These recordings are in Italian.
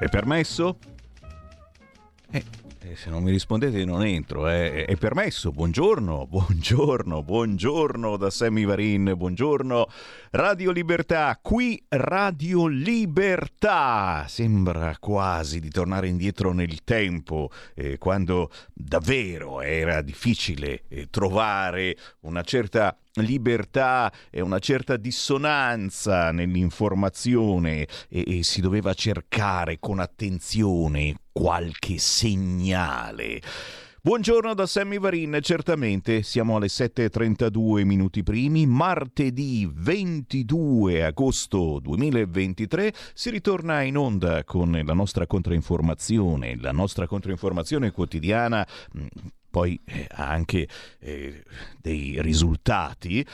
È permesso? Se non mi rispondete non entro. È permesso? Buongiorno da Sammy Varin, buongiorno. Radio Libertà, qui Radio Libertà. Sembra quasi di tornare indietro nel tempo, quando davvero era difficile trovare una certa libertà e una certa dissonanza nell'informazione e si doveva cercare con attenzione qualche segnale. Buongiorno da Sammy Varin, certamente siamo alle 7.32 minuti primi, martedì 22 agosto 2023, si ritorna in onda con la nostra controinformazione quotidiana, poi anche dei risultati,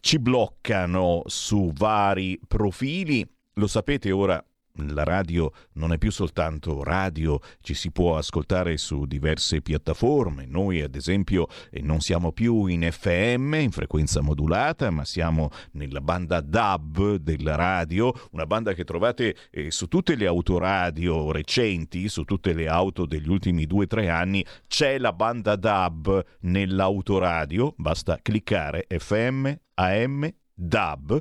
ci bloccano su vari profili, lo sapete ora. La radio non è più soltanto radio, ci si può ascoltare su diverse piattaforme. Noi ad esempio non siamo più in FM, in frequenza modulata, ma siamo nella banda DAB della radio, una banda che trovate su tutte le autoradio recenti, su tutte le auto degli ultimi 2-3 anni. C'è la banda DAB nell'autoradio, basta cliccare FM, AM, DAB.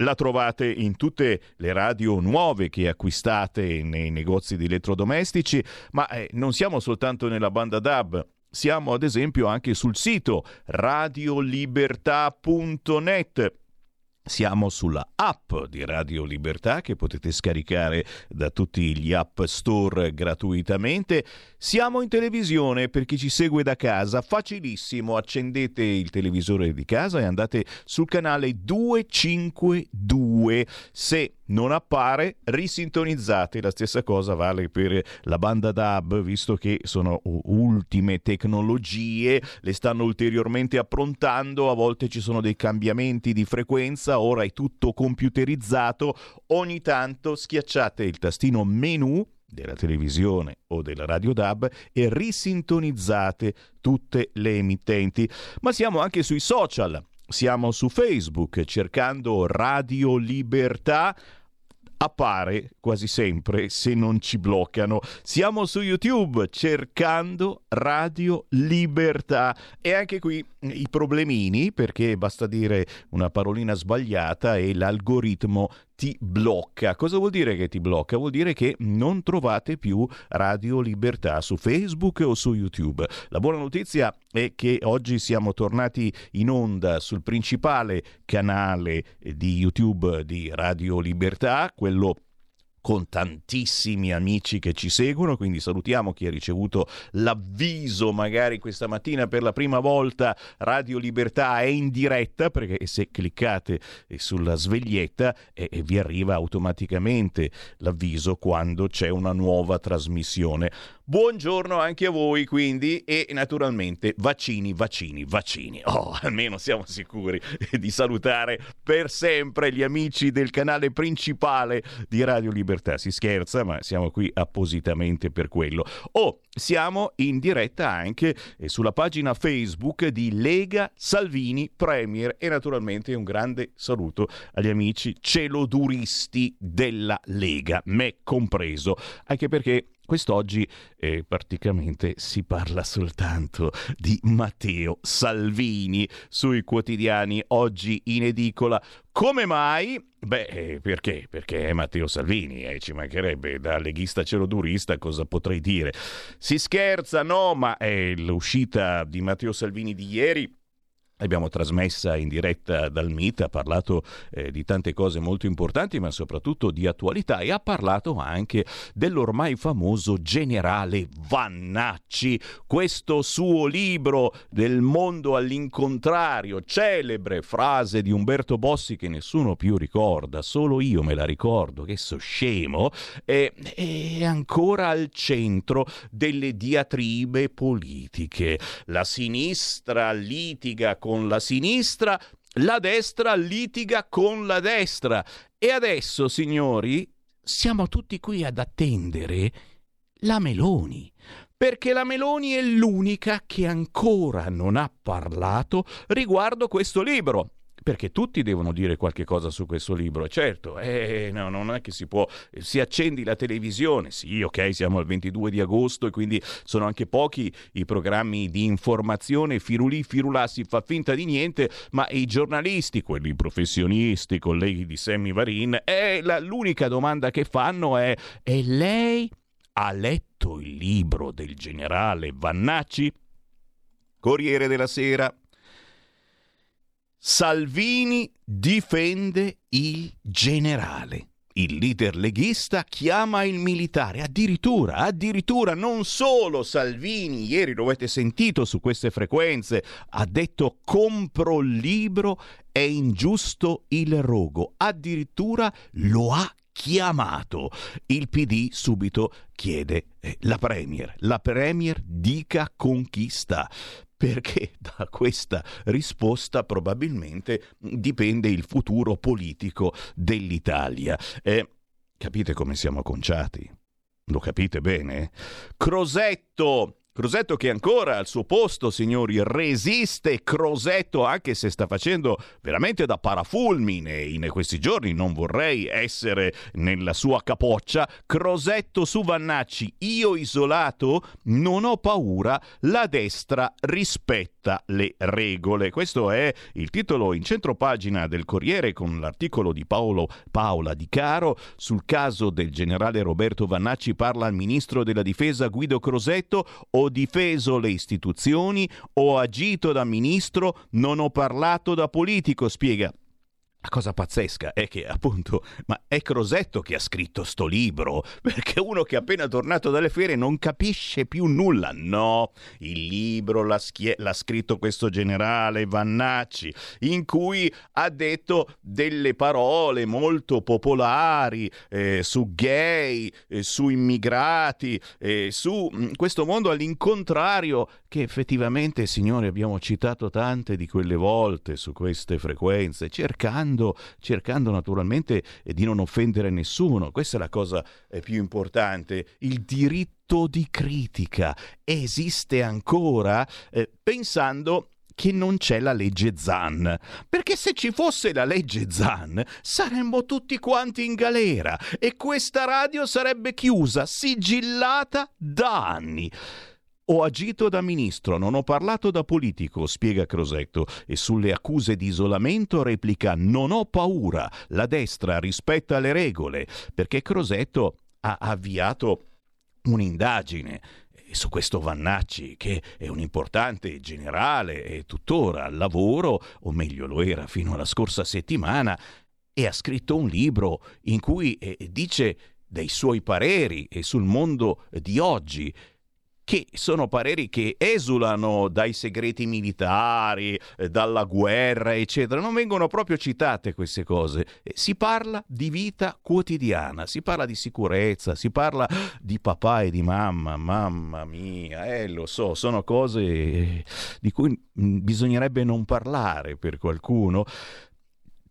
La trovate in tutte le radio nuove che acquistate nei negozi di elettrodomestici, ma non siamo soltanto nella banda DAB, siamo ad esempio anche sul sito radiolibertà.net. Siamo sulla app di Radio Libertà che potete scaricare da tutti gli app store gratuitamente. Siamo in televisione per chi ci segue da casa, facilissimo, accendete il televisore di casa e andate sul canale 252. Se non appare, risintonizzate. La stessa cosa vale per la banda DAB, visto che sono ultime tecnologie, le stanno ulteriormente approntando, a volte ci sono dei cambiamenti di frequenza, ora è tutto computerizzato. Ogni tanto schiacciate il tastino menu della televisione o della radio DAB e risintonizzate tutte le emittenti. Ma siamo anche sui social. Siamo su Facebook, cercando Radio Libertà appare quasi sempre se non ci bloccano. Siamo su YouTube cercando Radio Libertà e anche qui i problemini, perché basta dire una parolina sbagliata e l'algoritmo ti blocca. Cosa vuol dire che ti blocca? Vuol dire che non trovate più Radio Libertà su Facebook o su YouTube. La buona notizia è che oggi siamo tornati in onda sul principale canale di YouTube di Radio Libertà, quello con tantissimi amici che ci seguono, quindi salutiamo chi ha ricevuto l'avviso magari questa mattina per la prima volta. Radio Libertà è in diretta, perché se cliccate sulla sveglietta vi arriva automaticamente l'avviso quando c'è una nuova trasmissione. Buongiorno anche a voi quindi, e naturalmente vaccini. Almeno siamo sicuri di salutare per sempre gli amici del canale principale di Radio Libertà. Si scherza, ma siamo qui appositamente per quello. Siamo in diretta anche sulla pagina Facebook di Lega Salvini Premier, e naturalmente un grande saluto agli amici celoduristi della Lega, me compreso, anche perché quest'oggi praticamente si parla soltanto di Matteo Salvini sui quotidiani oggi in edicola. Come mai? Beh, perché? Perché è Matteo Salvini, ci mancherebbe, da leghista celodurista cosa potrei dire? Si scherza, no, ma è l'uscita di Matteo Salvini di ieri. Abbiamo trasmessa in diretta dal MIT, ha parlato di tante cose molto importanti, ma soprattutto di attualità, e ha parlato anche dell'ormai famoso generale Vannacci, questo suo libro Del mondo all'incontrario, celebre frase di Umberto Bossi che nessuno più ricorda, solo io me la ricordo, che so scemo, è ancora al centro delle diatribe politiche. La sinistra litiga con la sinistra, la destra litiga con la destra, e adesso, signori, siamo tutti qui ad attendere la Meloni, perché la Meloni è l'unica che ancora non ha parlato riguardo questo libro, perché tutti devono dire qualche cosa su questo libro. Certo, no, non è che si può, si accendi la televisione, sì, ok, siamo al 22 di agosto e quindi sono anche pochi i programmi di informazione, firulì, firulà, si fa finta di niente, ma i giornalisti, quelli professionisti, colleghi di Sammy Varin, l'unica domanda che fanno è lei ha letto il libro del generale Vannacci? Corriere della Sera: Salvini difende il generale. Il leader leghista chiama il militare. Addirittura non solo Salvini, ieri lo avete sentito su queste frequenze, ha detto compro il libro, è ingiusto il rogo. Addirittura lo ha chiamato. Il PD subito chiede la Premier. La Premier dica conquista, perché da questa risposta probabilmente dipende il futuro politico dell'Italia. Capite come siamo conciati? Lo capite bene? Crosetto che è ancora al suo posto, signori, resiste Crosetto, anche se sta facendo veramente da parafulmine in questi giorni, non vorrei essere nella sua capoccia. Crosetto su Vannacci: io isolato non ho paura, la destra rispetta le regole. Questo è il titolo in centropagina del Corriere, con l'articolo di Paola Di Caro. Sul caso del generale Roberto Vannacci parla il ministro della difesa Guido Crosetto: ho difeso le istituzioni, ho agito da ministro, non ho parlato da politico, spiega. La cosa pazzesca è che, appunto, ma è Crosetto che ha scritto sto libro, perché uno che è appena tornato dalle ferie non capisce più nulla. No, il libro l'ha scritto questo generale Vannacci, in cui ha detto delle parole molto popolari su gay, su immigrati, su questo mondo all'incontrario, che effettivamente, signori, abbiamo citato tante di quelle volte su queste frequenze, cercando naturalmente di non offendere nessuno. Questa è la cosa più importante. Il diritto di critica esiste ancora, pensando che non c'è la legge Zan, perché se ci fosse la legge Zan saremmo tutti quanti in galera e questa radio sarebbe chiusa, sigillata da anni. Ho agito da ministro, non ho parlato da politico, spiega Crosetto, e sulle accuse di isolamento replica: non ho paura, la destra rispetta le regole, perché Crosetto ha avviato un'indagine su questo Vannacci, che è un importante generale, è tuttora al lavoro, o meglio lo era fino alla scorsa settimana, e ha scritto un libro in cui dice dei suoi pareri e sul mondo di oggi, che sono pareri che esulano dai segreti militari, dalla guerra, eccetera. Non vengono proprio citate queste cose. Si parla di vita quotidiana, si parla di sicurezza, si parla di papà e di mamma. Mamma mia, lo so, sono cose di cui bisognerebbe non parlare per qualcuno.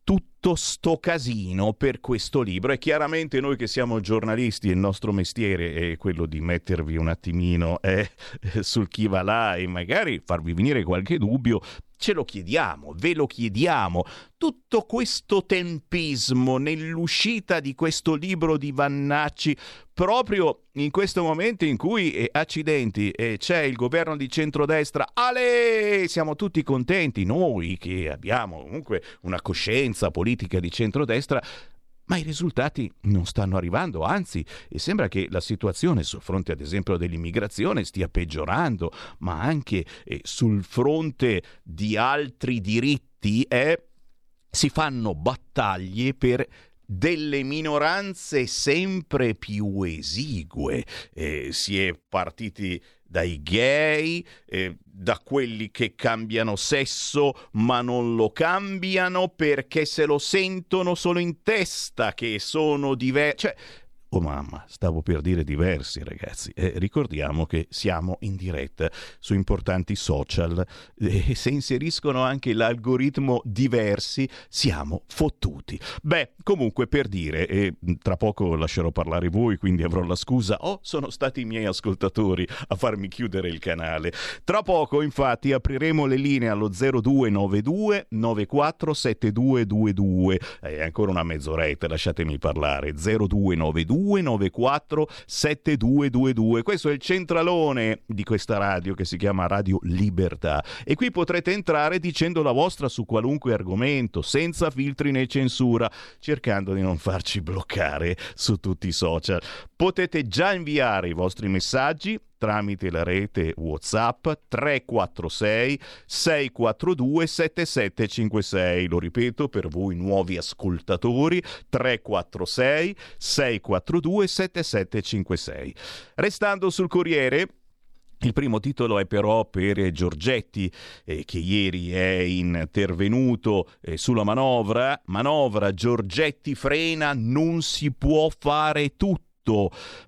Tutto sto casino per questo libro, e chiaramente noi che siamo giornalisti il nostro mestiere è quello di mettervi un attimino sul chi va là e magari farvi venire qualche dubbio, ce lo chiediamo, ve lo chiediamo. Tutto questo tempismo nell'uscita di questo libro di Vannacci, proprio in questo momento in cui, accidenti, c'è il governo di centrodestra, ale, siamo tutti contenti, noi che abbiamo comunque una coscienza politica di centrodestra, ma i risultati non stanno arrivando, anzi, sembra che la situazione sul fronte, ad esempio, dell'immigrazione stia peggiorando, ma anche sul fronte di altri diritti si fanno battaglie per delle minoranze sempre più esigue. Si è partiti dai gay, da quelli che cambiano sesso ma non lo cambiano perché se lo sentono solo in testa che sono diversi. Cioè, oh mamma, stavo per dire diversi, ragazzi. Ricordiamo che siamo in diretta su importanti social e se inseriscono anche l'algoritmo diversi siamo fottuti. Beh, comunque, per dire, tra poco lascerò parlare voi, quindi avrò la scusa, sono stati i miei ascoltatori a farmi chiudere il canale. Tra poco, infatti, apriremo le linee allo 0292 947222. Ancora una mezz'oretta, lasciatemi parlare. 0292 294 7222. Questo è il centralone di questa radio che si chiama Radio Libertà, e qui potrete entrare dicendo la vostra su qualunque argomento, senza filtri né censura, cercando di non farci bloccare su tutti i social. Potete già inviare i vostri messaggi tramite la rete WhatsApp 346 642 7756. Lo ripeto per voi nuovi ascoltatori: 346 642 7756. Restando sul Corriere, il primo titolo è però per Giorgetti, che ieri è intervenuto sulla manovra. Manovra, Giorgetti frena, non si può fare tutto.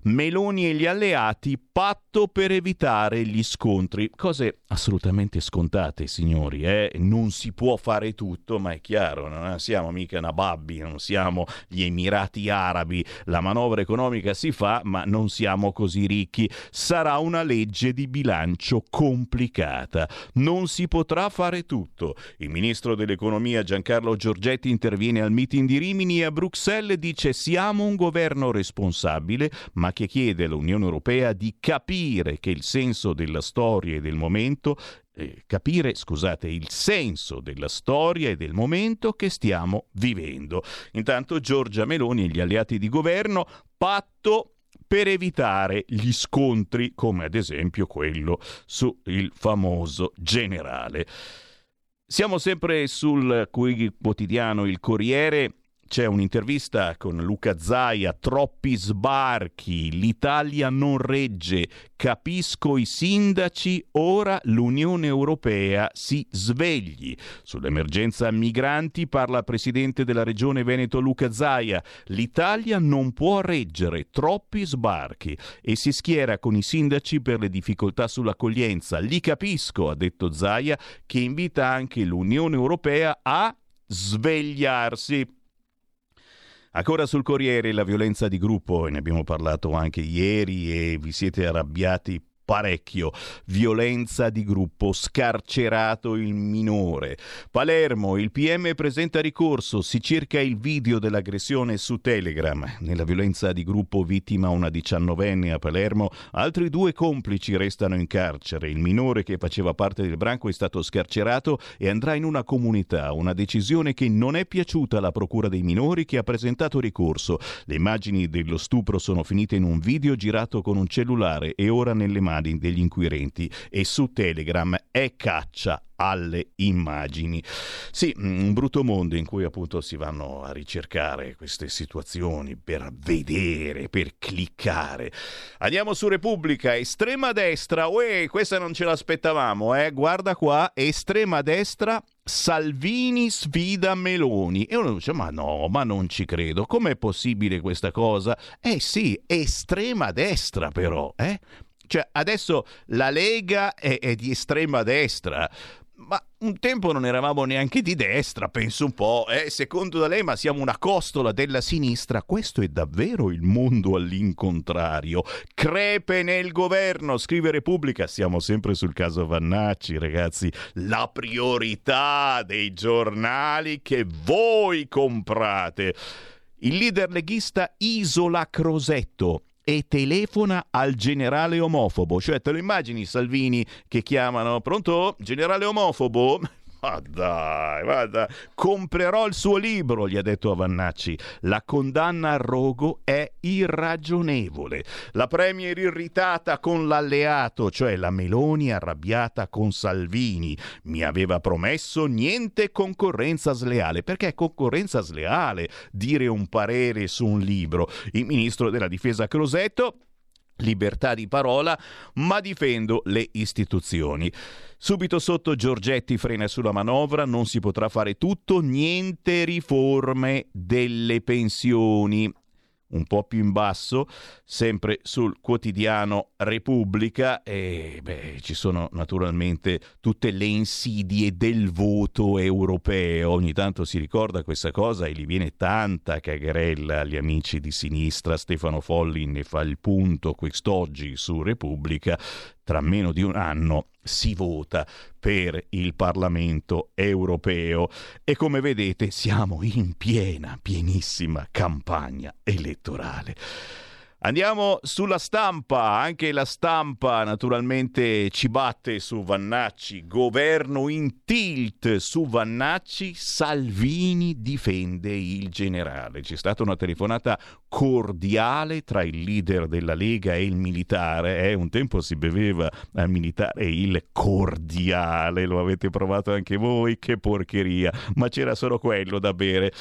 Meloni e gli alleati, patto per evitare gli scontri. Cose assolutamente scontate, signori, non si può fare tutto, ma è chiaro, non siamo mica nababbi, non siamo gli Emirati Arabi, la manovra economica si fa, ma non siamo così ricchi. Sarà una legge di bilancio complicata, non si potrà fare tutto. Il ministro dell'economia Giancarlo Giorgetti interviene al meeting di Rimini e a Bruxelles dice: siamo un governo responsabile, ma che chiede all'Unione Europea di capire che il senso della storia e del momento, il senso della storia e del momento che stiamo vivendo. Intanto Giorgia Meloni e gli alleati di governo, patto per evitare gli scontri, come ad esempio quello su il famoso generale. Siamo sempre sul quotidiano Il Corriere. C'è un'intervista con Luca Zaia, troppi sbarchi, l'Italia non regge, capisco i sindaci, ora l'Unione Europea si svegli. Sull'emergenza migranti parla Presidente della Regione Veneto Luca Zaia, l'Italia non può reggere, troppi sbarchi, e si schiera con i sindaci per le difficoltà sull'accoglienza. Li capisco, ha detto Zaia, che invita anche l'Unione Europea a svegliarsi. Ancora sul Corriere, la violenza di gruppo, e ne abbiamo parlato anche ieri e vi siete arrabbiati parecchio. Violenza di gruppo, scarcerato il minore. Palermo, il PM presenta ricorso, si cerca il video dell'aggressione su Telegram. Nella violenza di gruppo vittima una 19enne a Palermo, altri 2 complici restano in carcere. Il minore che faceva parte del branco è stato scarcerato e andrà in una comunità, una decisione che non è piaciuta alla procura dei minori, che ha presentato ricorso. Le immagini dello stupro sono finite in un video girato con un cellulare e ora nelle mani giornali degli inquirenti e su Telegram è caccia alle immagini. Sì, un brutto mondo in cui appunto si vanno a ricercare queste situazioni per vedere, per cliccare. Andiamo su Repubblica, estrema destra, uè, questa non ce l'aspettavamo, guarda qua, estrema destra, Salvini sfida Meloni. E uno dice, ma no, ma non ci credo, com'è possibile questa cosa? Sì, estrema destra però, Cioè adesso la Lega è di estrema destra, ma un tempo non eravamo neanche di destra, penso un po', secondo da lei, ma siamo una costola della sinistra. Questo è davvero il mondo all'incontrario. Crepe nel governo, scrive Repubblica. Siamo sempre sul caso Vannacci, ragazzi, la priorità dei giornali che voi comprate. Il leader leghista isola Crosetto e telefona al generale omofobo. Cioè, te lo immagini Salvini che chiamano, pronto? Generale omofobo? Ma dai, comprerò il suo libro, gli ha detto a Vannacci. La condanna a rogo è irragionevole. La premier irritata con l'alleato, cioè la Meloni arrabbiata con Salvini. Mi aveva promesso niente concorrenza sleale. Perché è concorrenza sleale dire un parere su un libro? Il ministro della difesa Crosetto, libertà di parola, ma difendo le istituzioni. Subito sotto Giorgetti frena sulla manovra, non si potrà fare tutto, niente riforme delle pensioni. Un po' più in basso, sempre sul quotidiano Repubblica, ci sono naturalmente tutte le insidie del voto europeo. Ogni tanto si ricorda questa cosa e gli viene tanta cagarella agli amici di sinistra. Stefano Folli ne fa il punto quest'oggi su Repubblica. Tra meno di un anno si vota per il Parlamento europeo e, come vedete, siamo in pienissima campagna elettorale. Andiamo sulla Stampa, anche la Stampa naturalmente ci batte su Vannacci, governo in tilt su Vannacci, Salvini difende il generale. C'è stata una telefonata cordiale tra il leader della Lega e il militare, un tempo si beveva al militare il cordiale, lo avete provato anche voi, che porcheria, ma c'era solo quello da bere.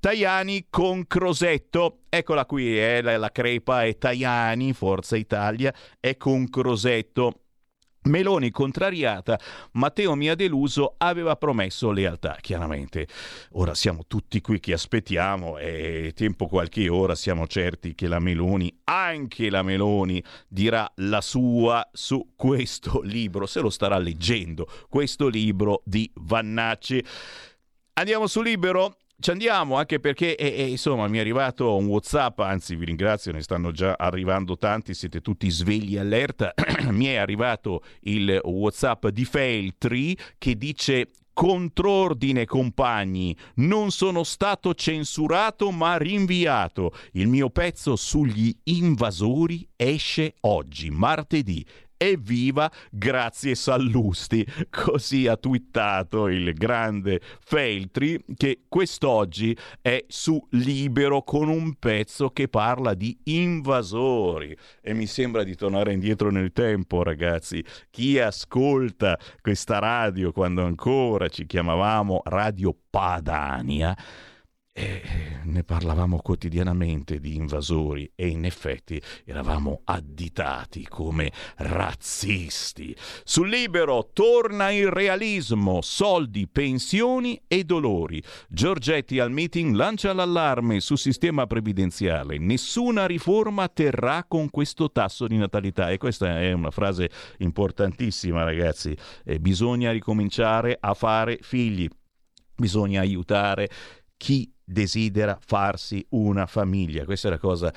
Tajani con Crosetto. Eccola qui, la crepa è Tajani, Forza Italia, è con Crosetto. Meloni contrariata, Matteo mi ha deluso, aveva promesso lealtà. Chiaramente ora siamo tutti qui che aspettiamo e tempo qualche ora siamo certi che la Meloni, anche la Meloni, dirà la sua su questo libro, se lo starà leggendo, questo libro di Vannacci. Andiamo su Libero? Ci andiamo, anche perché insomma mi è arrivato un WhatsApp, anzi vi ringrazio, ne stanno già arrivando tanti, siete tutti svegli e allerta. Mi è arrivato il WhatsApp di Feltri che dice: controordine compagni, non sono stato censurato ma rinviato, il mio pezzo sugli invasori esce oggi martedì. Evviva, grazie Sallusti. Così ha twittato il grande Feltri, che quest'oggi è su Libero con un pezzo che parla di invasori. E mi sembra di tornare indietro nel tempo, ragazzi. Chi ascolta questa radio quando ancora ci chiamavamo Radio Padania, ne parlavamo quotidianamente di invasori e in effetti eravamo additati come razzisti. Sul Libero torna il realismo, soldi, pensioni e dolori. Giorgetti al meeting lancia l'allarme sul sistema previdenziale. Nessuna riforma terrà con questo tasso di natalità. E questa è una frase importantissima, ragazzi. Bisogna ricominciare a fare figli, bisogna aiutare chi desidera farsi una famiglia. Questa è la cosa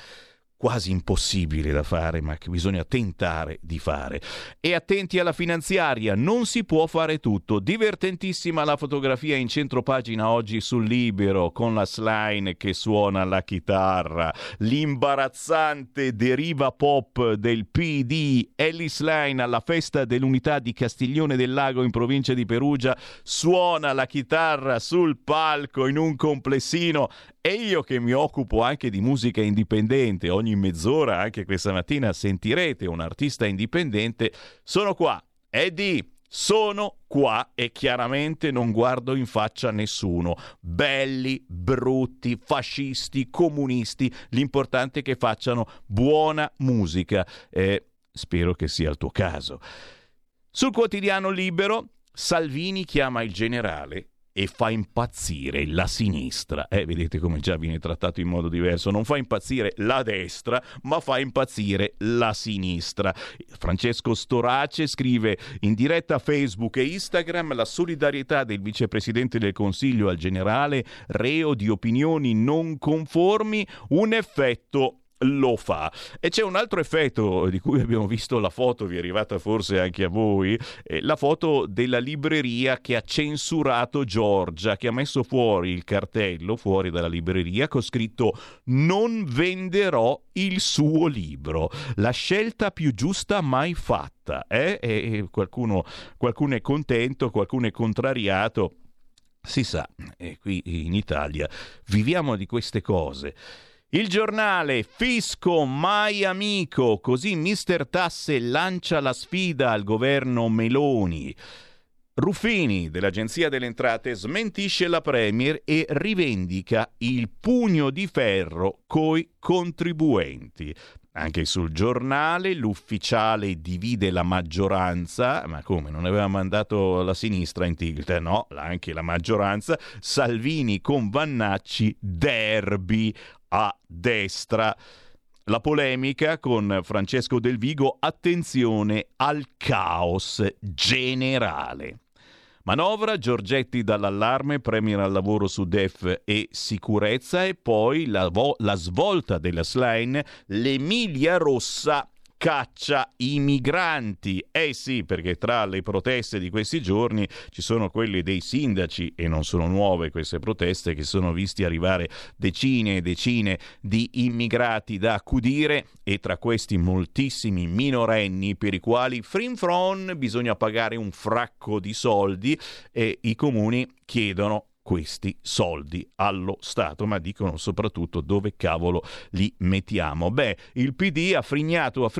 quasi impossibile da fare, ma che bisogna tentare di fare. E attenti alla finanziaria, non si può fare tutto. Divertentissima la fotografia in centro pagina oggi sul Libero, con la Schlein che suona la chitarra. L'imbarazzante deriva pop del PD, Elly Schlein alla festa dell'unità di Castiglione del Lago in provincia di Perugia suona la chitarra sul palco in un complessino. E io che mi occupo anche di musica indipendente, ogni ogni mezz'ora, anche questa mattina sentirete un artista indipendente. Sono qua, Eddie, sono qua e chiaramente non guardo in faccia a nessuno. Belli, brutti, fascisti, comunisti, l'importante è che facciano buona musica e spero che sia il tuo caso. Sul quotidiano Libero, Salvini chiama il generale e fa impazzire la sinistra. Vedete come già viene trattato in modo diverso. Non fa impazzire la destra, ma fa impazzire la sinistra. Francesco Storace scrive in diretta a Facebook e Instagram: la solidarietà del vicepresidente del Consiglio al generale, reo di opinioni non conformi, un effetto lo fa. E c'è un altro effetto di cui abbiamo visto la foto, vi è arrivata forse anche a voi, la foto della libreria che ha censurato Giorgia, che ha messo fuori il cartello fuori dalla libreria con scritto "Non venderò il suo libro, la scelta più giusta mai fatta". E qualcuno è contento, qualcuno è contrariato. Si sa, qui in Italia viviamo di queste cose. Il giornale: fisco mai amico, così mister Tasse lancia la sfida al governo Meloni. Ruffini dell'Agenzia delle Entrate smentisce la Premier e rivendica il pugno di ferro coi contribuenti. Anche sul giornale l'ufficiale divide la maggioranza, ma come, non aveva mandato la sinistra in tilt? No, anche la maggioranza. Salvini con Vannacci, derby a destra. La polemica con Francesco Del Vigo: attenzione al caos generale. Manovra, Giorgetti dall'allarme, premier al lavoro su DEF e sicurezza, e poi la svolta della Schlein, l'Emilia Rossa caccia i migranti. Sì, perché tra le proteste di questi giorni ci sono quelle dei sindaci, e non sono nuove queste proteste, che sono visti arrivare decine e decine di immigrati da accudire, e tra questi moltissimi minorenni per i quali frin fron bisogna pagare un fracco di soldi, e i comuni chiedono questi soldi allo Stato, ma dicono soprattutto dove cavolo li mettiamo. Il PD ha frignato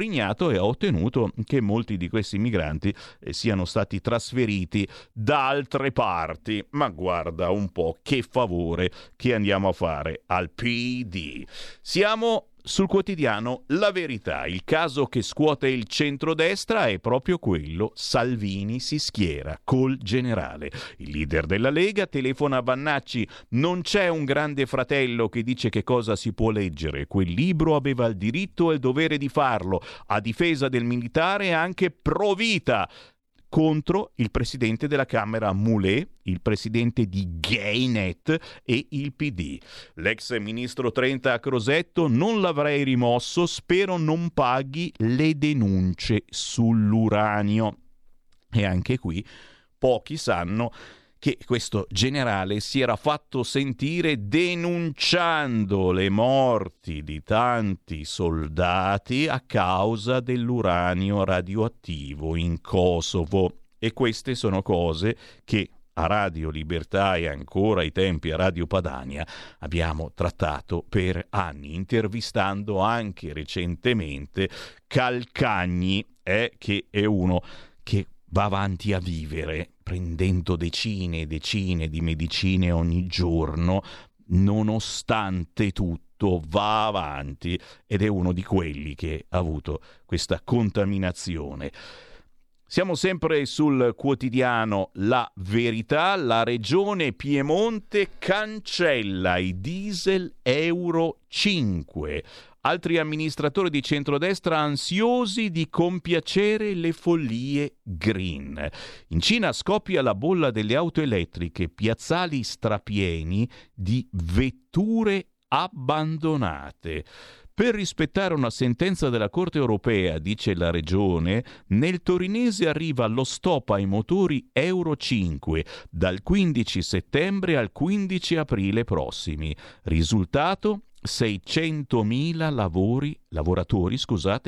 e ha ottenuto che molti di questi migranti siano stati trasferiti da altre parti. Ma guarda un po' che favore che andiamo a fare al PD. Siamo sul quotidiano La Verità. Il caso che scuote il centrodestra è proprio quello: Salvini si schiera col generale. Il leader della Lega telefona a Vannacci: non c'è un grande fratello che dice che cosa si può leggere, quel libro aveva il diritto e il dovere di farlo, a difesa del militare anche pro vita. Contro il presidente della Camera Mulè, il presidente di Gaynet e il PD. L'ex ministro Trenta a Crosetto: non l'avrei rimosso, spero non paghi le denunce sull'uranio. E anche qui pochi sanno che questo generale si era fatto sentire denunciando le morti di tanti soldati a causa dell'uranio radioattivo in Kosovo. E queste sono cose che a Radio Libertà e ancora ai tempi a Radio Padania abbiamo trattato per anni, intervistando anche recentemente Calcagni, che è uno che va avanti a vivere prendendo decine e decine di medicine ogni giorno, nonostante tutto va avanti, ed è uno di quelli che ha avuto questa contaminazione. Siamo sempre sul quotidiano La Verità. La regione Piemonte cancella i diesel Euro 5. Altri amministratori di centrodestra ansiosi di compiacere le follie green. In Cina scoppia la bolla delle auto elettriche, piazzali strapieni di vetture abbandonate. Per rispettare una sentenza della Corte europea, dice la regione, nel torinese arriva lo stop ai motori Euro 5 dal 15 settembre al 15 aprile prossimi. Risultato? 600.000 lavoratori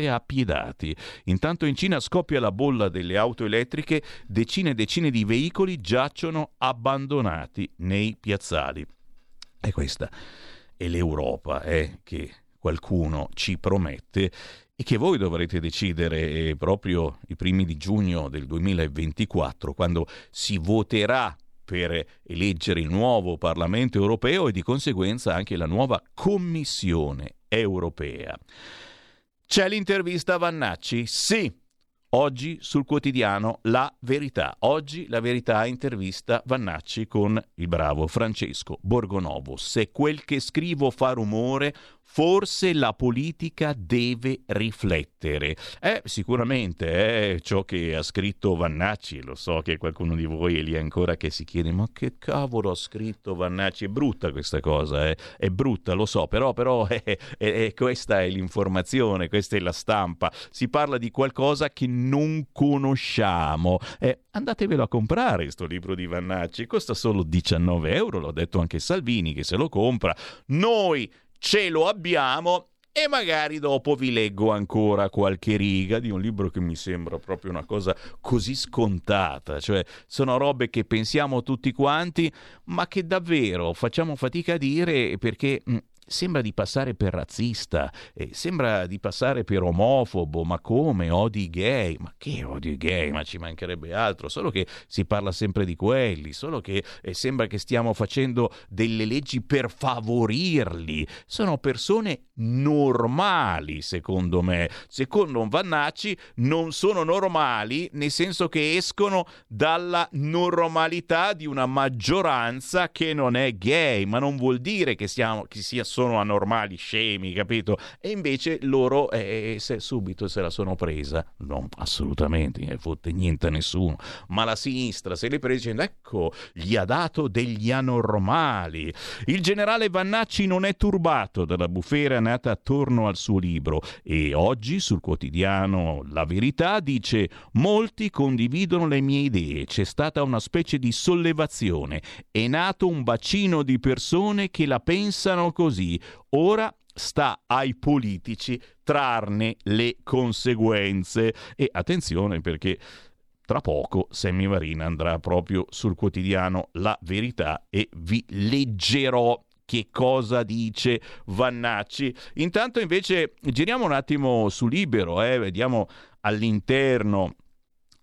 appiedati. Intanto in Cina scoppia la bolla delle auto elettriche, decine e decine di veicoli giacciono abbandonati nei piazzali. E questa è l'Europa che qualcuno ci promette e che voi dovrete decidere proprio i primi di giugno del 2024, quando si voterà per eleggere il nuovo Parlamento europeo e di conseguenza anche la nuova Commissione europea. C'è l'intervista a Vannacci? Sì! Oggi sul quotidiano La Verità. Oggi La Verità intervista Vannacci con il bravo Francesco Borgonovo. Se quel che scrivo fa rumore, forse la politica deve riflettere. Sicuramente ciò che ha scritto Vannacci. Lo so che qualcuno di voi è lì ancora che si chiede: ma che cavolo ha scritto Vannacci? È brutta questa cosa, è brutta, lo so, però questa è l'informazione, questa è la stampa. Si parla di qualcosa che non conosciamo. Andatevelo a comprare sto libro di Vannacci, costa solo 19 €, l'ha detto anche Salvini che se lo compra. Noi ce lo abbiamo e magari dopo vi leggo ancora qualche riga di un libro che mi sembra proprio una cosa così scontata, cioè sono robe che pensiamo tutti quanti ma che davvero facciamo fatica a dire perché sembra di passare per razzista, sembra di passare per omofobo, ma come? Odi gay? Ma che odi gay? Ma ci mancherebbe altro, solo che si parla sempre di quelli, solo che sembra che stiamo facendo delle leggi per favorirli. Sono persone normali, secondo me. Secondo Vannacci non sono normali, nel senso che escono dalla normalità di una maggioranza che non è gay, ma non vuol dire che sono anormali, scemi, capito? E invece loro subito se la sono presa. No, assolutamente, non fotte niente a nessuno. Ma la sinistra se l'è presa dicendo: ecco, gli ha dato degli anormali. Il generale Vannacci non è turbato dalla bufera nata attorno al suo libro e oggi sul quotidiano La Verità dice: molti condividono le mie idee, c'è stata una specie di sollevazione, è nato un bacino di persone che la pensano così, ora sta ai politici trarne le conseguenze. E attenzione, perché tra poco Sammy Varin andrà proprio sul quotidiano La Verità e vi leggerò che cosa dice Vannacci. Intanto invece giriamo un attimo su Libero, vediamo all'interno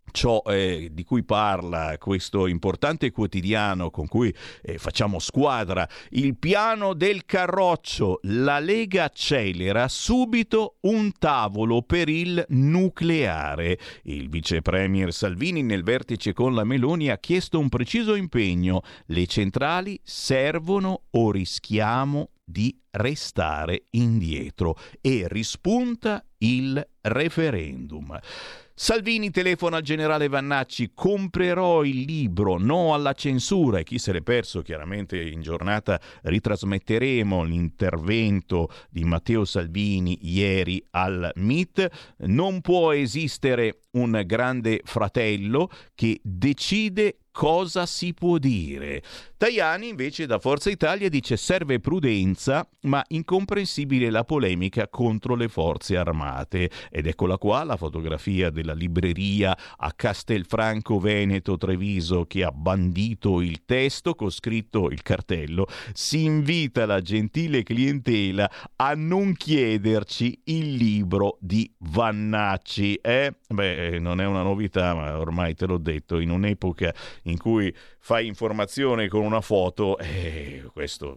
ciò di cui parla questo importante quotidiano con cui facciamo squadra. Il piano del Carroccio, la Lega accelera subito un tavolo per il nucleare. Il vice premier Salvini nel vertice con la Meloni ha chiesto un preciso impegno: le centrali servono o rischiamo di restare indietro. E rispunta il referendum. Salvini telefona al generale Vannacci: comprerò il libro, no alla censura. E chi se l'è perso, chiaramente in giornata ritrasmetteremo l'intervento di Matteo Salvini ieri al MIT. Non può esistere un grande fratello che decide cosa si può dire. Tajani invece da Forza Italia dice: serve prudenza, ma incomprensibile la polemica contro le forze armate. Ed eccola qua la fotografia della libreria a Castelfranco Veneto Treviso che ha bandito il testo con scritto il cartello: si invita la gentile clientela a non chiederci il libro di Vannacci. Non è una novità, ma ormai te l'ho detto, in un'epoca in cui fai informazione con una foto, questo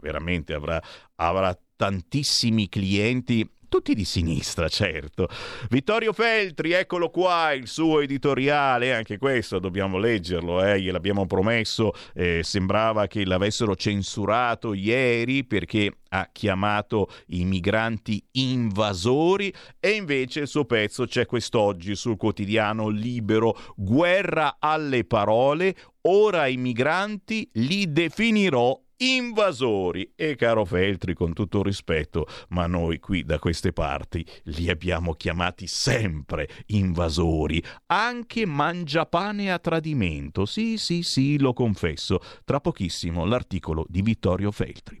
veramente avrà tantissimi clienti, tutti di sinistra, certo. Vittorio Feltri, eccolo qua, il suo editoriale, anche questo dobbiamo leggerlo, gliel'abbiamo promesso, sembrava che l'avessero censurato ieri perché ha chiamato i migranti invasori, e invece il suo pezzo c'è quest'oggi sul quotidiano Libero: guerra alle parole, ora i migranti li definirò invasori. E caro Feltri, con tutto il rispetto, ma noi qui da queste parti li abbiamo chiamati sempre invasori, anche mangiapane a tradimento. Sì, lo confesso. Tra pochissimo l'articolo di Vittorio Feltri.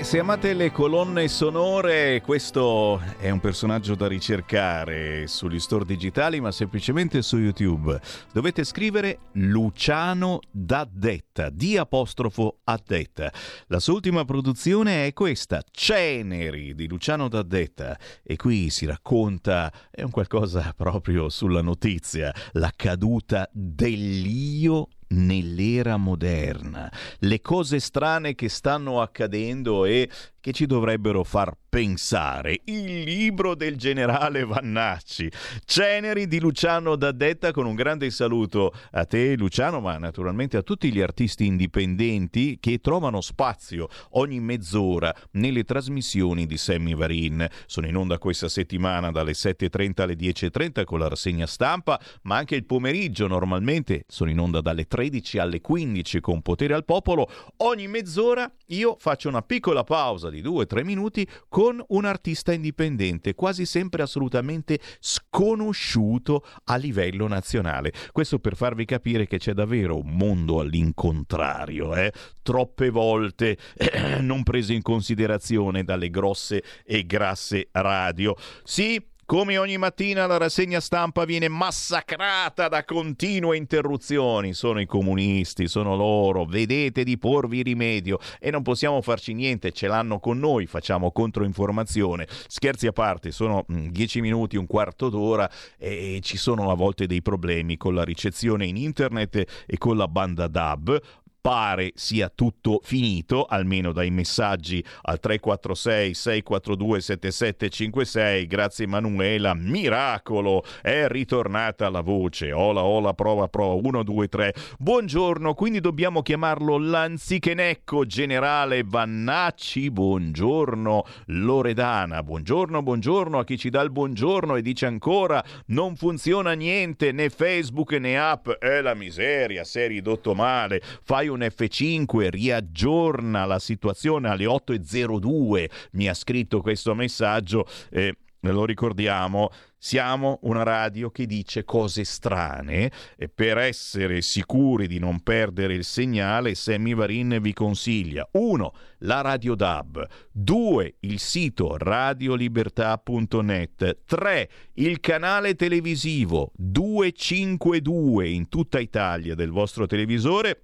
Se amate le colonne sonore, questo è un personaggio da ricercare sugli store digitali, ma semplicemente su YouTube. Dovete scrivere Luciano D'Addetta, D' Addetta. La sua ultima produzione è questa, Ceneri di Luciano D'Addetta, e qui si racconta, è un qualcosa proprio sulla notizia, la caduta dell'io nell'era moderna, le cose strane che stanno accadendo e che ci dovrebbero far pensare. Il libro del generale Vannacci, Ceneri di Luciano D'Addetta, con un grande saluto a te Luciano, ma naturalmente a tutti gli artisti indipendenti che trovano spazio ogni mezz'ora nelle trasmissioni di Sammy Varin. Sono in onda questa settimana dalle 7.30 alle 10.30 con la rassegna stampa, ma anche il pomeriggio normalmente sono in onda dalle 13 alle 15 con Potere al Popolo. Ogni mezz'ora io faccio una piccola pausa di 2-3 minuti con un artista indipendente, quasi sempre assolutamente sconosciuto a livello nazionale. Questo per farvi capire che c'è davvero un mondo all'incontrario, troppe volte non preso in considerazione dalle grosse e grasse radio. Sì, come ogni mattina la rassegna stampa viene massacrata da continue interruzioni. Sono i comunisti, sono loro, vedete di porvi rimedio, e non possiamo farci niente, ce l'hanno con noi, facciamo controinformazione. Scherzi a parte, sono 10 minuti, un quarto d'ora, e ci sono a volte dei problemi con la ricezione in internet e con la banda DAB. Pare sia tutto finito, almeno dai messaggi al 346 642 7756. Grazie Manuela, miracolo, è ritornata la voce. Ola ola, prova prova, 1 2 3. Buongiorno, quindi dobbiamo chiamarlo l'anzichenecco generale Vannacci. Buongiorno Loredana, buongiorno, buongiorno a chi ci dà il buongiorno e dice ancora non funziona niente, né Facebook né app, è la miseria, sei ridotto male, fai un F5, riaggiorna la situazione alle 8.02, mi ha scritto questo messaggio, lo ricordiamo. Siamo una radio che dice cose strane, e per essere sicuri di non perdere il segnale Sammy Varin vi consiglia 1. la radio DAB, 2. il sito radiolibertà.net, 3. il canale televisivo 252 in tutta Italia del vostro televisore,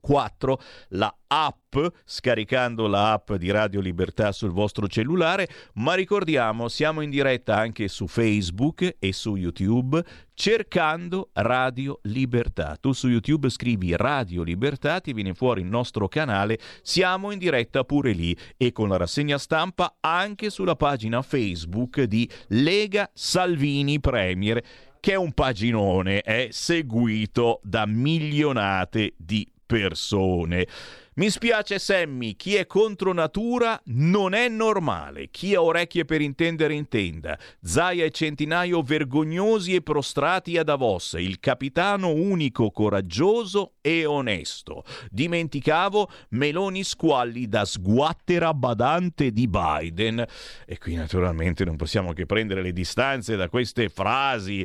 4. la app, scaricando la app di Radio Libertà sul vostro cellulare. Ma ricordiamo, siamo in diretta anche su Facebook e su YouTube, cercando Radio Libertà. Tu su YouTube scrivi Radio Libertà, ti viene fuori il nostro canale, siamo in diretta pure lì, e con la rassegna stampa anche sulla pagina Facebook di Lega Salvini Premier, che è un paginone, è seguito da milionate di persone. Mi spiace Sammy, chi è contro natura non è normale, chi ha orecchie per intendere intenda. Zaia e Centinaio vergognosi e prostrati a Davos, il capitano unico, coraggioso e onesto. Dimenticavo, Meloni squalli da sguattera badante di Biden. E qui naturalmente non possiamo che prendere le distanze da queste frasi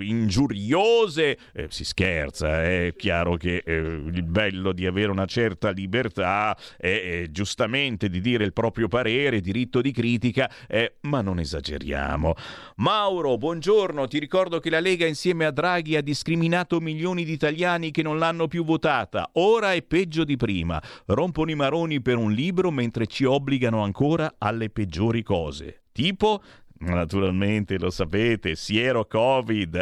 ingiuriose. Si scherza, è chiaro che il bello di avere una certa libertà è giustamente di dire il proprio parere, diritto di critica, ma non esageriamo. Mauro, buongiorno, ti ricordo che la Lega insieme a Draghi ha discriminato milioni di italiani che non l'hanno più votata, ora è peggio di prima, rompono i maroni per un libro mentre ci obbligano ancora alle peggiori cose, tipo... naturalmente lo sapete, siero Covid,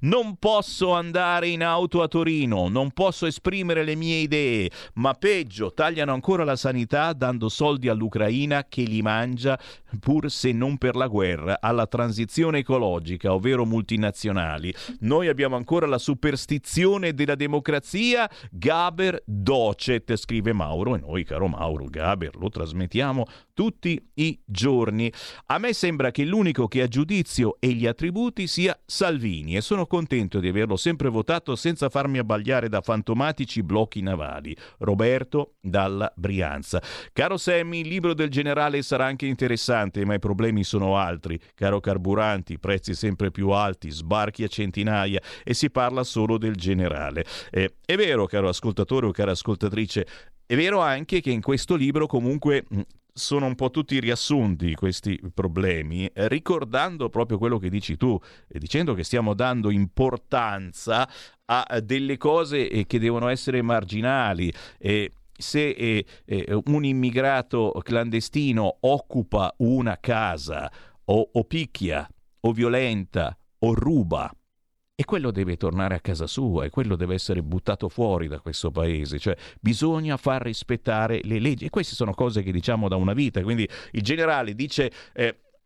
non posso andare in auto a Torino, non posso esprimere le mie idee, ma peggio, tagliano ancora la sanità dando soldi all'Ucraina che li mangia, pur se non per la guerra, alla transizione ecologica, ovvero multinazionali. Noi abbiamo ancora la superstizione della democrazia, Gaber docet, scrive Mauro, e noi, caro Mauro, Gaber lo trasmettiamo tutti i giorni. A me sembra che l'unico che ha giudizio e gli attributi sia Salvini, e sono contento di averlo sempre votato senza farmi abbagliare da fantomatici blocchi navali. Roberto dalla Brianza. Caro Sammy, il libro del generale sarà anche interessante, ma i problemi sono altri, caro carburanti, prezzi sempre più alti, sbarchi a centinaia, e si parla solo del generale. È vero, caro ascoltatore o cara ascoltatrice, è vero anche che in questo libro comunque sono un po' tutti riassunti questi problemi, ricordando proprio quello che dici tu, dicendo che stiamo dando importanza a delle cose che devono essere marginali. Se un immigrato clandestino occupa una casa o picchia o violenta o ruba, e quello deve tornare a casa sua, e quello deve essere buttato fuori da questo paese, cioè bisogna far rispettare le leggi, e queste sono cose che diciamo da una vita. Quindi il generale dice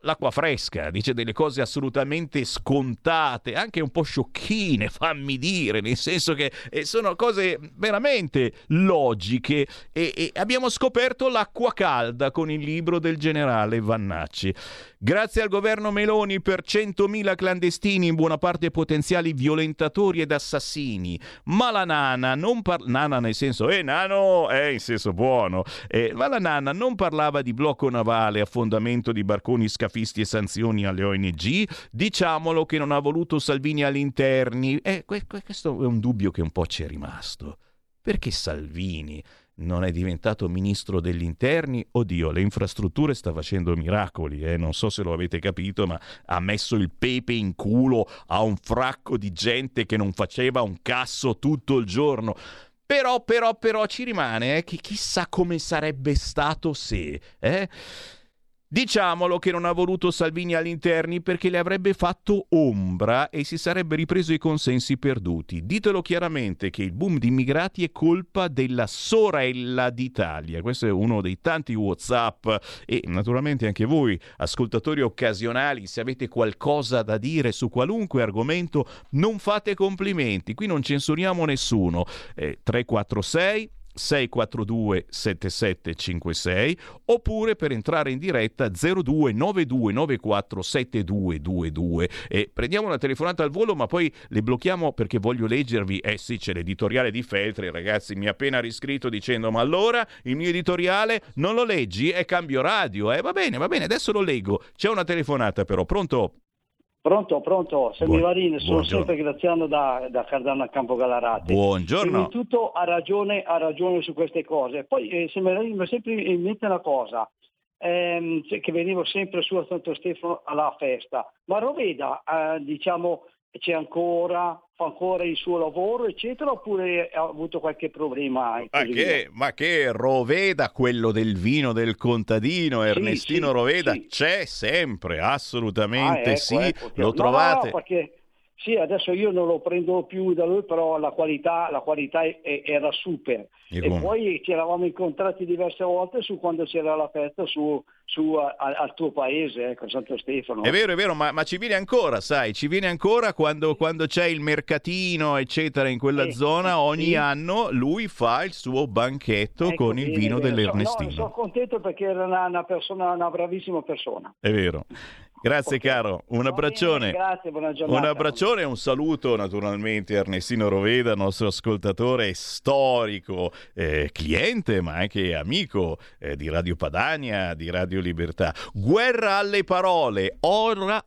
l'acqua fresca, dice delle cose assolutamente scontate, anche un po' sciocchine, fammi dire, nel senso che sono cose veramente logiche, e abbiamo scoperto l'acqua calda con il libro del generale Vannacci. Grazie al governo Meloni per 100.000 clandestini, in buona parte potenziali violentatori ed assassini, ma la nana non nana nel senso nano in senso buono, ma la nana non parlava di blocco navale, affondamento di barconi scafisti e sanzioni alle ONG. Diciamolo che non ha voluto Salvini all'interni, questo è un dubbio che un po' ci è rimasto, perché Salvini non è diventato ministro degli interni. Oddio, le infrastrutture sta facendo miracoli, non so se lo avete capito, ma ha messo il pepe in culo a un fracco di gente che non faceva un cazzo tutto il giorno. Però ci rimane che chissà come sarebbe stato se... Diciamolo che non ha voluto Salvini all'interni perché le avrebbe fatto ombra e si sarebbe ripreso i consensi perduti. Ditelo chiaramente che il boom di immigrati è colpa della sorella d'Italia. Questo è uno dei tanti WhatsApp, e naturalmente anche voi, ascoltatori occasionali, se avete qualcosa da dire su qualunque argomento, non fate complimenti, qui non censuriamo nessuno. 346 642 7756 oppure per entrare in diretta 0292947222. E prendiamo una telefonata al volo, ma poi le blocchiamo perché voglio leggervi. Sì, c'è l'editoriale di Feltri, ragazzi, mi ha appena riscritto dicendo: ma allora il mio editoriale non lo leggi? E cambio radio. Va bene, adesso lo leggo. C'è una telefonata però. Pronto, Sammy Varin, sono sempre Graziano da Cardano a Campo Galarate. Buongiorno. Innanzitutto ha ragione su queste cose. Poi Sammy Varin mi sempre in mente una cosa, che venivo sempre su a Santo Stefano alla festa, ma Roveda fa ancora il suo lavoro eccetera, oppure ha avuto qualche problema? Ma che Roveda, quello del vino del contadino, Ernestino, sì, Roveda, sì, c'è sempre, assolutamente, ecco, sì, ecco. Lo trovate? No, perché sì, adesso io non lo prendo più da lui, però la qualità era super. E poi ci eravamo incontrati diverse volte su quando c'era la festa al tuo paese, ecco, Santo Stefano. È vero, ma ci viene ancora, sai, quando c'è il mercatino, eccetera, in quella zona, ogni anno lui fa il suo banchetto, ecco, con il vino dell'Ernestino. Sono contento perché era una bravissima persona. È vero. Grazie caro, un abbraccione. Grazie, buona giornata. Un abbraccione e un saluto naturalmente a Ernestino Roveda, nostro ascoltatore storico, cliente ma anche amico di Radio Padania, di Radio Libertà. Guerra alle parole, ora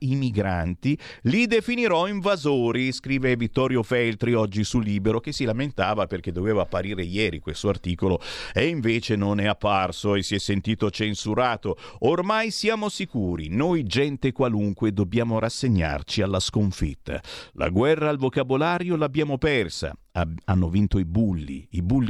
i migranti li definirò invasori, scrive Vittorio Feltri oggi su Libero, che si lamentava perché doveva apparire ieri questo articolo e invece non è apparso e si è sentito censurato. Ormai siamo sicuri, noi gente qualunque dobbiamo rassegnarci alla sconfitta. La guerra al vocabolario l'abbiamo persa. Hanno vinto i bulli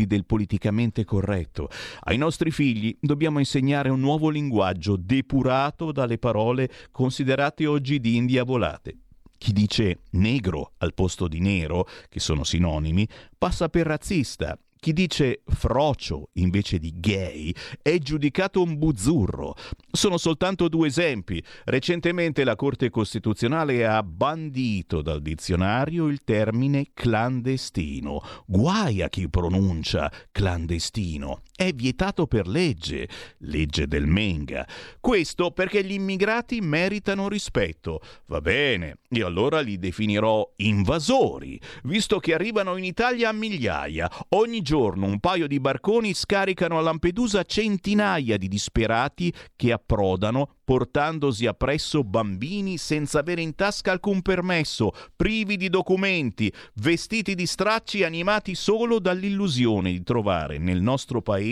del politicamente corretto. Ai nostri figli dobbiamo insegnare un nuovo linguaggio depurato dalle parole considerate oggi di indiavolate. Chi dice negro al posto di nero, che sono sinonimi, passa per razzista. Chi dice frocio invece di gay è giudicato un buzzurro. Sono soltanto due esempi. Recentemente la Corte Costituzionale ha bandito dal dizionario il termine clandestino. Guai a chi pronuncia clandestino. È vietato per legge, legge del Menga. Questo perché gli immigrati meritano rispetto. Va bene, io allora li definirò invasori, visto che arrivano in Italia a migliaia. Ogni giorno un paio di barconi scaricano a Lampedusa centinaia di disperati che approdano, portandosi appresso bambini senza avere in tasca alcun permesso, privi di documenti, vestiti di stracci, animati solo dall'illusione di trovare nel nostro paese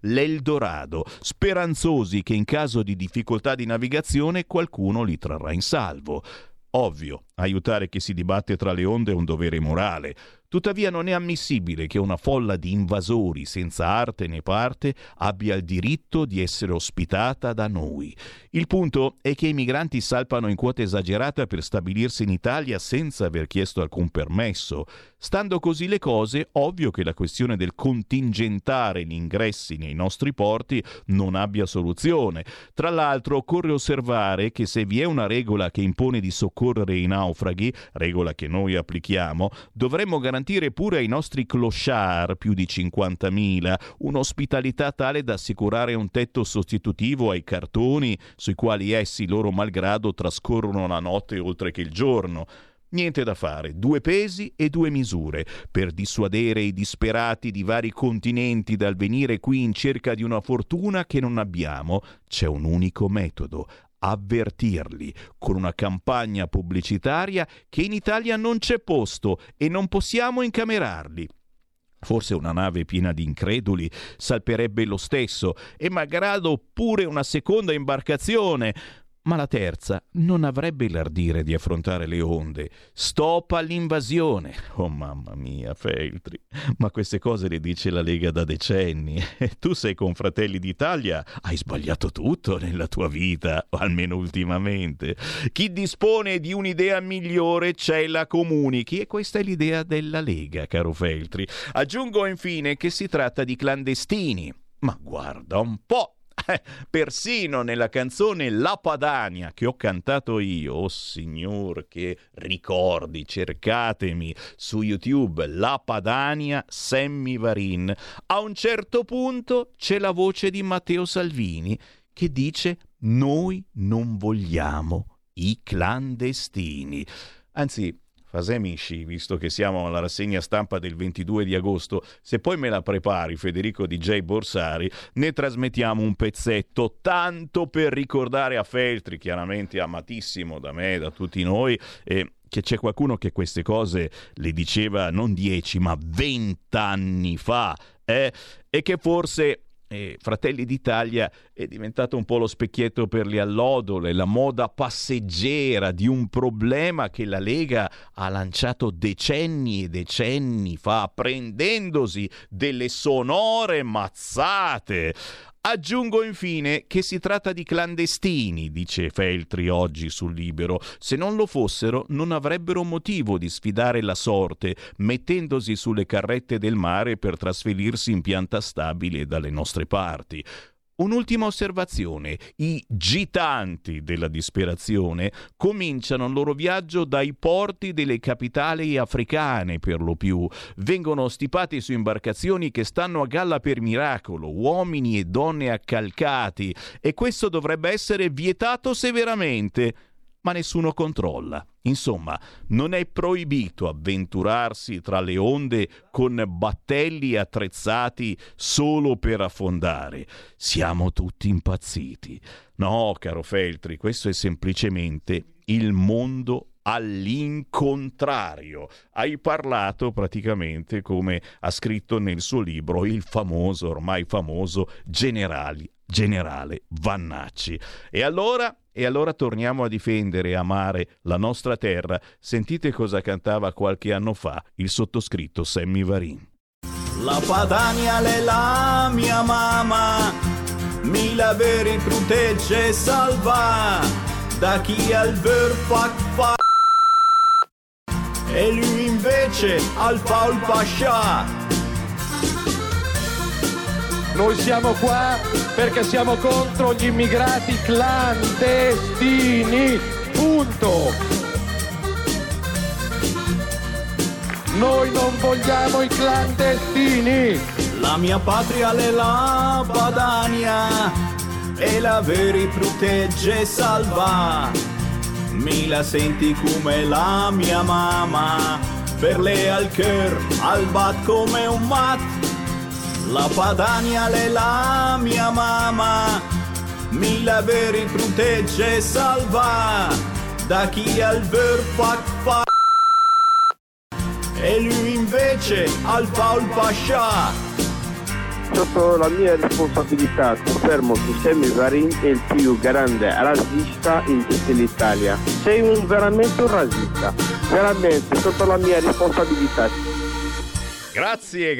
l'Eldorado, speranzosi che in caso di difficoltà di navigazione qualcuno li trarrà in salvo. Ovvio, aiutare chi si dibatte tra le onde è un dovere morale. Tuttavia non è ammissibile che una folla di invasori senza arte né parte abbia il diritto di essere ospitata da noi. Il punto è che i migranti salpano in quota esagerata per stabilirsi in Italia senza aver chiesto alcun permesso. Stando così le cose, ovvio che la questione del contingentare gli ingressi nei nostri porti non abbia soluzione. Tra l'altro occorre osservare che se vi è una regola che impone di soccorrere i naufraghi, regola che noi applichiamo, dovremmo garantire pure ai nostri clochard, più di 50.000, un'ospitalità tale da assicurare un tetto sostitutivo ai cartoni sui quali essi loro malgrado trascorrono la notte oltre che il giorno. Niente da fare, due pesi e due misure. Per dissuadere i disperati di vari continenti dal venire qui in cerca di una fortuna che non abbiamo, c'è un unico metodo: avvertirli con una campagna pubblicitaria che in Italia non c'è posto e non possiamo incamerarli. Forse una nave piena di increduli salperebbe lo stesso, e malgrado pure una seconda imbarcazione. Ma la terza non avrebbe l'ardire di affrontare le onde. Stop all'invasione. Oh mamma mia, Feltri, ma queste cose le dice la Lega da decenni. E tu sei con Fratelli d'Italia, hai sbagliato tutto nella tua vita, almeno ultimamente. Chi dispone di un'idea migliore ce la comunichi, e questa è l'idea della Lega, caro Feltri. Aggiungo infine che si tratta di clandestini. Ma guarda un po'. Persino nella canzone La Padania che ho cantato io, oh signor che ricordi, cercatemi su YouTube La Padania Sammy Varin, a un certo punto c'è la voce di Matteo Salvini che dice: noi non vogliamo i clandestini. Anzi, Fasemici, visto che siamo alla rassegna stampa del 22 di agosto, se poi me la prepari, Federico DJ Borsari, ne trasmettiamo un pezzetto, tanto per ricordare a Feltri, chiaramente amatissimo da me, da tutti noi, che c'è qualcuno che queste cose le diceva non 10 ma 20 anni fa, e che forse... Fratelli d'Italia è diventato un po' lo specchietto per le allodole, la moda passeggera di un problema che la Lega ha lanciato decenni e decenni fa, prendendosi delle sonore mazzate. Aggiungo infine che si tratta di clandestini, dice Feltri oggi sul Libero. Se non lo fossero, non avrebbero motivo di sfidare la sorte, mettendosi sulle carrette del mare per trasferirsi in pianta stabile dalle nostre parti. Un'ultima osservazione: i gitanti della disperazione cominciano il loro viaggio dai porti delle capitali africane, per lo più. Vengono stipati su imbarcazioni che stanno a galla per miracolo, uomini e donne accalcati, e questo dovrebbe essere vietato severamente. Ma nessuno controlla. Insomma, non è proibito avventurarsi tra le onde con battelli attrezzati solo per affondare. Siamo tutti impazziti. No, caro Feltri, questo è semplicemente il mondo all'incontrario. Hai parlato praticamente, come ha scritto nel suo libro il famoso, ormai famoso, generale Vannacci. E allora torniamo a difendere e amare la nostra terra. Sentite cosa cantava qualche anno fa il sottoscritto Sammy Varin. La Padania è la mia mamma, mi la veri protegge e salva, da chi al ver fa e lui invece al faul pascià. Noi siamo qua perché siamo contro gli immigrati clandestini, punto. Noi non vogliamo i clandestini. La mia patria è la Padania e la veri protegge e salva. Mi la senti come la mia mamma, per lei al cœur, al bat come un mat. La Padania è la mia mamma, mi la veri protegge e salva, da chi al ver fa e lui invece al faul pascià. Sotto la mia responsabilità confermo che Sammy Varin è il più grande razzista in tutta l'Italia. Sei veramente un razzista, veramente sotto la mia responsabilità. Grazie.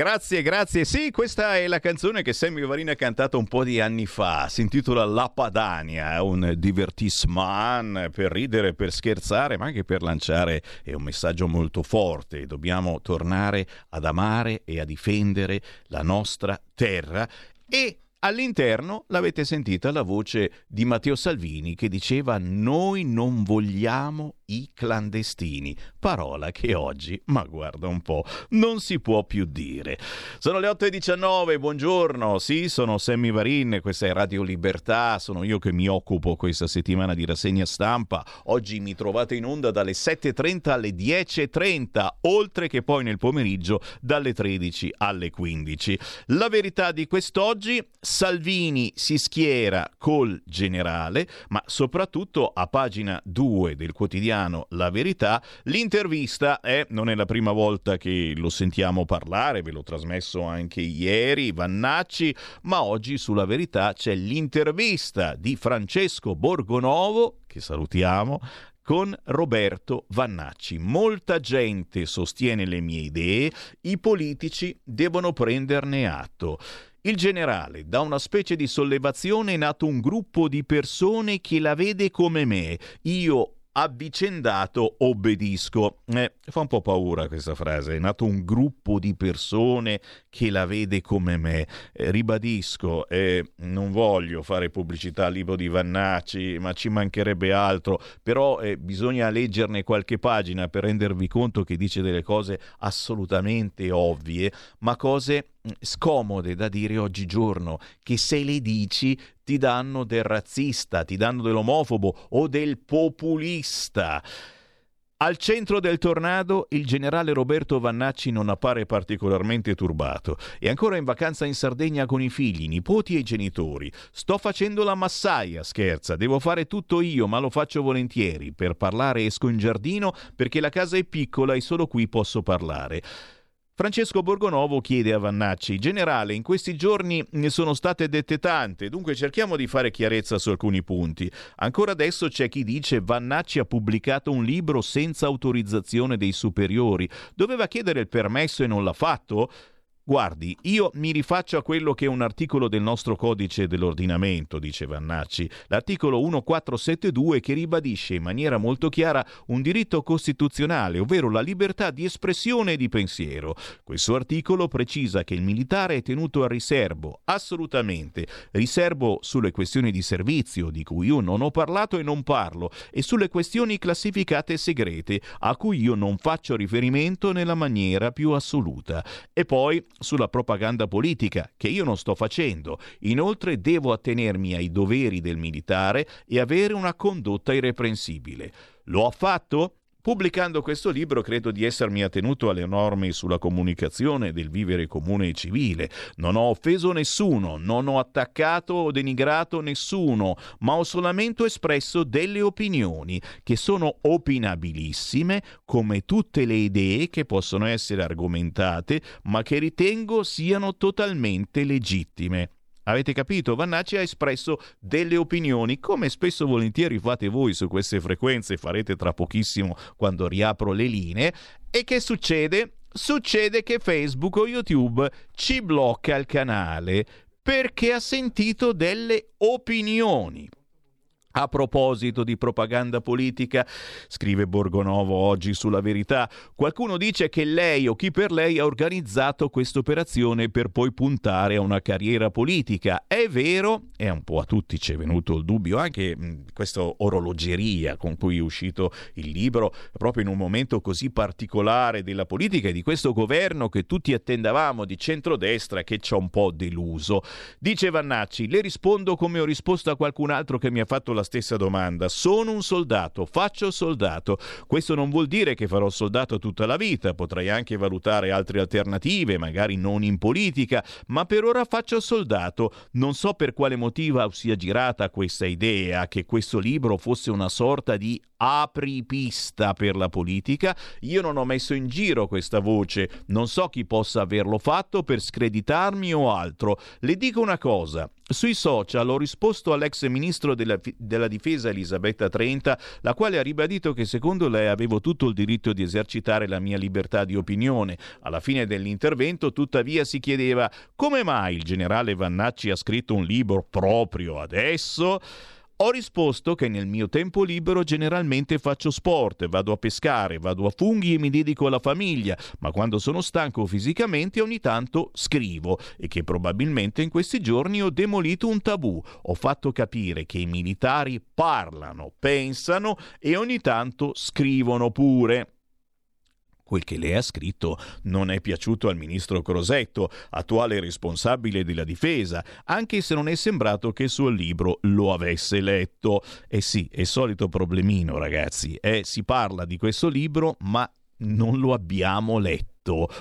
Sì, questa è la canzone che Sammy Varin ha cantato un po' di anni fa. Si intitola La Padania. È un divertissement per ridere, per scherzare, ma anche per lanciare un messaggio molto forte. Dobbiamo tornare ad amare e a difendere la nostra terra. E all'interno l'avete sentita la voce di Matteo Salvini che diceva: noi non vogliamo i clandestini, parola che oggi, ma guarda un po', non si può più dire. Sono le 8:19, buongiorno, sì, sono Sammy Varin, questa è Radio Libertà, sono io che mi occupo questa settimana di rassegna stampa. Oggi mi trovate in onda dalle 7:30 alle 10:30, oltre che poi nel pomeriggio dalle 13 alle 15. La verità di quest'oggi: Salvini si schiera col generale, ma soprattutto a pagina 2 del quotidiano La Verità l'intervista è, non è la prima volta che lo sentiamo parlare, ve l'ho trasmesso anche ieri, Vannacci, ma oggi sulla Verità c'è l'intervista di Francesco Borgonovo, che salutiamo, con Roberto Vannacci. Molta gente sostiene le mie idee, i politici devono prenderne atto. Il generale, da una specie di sollevazione è nato un gruppo di persone che la vede come me. Io avvicendato obbedisco. Fa un po' paura questa frase, è nato un gruppo di persone che la vede come me. Ribadisco, non voglio fare pubblicità al libro di Vannacci, ma ci mancherebbe altro, però bisogna leggerne qualche pagina per rendervi conto che dice delle cose assolutamente ovvie, ma cose scomode da dire oggigiorno, che se le dici ti danno del razzista, ti danno dell'omofobo o del populista. Al centro del tornado il generale Roberto Vannacci non appare particolarmente turbato. È ancora in vacanza in Sardegna con i figli, i nipoti e i genitori. Sto facendo la massaia, scherza, devo fare tutto io, ma lo faccio volentieri. Per parlare esco in giardino perché la casa è piccola e solo qui posso parlare. Francesco Borgonovo chiede a Vannacci: generale, in questi giorni ne sono state dette tante, dunque cerchiamo di fare chiarezza su alcuni punti. Ancora adesso c'è chi dice: Vannacci ha pubblicato un libro senza autorizzazione dei superiori, doveva chiedere il permesso e non l'ha fatto? Guardi, io mi rifaccio a quello che è un articolo del nostro codice dell'ordinamento, dice Vannacci, l'articolo 1472, che ribadisce in maniera molto chiara un diritto costituzionale, ovvero la libertà di espressione e di pensiero. Questo articolo precisa che il militare è tenuto a riserbo, assolutamente, riserbo sulle questioni di servizio, di cui io non ho parlato e non parlo, e sulle questioni classificate e segrete, a cui io non faccio riferimento nella maniera più assoluta. E poi sulla propaganda politica, che io non sto facendo. Inoltre devo attenermi ai doveri del militare e avere una condotta irreprensibile. Lo ha fatto? Pubblicando questo libro credo di essermi attenuto alle norme sulla comunicazione del vivere comune e civile. Non ho offeso nessuno, non ho attaccato o denigrato nessuno, ma ho solamente espresso delle opinioni che sono opinabilissime, come tutte le idee che possono essere argomentate, ma che ritengo siano totalmente legittime. Avete capito? Vannacci ha espresso delle opinioni, come spesso volentieri fate voi su queste frequenze, farete tra pochissimo quando riapro le linee. E che succede? Succede che Facebook o YouTube ci blocca il canale perché ha sentito delle opinioni. A proposito di propaganda politica, scrive Borgonovo oggi sulla Verità, qualcuno dice che lei o chi per lei ha organizzato questa operazione per poi puntare a una carriera politica. È vero, e un po' a tutti ci è venuto il dubbio, anche questa orologeria con cui è uscito il libro, proprio in un momento così particolare della politica e di questo governo che tutti attendavamo di centrodestra, che ci ha un po' deluso. Dice Vannacci: le rispondo come ho risposto a qualcun altro che mi ha fatto la stessa domanda. Sono un soldato, faccio soldato. Questo non vuol dire che farò soldato tutta la vita, potrei anche valutare altre alternative, magari non in politica, ma per ora faccio soldato. Non so per quale motivo sia girata questa idea che questo libro fosse una sorta di apripista per la politica. Io non ho messo in giro questa voce, non so chi possa averlo fatto per screditarmi o altro. Le dico una cosa: sui social ho risposto all'ex ministro della della Difesa Elisabetta Trenta, la quale ha ribadito che secondo lei avevo tutto il diritto di esercitare la mia libertà di opinione. Alla fine dell'intervento, tuttavia, si chiedeva come mai il generale Vannacci ha scritto un libro proprio adesso. Ho risposto che nel mio tempo libero generalmente faccio sport, vado a pescare, vado a funghi e mi dedico alla famiglia, ma quando sono stanco fisicamente ogni tanto scrivo, e che probabilmente in questi giorni ho demolito un tabù. Ho fatto capire che i militari parlano, pensano e ogni tanto scrivono pure. Quel che lei ha scritto non è piaciuto al ministro Crosetto, attuale responsabile della difesa, anche se non è sembrato che il suo libro lo avesse letto. E sì, è solito problemino, ragazzi. Si parla di questo libro, ma non lo abbiamo letto.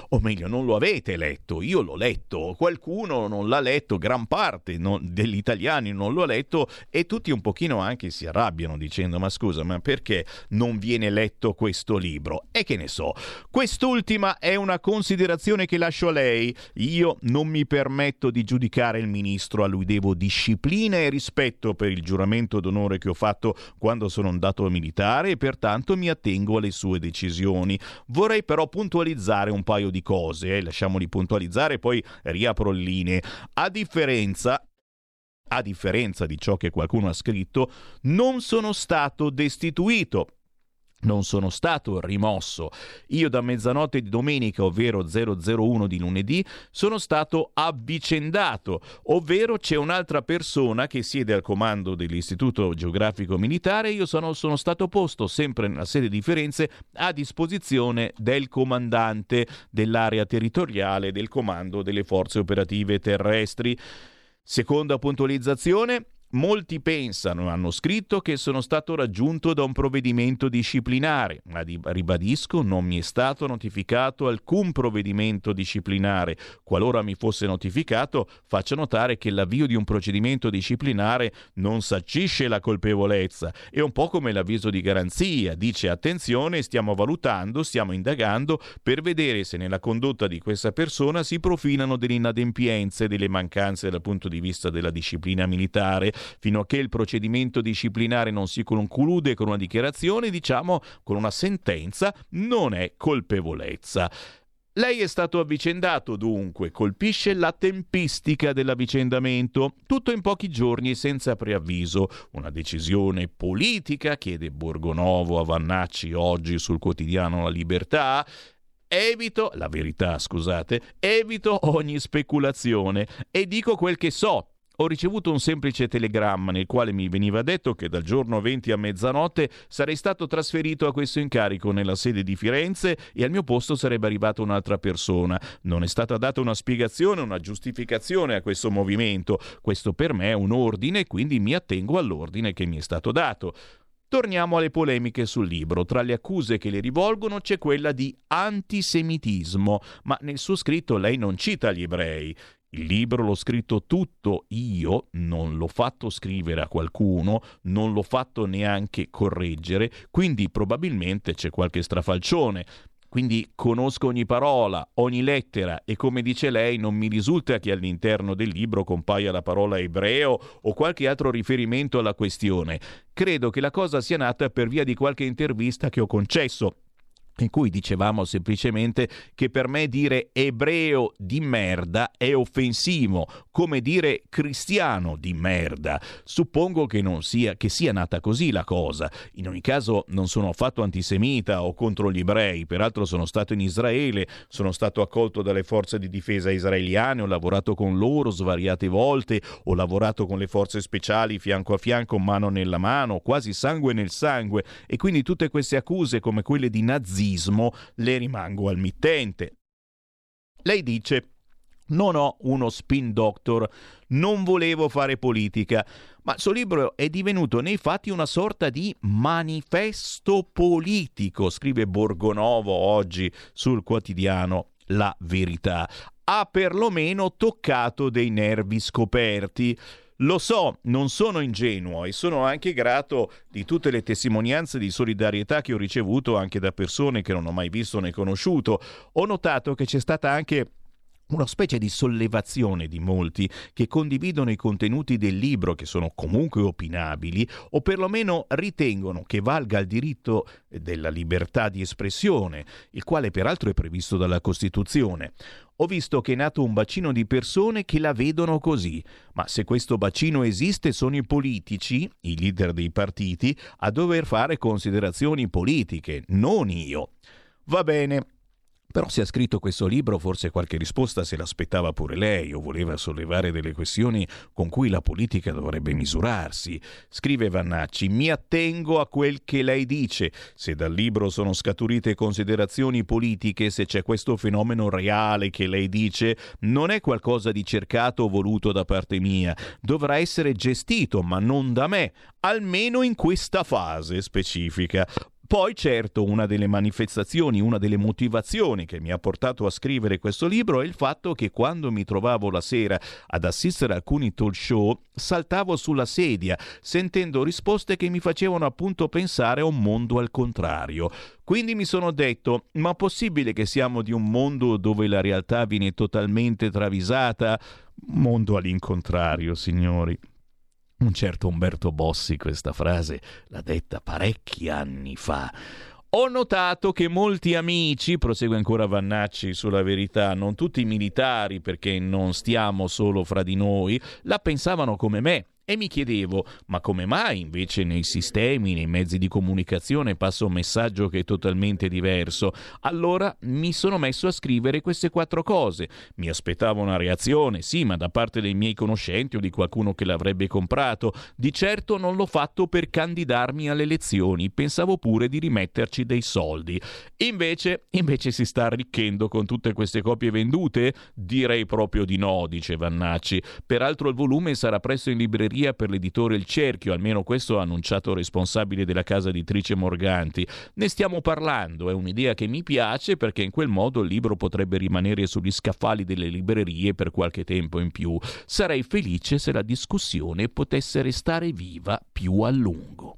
O meglio, non lo avete letto, io l'ho letto, qualcuno non l'ha letto, gran parte degli italiani non l'ho letto, e tutti un pochino anche si arrabbiano dicendo ma scusa, ma perché non viene letto questo libro? E che ne so, quest'ultima è una considerazione che lascio a lei. Io non mi permetto di giudicare il ministro, a lui devo disciplina e rispetto per il giuramento d'onore che ho fatto quando sono andato a militare, e pertanto mi attengo alle sue decisioni. Vorrei però puntualizzare un paio di cose, lasciamoli puntualizzare, poi riapro le linee. A differenza di ciò che qualcuno ha scritto, non sono stato destituito. Non sono stato rimosso. Io da mezzanotte di domenica, ovvero 001 di lunedì, sono stato avvicendato, ovvero c'è un'altra persona che siede al comando dell'Istituto Geografico Militare, io sono stato posto, sempre nella sede di Firenze, a disposizione del comandante dell'area territoriale del comando delle forze operative terrestri. Seconda puntualizzazione. Molti pensano, hanno scritto, che sono stato raggiunto da un provvedimento disciplinare, ma ribadisco, non mi è stato notificato alcun provvedimento disciplinare. Qualora mi fosse notificato, faccio notare che l'avvio di un procedimento disciplinare non sancisce la colpevolezza. È un po' come l'avviso di garanzia, dice attenzione, stiamo valutando, stiamo indagando per vedere se nella condotta di questa persona si profilano delle inadempienze, delle mancanze dal punto di vista della disciplina militare. Fino a che il procedimento disciplinare non si conclude con una dichiarazione, diciamo con una sentenza, non è colpevolezza. Lei è stato avvicendato, dunque colpisce la tempistica dell'avvicendamento, tutto in pochi giorni e senza preavviso. Una decisione politica, chiede Borgonovo a Vannacci oggi sul quotidiano La Libertà. Evito ogni speculazione e dico quel che so. Ho ricevuto un semplice telegramma nel quale mi veniva detto che dal giorno 20 a mezzanotte sarei stato trasferito a questo incarico nella sede di Firenze e al mio posto sarebbe arrivata un'altra persona. Non è stata data una spiegazione, una giustificazione a questo movimento. Questo per me è un ordine, quindi mi attengo all'ordine che mi è stato dato. Torniamo alle polemiche sul libro. Tra le accuse che le rivolgono c'è quella di antisemitismo, ma nel suo scritto lei non cita gli ebrei. Il libro l'ho scritto tutto io, non l'ho fatto scrivere a qualcuno, non l'ho fatto neanche correggere, quindi probabilmente c'è qualche strafalcione. Quindi conosco ogni parola, ogni lettera, e come dice lei non mi risulta che all'interno del libro compaia la parola ebreo o qualche altro riferimento alla questione. Credo che la cosa sia nata per via di qualche intervista che ho concesso, in cui dicevamo semplicemente che per me dire ebreo di merda è offensivo, come dire cristiano di merda. Suppongo che sia nata così la cosa. In ogni caso non sono affatto antisemita o contro gli ebrei, peraltro sono stato in Israele, sono stato accolto dalle forze di difesa israeliane, ho lavorato con loro svariate volte, ho lavorato con le forze speciali fianco a fianco, mano nella mano, quasi sangue nel sangue, e quindi tutte queste accuse come quelle di nazismo le rimango al mittente. Lei dice: non ho uno spin doctor, non volevo fare politica, ma il suo libro è divenuto nei fatti una sorta di manifesto politico, scrive Borgonovo oggi sul quotidiano La Verità. Ha perlomeno toccato dei nervi scoperti. Lo so, non sono ingenuo e sono anche grato di tutte le testimonianze di solidarietà che ho ricevuto anche da persone che non ho mai visto né conosciuto. Ho notato che c'è stata anche una specie di sollevazione di molti che condividono i contenuti del libro, che sono comunque opinabili, o perlomeno ritengono che valga il diritto della libertà di espressione, il quale peraltro è previsto dalla Costituzione. Ho visto che è nato un bacino di persone che la vedono così, ma se questo bacino esiste sono i politici, i leader dei partiti, a dover fare considerazioni politiche, non io. Va bene. Però se ha scritto questo libro forse qualche risposta se l'aspettava pure lei, o voleva sollevare delle questioni con cui la politica dovrebbe misurarsi. Scrive Vannacci: mi attengo a quel che lei dice. Se dal libro sono scaturite considerazioni politiche, se c'è questo fenomeno reale che lei dice, non è qualcosa di cercato o voluto da parte mia. Dovrà essere gestito, ma non da me, almeno in questa fase specifica. Poi certo una delle manifestazioni, una delle motivazioni che mi ha portato a scrivere questo libro è il fatto che quando mi trovavo la sera ad assistere a alcuni talk show saltavo sulla sedia sentendo risposte che mi facevano appunto pensare a un mondo al contrario. Quindi mi sono detto, ma possibile che siamo di un mondo dove la realtà viene totalmente travisata? Mondo all'incontrario, signori. Un certo Umberto Bossi questa frase l'ha detta parecchi anni fa. Ho notato che molti amici, prosegue ancora Vannacci sulla Verità, non tutti i militari, perché non stiamo solo fra di noi, la pensavano come me. E mi chiedevo, ma come mai invece nei sistemi, nei mezzi di comunicazione passa un messaggio che è totalmente diverso? Allora mi sono messo a scrivere queste 4 cose. Mi aspettavo una reazione, sì, ma da parte dei miei conoscenti o di qualcuno che l'avrebbe comprato. Di certo non l'ho fatto per candidarmi alle elezioni, pensavo pure di rimetterci dei soldi. Invece si sta arricchendo con tutte queste copie vendute? Direi proprio di no, dice Vannacci. Peraltro il volume sarà presto in libreria per l'editore Il Cerchio, almeno questo ha annunciato il responsabile della casa editrice Morganti. Ne stiamo parlando, è un'idea che mi piace perché in quel modo il libro potrebbe rimanere sugli scaffali delle librerie per qualche tempo in più. Sarei felice se la discussione potesse restare viva più a lungo.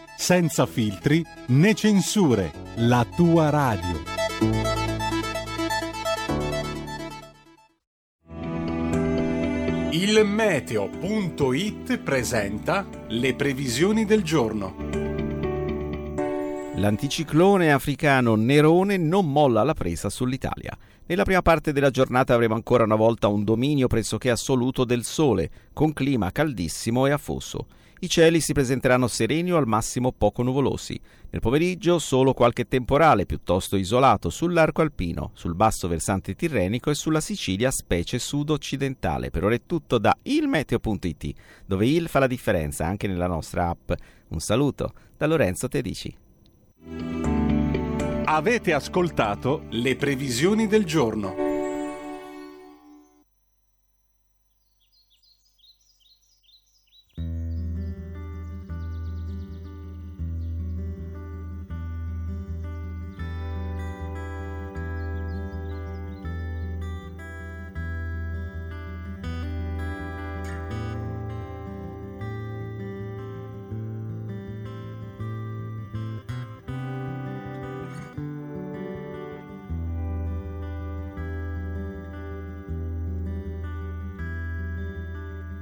senza filtri né censure, la tua radio. Il meteo.it presenta le previsioni del giorno. L'anticiclone africano Nerone non molla la presa sull'Italia. Nella prima parte della giornata avremo ancora una volta un dominio pressoché assoluto del sole, con clima caldissimo e afoso. I cieli si presenteranno sereni o al massimo poco nuvolosi. Nel pomeriggio solo qualche temporale piuttosto isolato sull'arco alpino, sul basso versante tirrenico e sulla Sicilia, specie sud-occidentale. Per ora è tutto da ilmeteo.it, dove il fa la differenza anche nella nostra app. Un saluto da Lorenzo Tedici. Avete ascoltato le previsioni del giorno.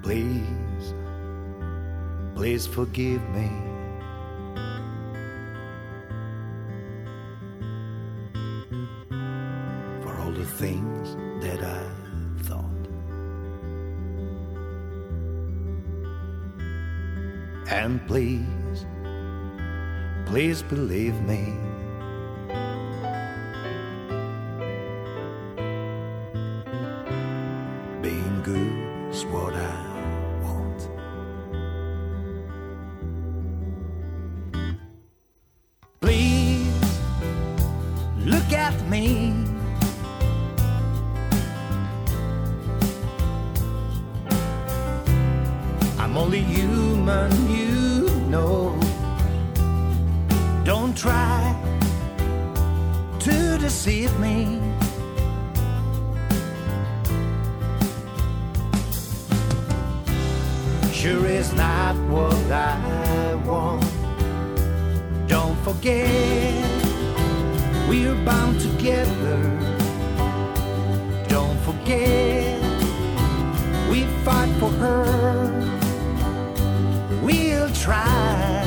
Please, please forgive me. For all the things that I thought. And please, please believe me. Being good is what I want. Please look at me. I'm only human, you know. Don't try to deceive me. Sure is not what I want. Don't forget, we're bound together. Don't forget, we fight for her. We'll try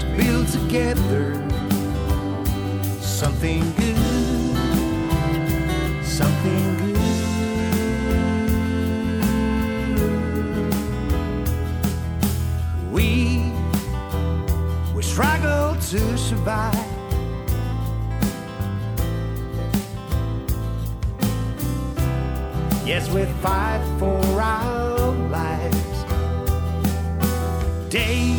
to build together something good, something good. Struggle to survive. Yes, we fight for our lives. They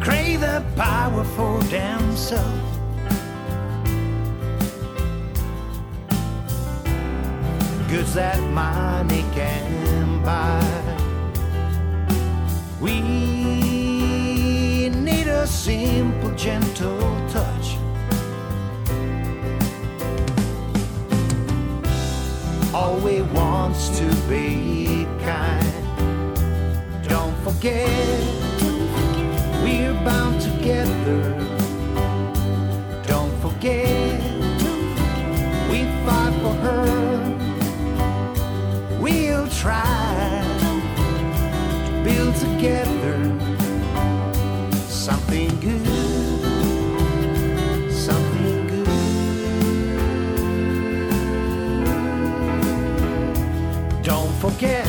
crave the power for themselves. Goods that money can buy. We need a simple, gentle touch. All we want's to be kind. Don't forget, we're bound together. Don't forget, we fight for her. We'll try to build together. Something good, something good. Don't forget,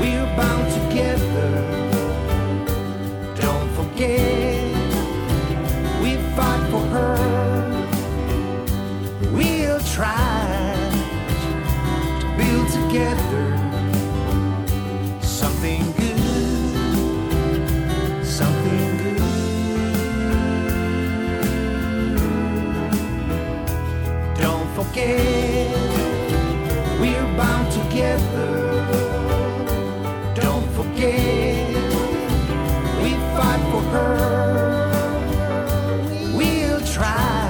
we're bound together. Don't forget, we fight for her. We'll try to build together something good. We're bound together. Don't forget, we fight for her. We'll try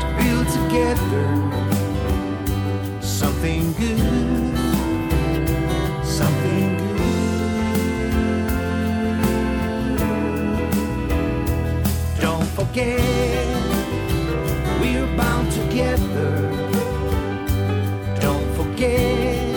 to build together something good, something good. Don't forget, we're bound together. Don't forget.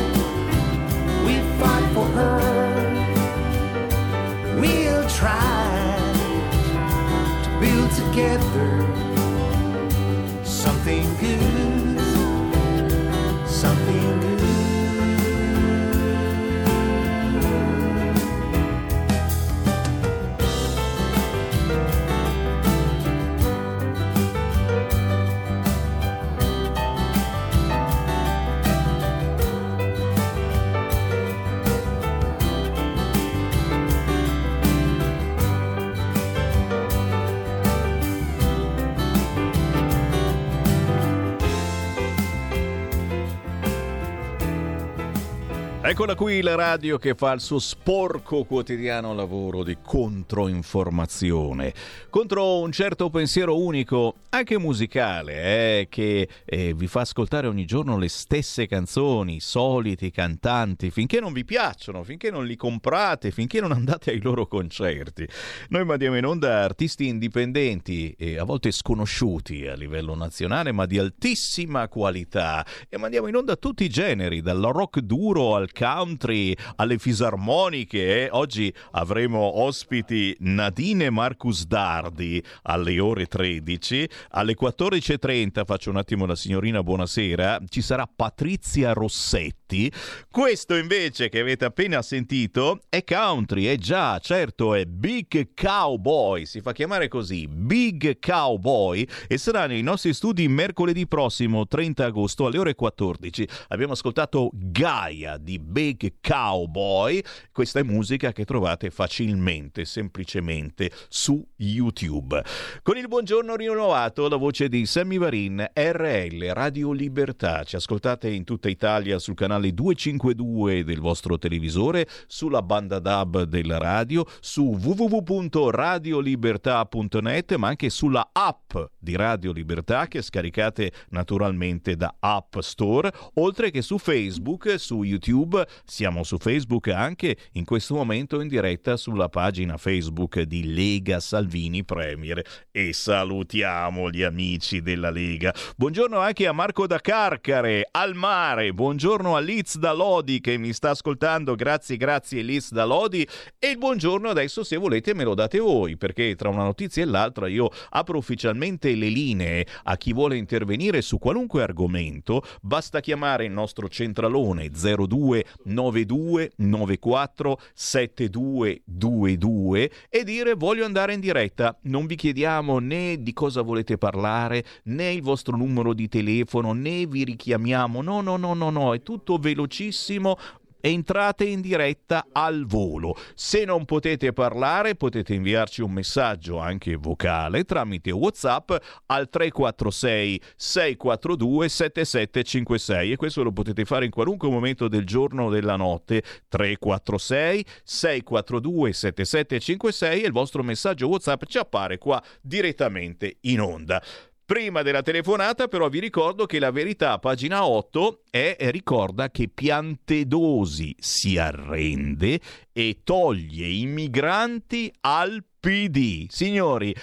Eccola qui la radio che fa il suo sporco quotidiano lavoro di controinformazione, contro un certo pensiero unico, anche musicale, che vi fa ascoltare ogni giorno le stesse canzoni, soliti cantanti, finché non vi piacciono, finché non li comprate, finché non andate ai loro concerti. Noi mandiamo in onda artisti indipendenti e a volte sconosciuti a livello nazionale, ma di altissima qualità, e mandiamo in onda tutti i generi, dal rock duro al country, alle fisarmoniche. Oggi avremo ospiti Nadine Marcus Dardi alle ore 13, alle 14.30 faccio un attimo la signorina buonasera, ci sarà Patrizia Rossetti. Questo invece che avete appena sentito è country, è già, certo, è Big Cowboy, si fa chiamare così, Big Cowboy, e sarà nei nostri studi mercoledì prossimo 30 agosto alle ore 14. Abbiamo ascoltato Gaia di Big Cowboy. Questa è musica che trovate facilmente, semplicemente su YouTube. Con il buongiorno rinnovato, la voce di Sammy Varin, RL Radio Libertà. Ci ascoltate in tutta Italia sul canale 252 del vostro televisore, sulla banda DAB della radio, su www.radiolibertà.net, ma anche sulla app di Radio Libertà che scaricate naturalmente da App Store, oltre che su Facebook, su YouTube. Siamo su Facebook anche in questo momento in diretta sulla pagina Facebook di Lega Salvini Premier, e salutiamo gli amici della Lega. Buongiorno anche a Marco da Carcare, al mare. Buongiorno a Liz da Lodi che mi sta ascoltando, grazie Liz da Lodi. E il buongiorno adesso, se volete, me lo date voi, perché tra una notizia e l'altra io apro ufficialmente le linee a chi vuole intervenire su qualunque argomento. Basta chiamare il nostro centralone 02 92 94 7222 e dire voglio andare in diretta. Non vi chiediamo né di cosa volete parlare, né il vostro numero di telefono, né vi richiamiamo. No, è tutto velocissimo. Entrate in diretta al volo. Se non potete parlare, potete inviarci un messaggio anche vocale tramite WhatsApp al 346 642 7756, e questo lo potete fare in qualunque momento del giorno o della notte. 346 642 7756 e il vostro messaggio WhatsApp ci appare qua direttamente in onda. Prima della telefonata però vi ricordo che La Verità, pagina 8, ricorda che Piantedosi si arrende e toglie i migranti al PD. Signori,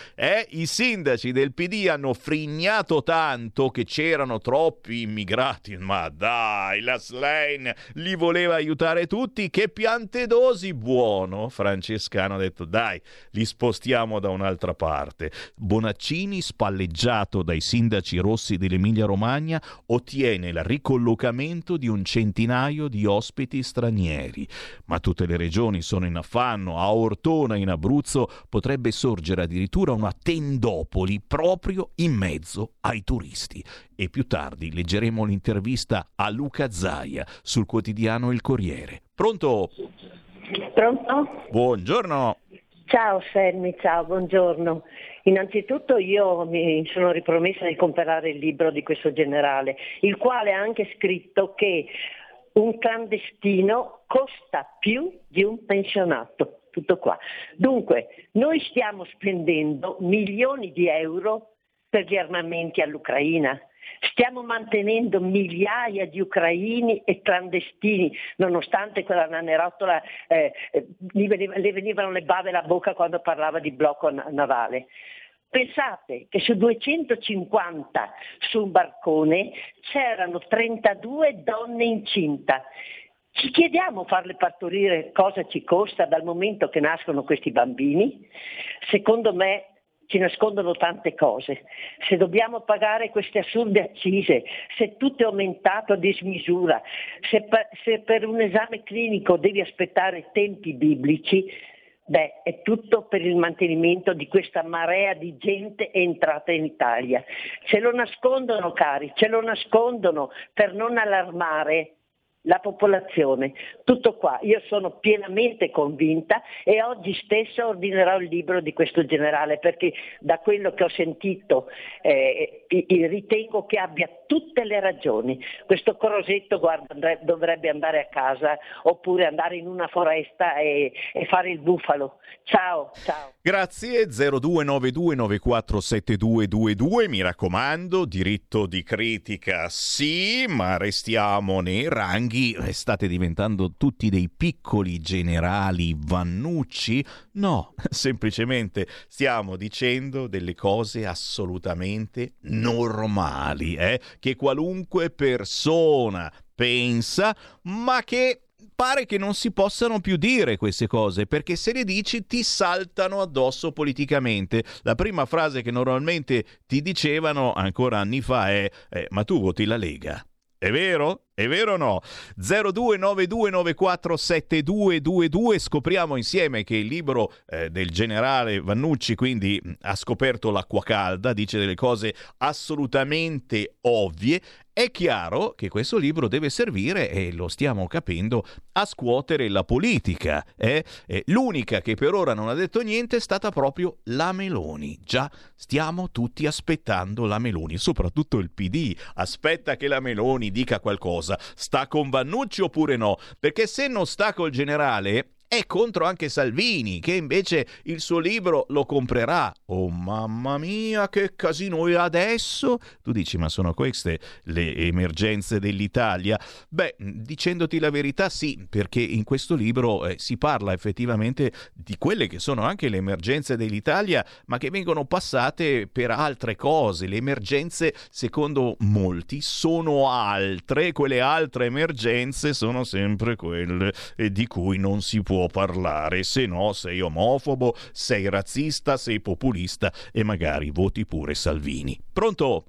i sindaci del PD hanno frignato tanto che c'erano troppi immigrati, ma dai, la Schlein li voleva aiutare tutti, che Piantedosi buono francescano ha detto dai, li spostiamo da un'altra parte. Bonaccini, spalleggiato dai sindaci rossi dell'Emilia Romagna, ottiene il ricollocamento di un centinaio di ospiti stranieri, ma tutte le regioni sono in affanno. A Ortona in Abruzzo potrebbe sorgere addirittura una tendopoli proprio in mezzo ai turisti. E più tardi leggeremo l'intervista a Luca Zaia sul quotidiano Il Corriere. Pronto? Pronto? Buongiorno. Ciao Sammy, ciao, buongiorno. Innanzitutto io mi sono ripromessa di comprare il libro di questo generale, il quale ha anche scritto che un clandestino costa più di un pensionato. Tutto qua. Dunque, noi stiamo spendendo milioni di euro per gli armamenti all'Ucraina, stiamo mantenendo migliaia di ucraini e clandestini, nonostante quella nanerottola le venivano le bave alla bocca quando parlava di blocco navale. Pensate che su 250 su un barcone c'erano 32 donne incinta. Ci chiediamo farle partorire cosa ci costa dal momento che nascono questi bambini? Secondo me ci nascondono tante cose. Se dobbiamo pagare queste assurde accise, se tutto è aumentato a dismisura, se per un esame clinico devi aspettare tempi biblici, beh, è tutto per il mantenimento di questa marea di gente entrata in Italia. Ce lo nascondono, cari, ce lo nascondono per non allarmare la popolazione. Tutto qua. Io sono pienamente convinta e oggi stesso ordinerò il libro di questo generale, perché da quello che ho sentito ritengo che abbia tutte le ragioni. Questo Crosetto, guarda, dovrebbe andare a casa oppure andare in una foresta e fare il bufalo. Ciao, ciao. Grazie. 0292947222, mi raccomando, diritto di critica sì, ma restiamo nei ranghi. State diventando tutti dei piccoli generali Vannucci? No, semplicemente stiamo dicendo delle cose assolutamente normali, che qualunque persona pensa, ma che pare che non si possano più dire queste cose, perché se le dici ti saltano addosso politicamente. La prima frase che normalmente ti dicevano ancora anni fa è ma tu voti la Lega? È vero? È vero o no? 0292947222. Scopriamo insieme che il libro del generale Vannucci quindi ha scoperto l'acqua calda, dice delle cose assolutamente ovvie. È chiaro che questo libro deve servire, e lo stiamo capendo, a scuotere la politica. L'unica che per ora non ha detto niente è stata proprio la Meloni. Già, stiamo tutti aspettando la Meloni, soprattutto il PD. Aspetta che la Meloni dica qualcosa. Sta con Vannucci oppure no? Perché se non sta col generale è contro anche Salvini, che invece il suo libro lo comprerà. Oh mamma mia, che casino è adesso! Tu dici, ma sono queste le emergenze dell'Italia? Beh, dicendoti la verità sì, perché in questo libro si parla effettivamente di quelle che sono anche le emergenze dell'Italia, ma che vengono passate per altre cose. Le emergenze, secondo molti, sono altre. Quelle altre emergenze sono sempre quelle di cui non si può parlare, se no sei omofobo, sei razzista, sei populista e magari voti pure Salvini. Pronto?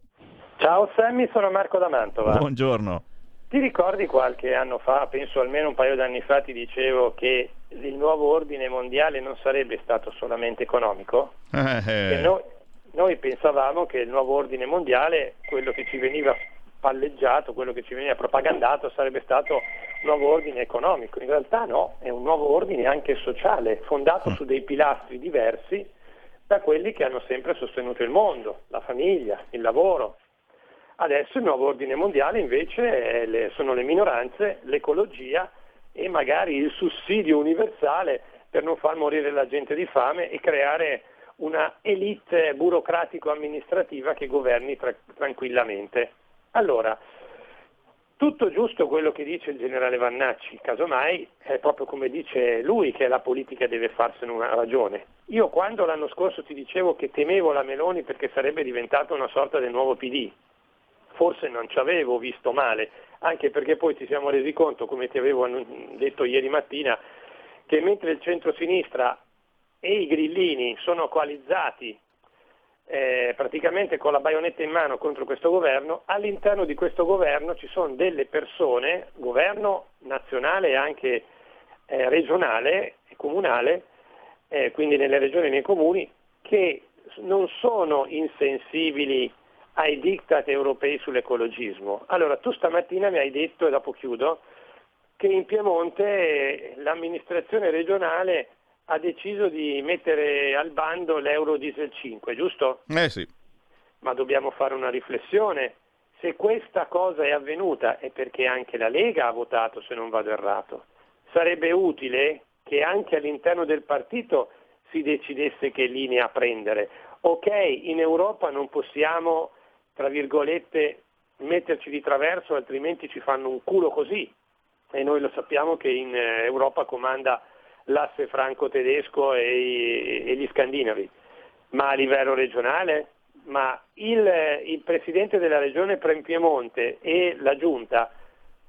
Ciao Sammy, sono Marco da Mantova. Buongiorno. Ti ricordi qualche anno fa, penso almeno un paio d'anni fa, ti dicevo che il nuovo ordine mondiale non sarebbe stato solamente economico? Noi pensavamo che il nuovo ordine mondiale, quello che ci veniva palleggiato, quello che ci veniva propagandato, sarebbe stato un nuovo ordine economico. In realtà no, è un nuovo ordine anche sociale, fondato su dei pilastri diversi da quelli che hanno sempre sostenuto il mondo, la famiglia, il lavoro. Adesso il nuovo ordine mondiale invece sono le minoranze, l'ecologia e magari il sussidio universale per non far morire la gente di fame e creare una elite burocratico-amministrativa che governi tranquillamente. Allora, tutto giusto quello che dice il generale Vannacci, casomai è proprio come dice lui che la politica deve farsene una ragione. Io quando l'anno scorso ti dicevo che temevo la Meloni perché sarebbe diventata una sorta del nuovo PD, forse non ci avevo visto male, anche perché poi ci siamo resi conto, come ti avevo detto ieri mattina, che mentre il centrosinistra e i grillini sono coalizzati praticamente con la baionetta in mano contro questo governo, all'interno di questo governo ci sono delle persone, governo nazionale e anche regionale e comunale, quindi nelle regioni e nei comuni, che non sono insensibili ai diktat europei sull'ecologismo. Allora, tu stamattina mi hai detto, e dopo chiudo, che in Piemonte l'amministrazione regionale ha deciso di mettere al bando l'euro diesel 5, giusto? Sì. Ma dobbiamo fare una riflessione. Se questa cosa è avvenuta è perché anche la Lega ha votato, se non vado errato. Sarebbe utile che anche all'interno del partito si decidesse che linea prendere. Ok, in Europa non possiamo, tra virgolette, metterci di traverso, altrimenti ci fanno un culo così. E noi lo sappiamo che in Europa comanda l'asse franco-tedesco e gli scandinavi, ma a livello regionale, ma il presidente della regione Piemonte e la giunta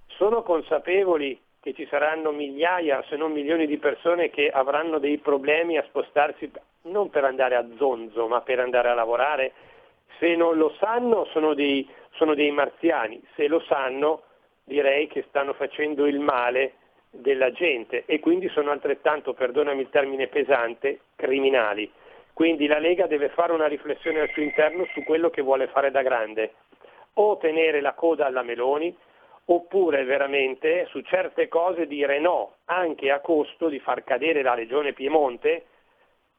sono consapevoli che ci saranno migliaia, se non milioni di persone che avranno dei problemi a spostarsi, non per andare a zonzo, ma per andare a lavorare. Se non lo sanno sono dei marziani, se lo sanno direi che stanno facendo il male della gente e quindi sono altrettanto, perdonami il termine pesante, criminali. Quindi la Lega deve fare una riflessione al suo interno su quello che vuole fare da grande, o tenere la coda alla Meloni oppure veramente su certe cose dire no, anche a costo di far cadere la regione Piemonte,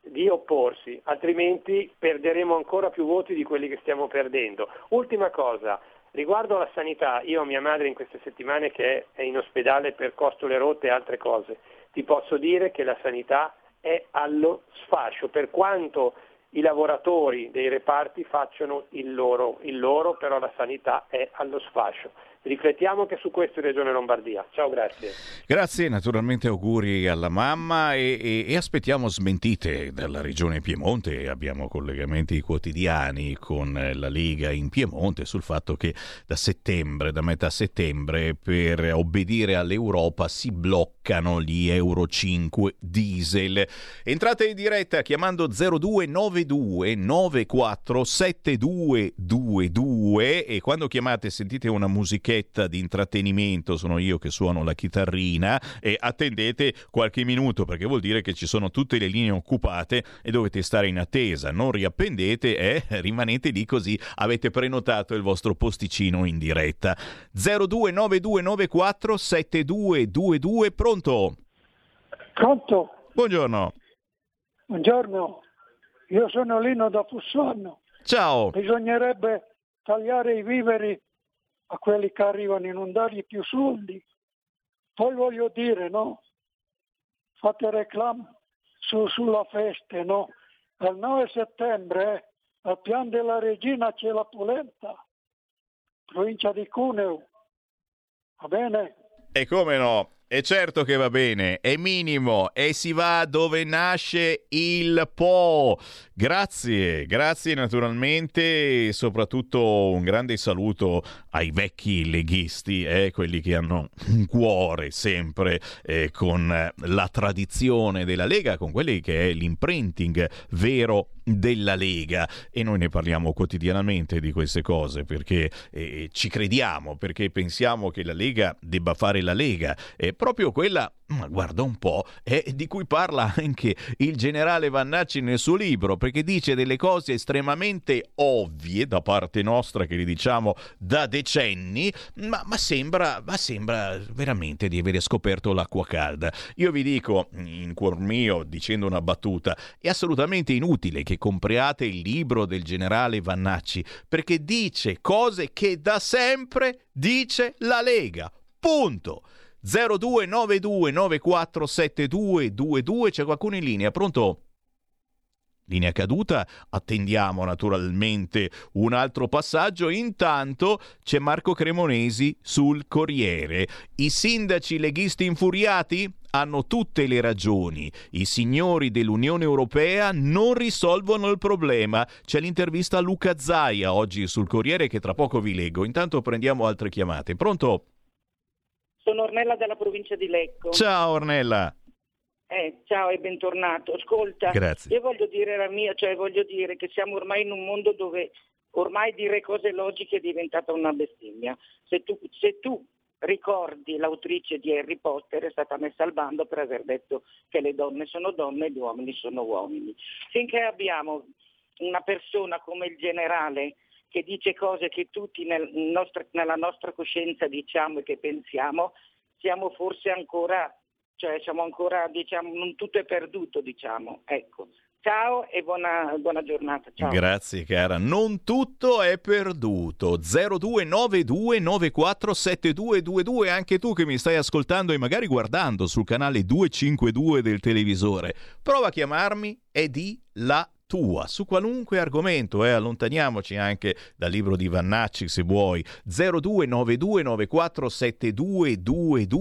di opporsi, altrimenti perderemo ancora più voti di quelli che stiamo perdendo. Ultima cosa, Riguardo alla sanità, io ho mia madre in queste settimane che è in ospedale per costole rotte e altre cose. Ti posso dire che la sanità è allo sfascio, per quanto i lavoratori dei reparti facciano il loro, però la sanità è allo sfascio. Riflettiamo anche su questo in Regione Lombardia. Ciao, grazie. Grazie, naturalmente auguri alla mamma e aspettiamo smentite dalla Regione Piemonte. Abbiamo collegamenti quotidiani con la Lega in Piemonte sul fatto che da metà settembre, per obbedire all'Europa si bloccano gli Euro 5 diesel. Entrate in diretta chiamando 0292 94 7222 e quando chiamate sentite una musichetta di intrattenimento, sono io che suono la chitarrina, e attendete qualche minuto perché vuol dire che ci sono tutte le linee occupate e dovete stare in attesa. Non riappendete e rimanete lì, così avete prenotato il vostro posticino in diretta. 0292947222. Pronto? Pronto? Buongiorno. Buongiorno, io sono Lino da Fussonno. Ciao. Bisognerebbe tagliare i viveri a quelli che arrivano e non dargli più soldi. Poi voglio dire, no? Fate reclam sulla festa, no? Al 9 settembre al Pian della Regina c'è la polenta, provincia di Cuneo. Va bene? E come no? E certo che va bene, è minimo e si va dove nasce il Po. Grazie naturalmente, e soprattutto un grande saluto ai vecchi leghisti, quelli che hanno un cuore sempre con la tradizione della Lega, con quelli che è l'imprinting vero della Lega, e noi ne parliamo quotidianamente di queste cose perché ci crediamo, perché pensiamo che la Lega debba fare la Lega, proprio quella, ma guarda un po', di cui parla anche il generale Vannacci nel suo libro, perché dice delle cose estremamente ovvie da parte nostra, che li diciamo da decenni, ma sembra veramente di aver scoperto l'acqua calda. Io vi dico, in cuor mio, dicendo una battuta, è assolutamente inutile che compriate il libro del generale Vannacci, perché dice cose che da sempre dice la Lega, punto. 0292947222. C'è qualcuno in linea? Pronto? Linea caduta, attendiamo naturalmente un altro passaggio. Intanto c'è Marco Cremonesi sul Corriere. I sindaci leghisti infuriati? Hanno tutte le ragioni. I signori dell'Unione Europea non risolvono il problema. C'è l'intervista a Luca Zaia oggi sul Corriere, che tra poco vi leggo. Intanto prendiamo altre chiamate. Pronto? Sono Ornella dalla provincia di Lecco. Ciao Ornella. Ciao e bentornato. Ascolta, grazie. Io voglio dire la mia, cioè voglio dire che siamo ormai in un mondo dove ormai dire cose logiche è diventata una bestemmia. Se tu ricordi, l'autrice di Harry Potter è stata messa al bando per aver detto che le donne sono donne e gli uomini sono uomini. Finché abbiamo una persona come il generale che dice cose che tutti nella nostra coscienza diciamo e che pensiamo, siamo forse ancora, cioè siamo ancora, diciamo, non tutto è perduto, diciamo, ecco. Ciao e buona giornata. Ciao. Grazie cara. Non tutto è perduto. 0292947222. Anche tu che mi stai ascoltando e magari guardando sul canale 252 del televisore, prova a chiamarmi e di la tua, su qualunque argomento, allontaniamoci anche dal libro di Vannacci se vuoi. 0292947222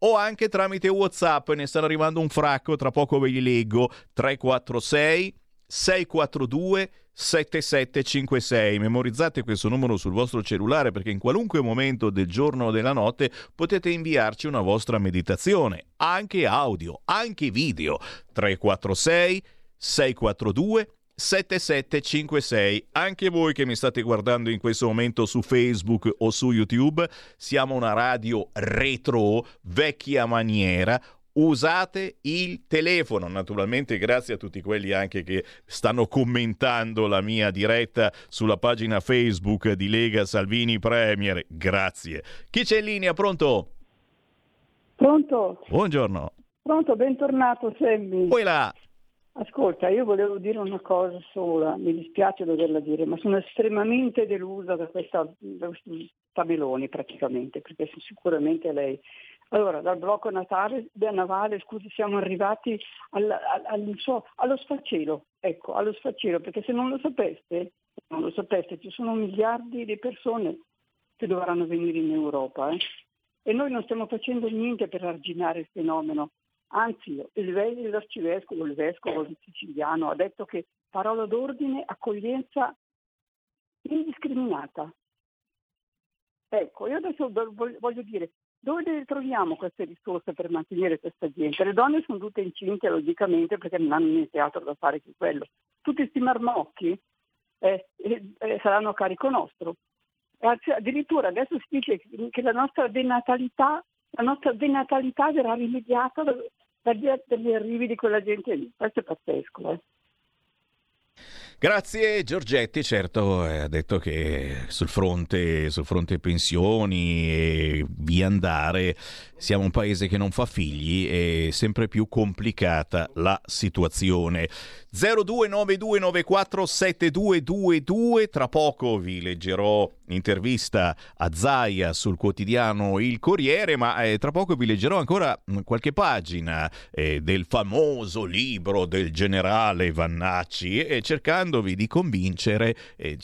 o anche tramite WhatsApp, ne stanno arrivando un fracco, tra poco ve li leggo. 346 642 7756. Memorizzate questo numero sul vostro cellulare, perché in qualunque momento del giorno o della notte potete inviarci una vostra meditazione, anche audio, anche video. 346 642 7756. Anche voi che mi state guardando in questo momento su Facebook o su YouTube, siamo una radio retro, vecchia maniera. Usate il telefono, naturalmente. Grazie a tutti quelli anche che stanno commentando la mia diretta sulla pagina Facebook di Lega Salvini Premier. Grazie. Chi c'è in linea? Pronto? Pronto? Buongiorno. Pronto, bentornato Sammy. Poi là. Ascolta, io volevo dire una cosa sola, mi dispiace doverla dire, ma sono estremamente delusa da questi tabelloni praticamente, perché sicuramente lei... Allora, dal blocco navale, scusi, siamo arrivati allo sfacelo, ecco, allo sfacelo, perché se non lo sapeste, ci sono miliardi di persone che dovranno venire in Europa, e noi non stiamo facendo niente per arginare il fenomeno. Anzi, il vescovo siciliano ha detto che parola d'ordine, accoglienza indiscriminata. Ecco, io adesso voglio dire, dove troviamo queste risorse per mantenere questa gente? Le donne sono tutte incinte, logicamente, perché non hanno niente altro da fare che quello. Tutti questi marmocchi saranno a carico nostro. Addirittura adesso si dice che la nostra denatalità verrà rimediata dagli arrivi di quella gente lì. Questo è pazzesco, Grazie Giorgetti, certo ha detto che sul fronte pensioni e via andare siamo un paese che non fa figli e sempre più complicata la situazione. 0292947222, tra poco vi leggerò intervista a Zaia sul quotidiano Il Corriere, ma tra poco vi leggerò ancora qualche pagina del famoso libro del generale Vannacci, cercando di convincervi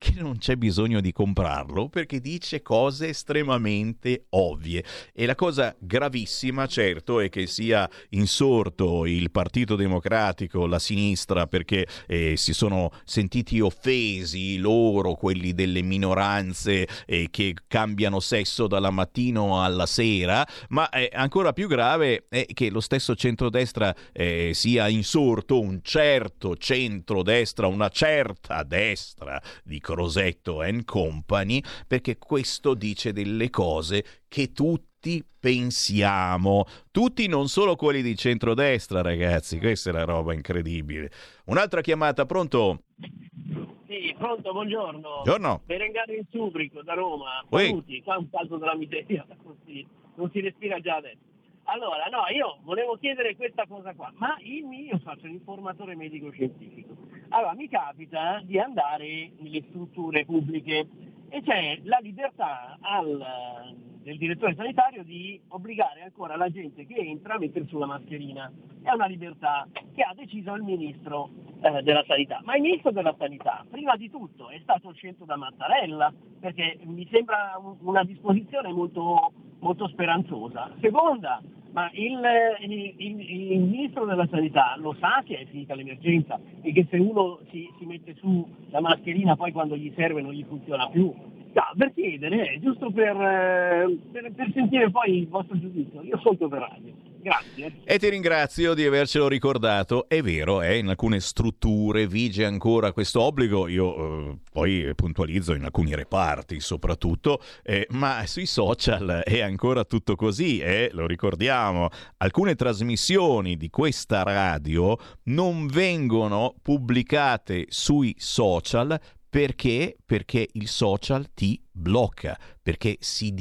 che non c'è bisogno di comprarlo, perché dice cose estremamente ovvie. E la cosa gravissima, certo, è che sia insorto il Partito Democratico, la sinistra, perché si sono sentiti offesi loro, quelli delle minoranze che cambiano sesso dalla mattina alla sera, ma ancora più grave è che lo stesso centrodestra sia insorto, un certo centrodestra, una certa destra di Crosetto and Company, perché questo dice delle cose che tutti pensiamo, tutti, non solo quelli di centrodestra, ragazzi, questa è la roba incredibile. Un'altra chiamata, pronto? Sì, pronto, buongiorno. Berengano in Subrico da Roma, saluti, fa un caldo della miseria, non si respira già adesso. Allora, no, io volevo chiedere questa cosa qua, io faccio l'informatore medico scientifico. Allora, mi capita di andare nelle strutture pubbliche e c'è la libertà del direttore sanitario di obbligare ancora la gente che entra a mettere sulla mascherina. È una libertà che ha deciso il ministro della sanità. Ma il ministro della sanità, prima di tutto, è stato scelto da Mattarella, perché mi sembra una disposizione molto, molto speranzosa. Seconda, ma il ministro della sanità lo sa che è finita l'emergenza e che se uno si mette su la mascherina poi quando gli serve non gli funziona più? No, per chiedere, giusto per sentire poi il vostro giudizio. Io sono per radio. Grazie. E ti ringrazio di avercelo ricordato. È vero, in alcune strutture vige ancora questo obbligo. Io poi puntualizzo in alcuni reparti soprattutto, ma sui social è ancora tutto così, lo ricordiamo. Alcune trasmissioni di questa radio non vengono pubblicate sui social perché il social ti blocca, perché si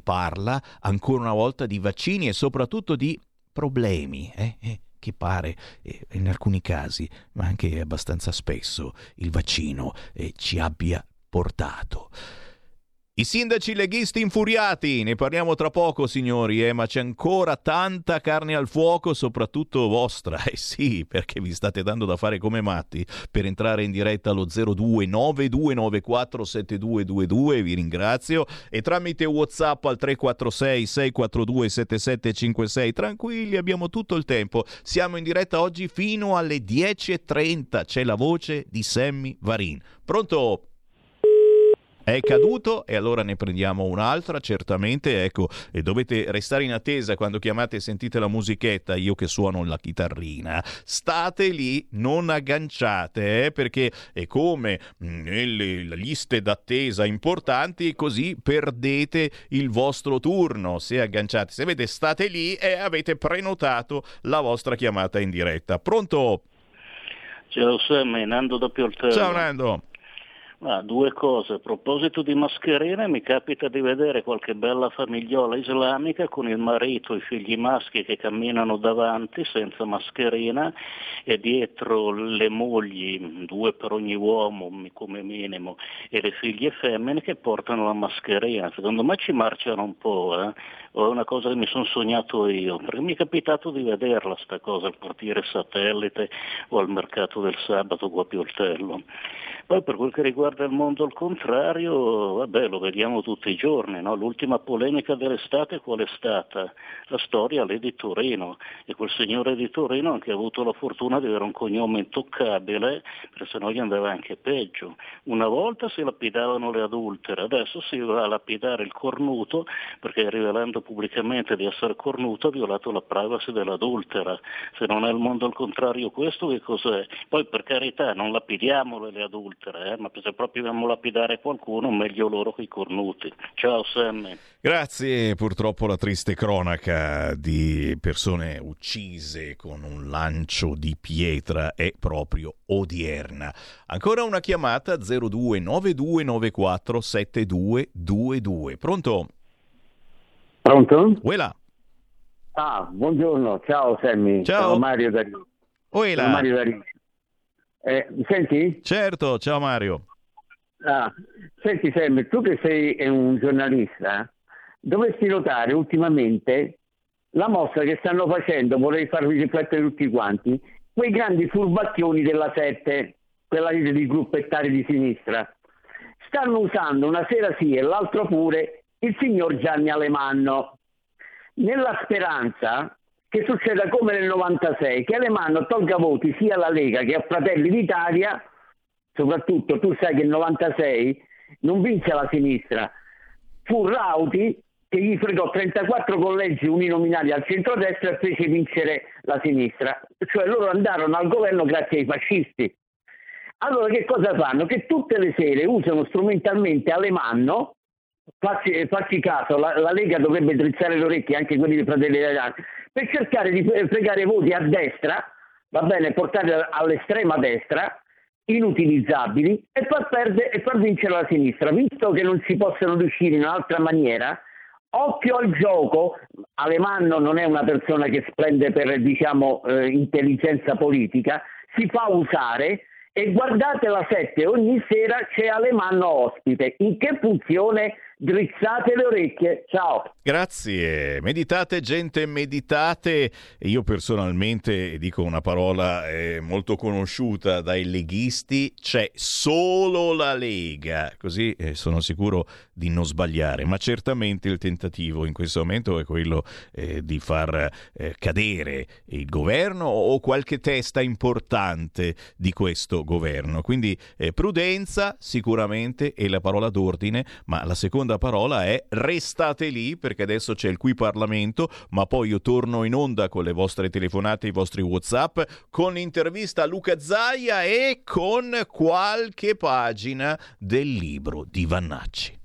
parla ancora una volta di vaccini e soprattutto di problemi che pare in alcuni casi, ma anche abbastanza spesso, il vaccino ci abbia portato. I sindaci leghisti infuriati, ne parliamo tra poco, signori, ma c'è ancora tanta carne al fuoco, soprattutto vostra, sì, perché vi state dando da fare come matti. Per entrare in diretta allo 0292947222, vi ringrazio, e tramite WhatsApp al 346 642 7756. Tranquilli, abbiamo tutto il tempo, siamo in diretta oggi fino alle 10:30, c'è la voce di Sammy Varin. Pronto? È caduto e allora ne prendiamo un'altra, certamente, ecco, e dovete restare in attesa quando chiamate e sentite la musichetta, io che suono la chitarrina, state lì, non agganciate, perché è come nelle liste d'attesa importanti, così perdete il vostro turno se agganciate. Se avete, state lì e avete prenotato la vostra chiamata in diretta. Pronto? Ciao Sammy, Nando da Pioltello. Ciao Nando. Ma due cose, a proposito di mascherine mi capita di vedere qualche bella famigliola islamica con il marito e i figli maschi che camminano davanti senza mascherina e dietro le mogli, due per ogni uomo come minimo, e le figlie femmine che portano la mascherina. Secondo me ci marciano un po', o è una cosa che mi sono sognato io, perché mi è capitato di vederla sta cosa al portiere Satellite o al mercato del sabato qua a Pioltello. Poi per quel che riguarda il mondo al contrario, vabbè, lo vediamo tutti i giorni, no? L'ultima polemica dell'estate qual è stata? La storia lì di Torino, e quel signore di Torino anche ha avuto la fortuna di avere un cognome intoccabile, perché sennò gli andava anche peggio. Una volta si lapidavano le adultere, adesso si va a lapidare il cornuto perché, rivelando pubblicamente di essere cornuto, ha violato la privacy dell'adultera. Se non è il mondo al contrario questo, che cos'è? Poi per carità non lapidiamole le adultere, ma se proprio dobbiamo lapidare qualcuno, meglio loro che i cornuti. Ciao Sammy. Grazie. Purtroppo la triste cronaca di persone uccise con un lancio di pietra è proprio odierna. Ancora una chiamata, 0292947222. Pronto? Pronto? Uela. Ah, buongiorno. Ciao Sammy. Ciao. Sono Mario D'Arino. Uela. Sono Mario D'Arino. Mi senti? Certo, ciao Mario. Ah, senti Sam, tu che sei un giornalista, dovresti notare ultimamente la mossa che stanno facendo, vorrei farvi riflettere tutti quanti, quei grandi furbacchioni della 7, quella rete di gruppettari di sinistra. Stanno usando una sera sì e l'altro pure il signor Gianni Alemanno, nella speranza che succeda come nel 96, che Alemanno tolga voti sia alla Lega che a Fratelli d'Italia. Soprattutto tu sai che il 96 non vinse la sinistra, fu Rauti che gli fregò 34 collegi uninominali al centrodestra e fece vincere la sinistra, cioè loro andarono al governo grazie ai fascisti. Allora che cosa fanno? Che tutte le sere usano strumentalmente Alemanno. Facci caso, la Lega dovrebbe drizzare le orecchie, anche quelli dei Fratelli d'Italia, per cercare di fregare voti a destra, va bene, portare all'estrema destra, inutilizzabili, e far vincere la sinistra. Visto che non si possono riuscire in un'altra maniera, occhio al gioco. Alemanno non è una persona che splende per, diciamo, intelligenza politica, si fa usare. E guardate la 7, ogni sera c'è Alemanno ospite. In che funzione? Drizzate le orecchie. Ciao. Grazie. Meditate, gente, meditate. Io personalmente dico una parola molto conosciuta dai leghisti: c'è solo la Lega. Così sono sicuro di non sbagliare. Ma certamente il tentativo in questo momento è quello di far cadere il governo o qualche testa importante di questo governo. Quindi prudenza sicuramente è la parola d'ordine, ma la seconda parola è restate lì, perché adesso c'è il Qui Parlamento, ma poi io torno in onda con le vostre telefonate, i vostri WhatsApp, con l'intervista a Luca Zaia e con qualche pagina del libro di Vannacci.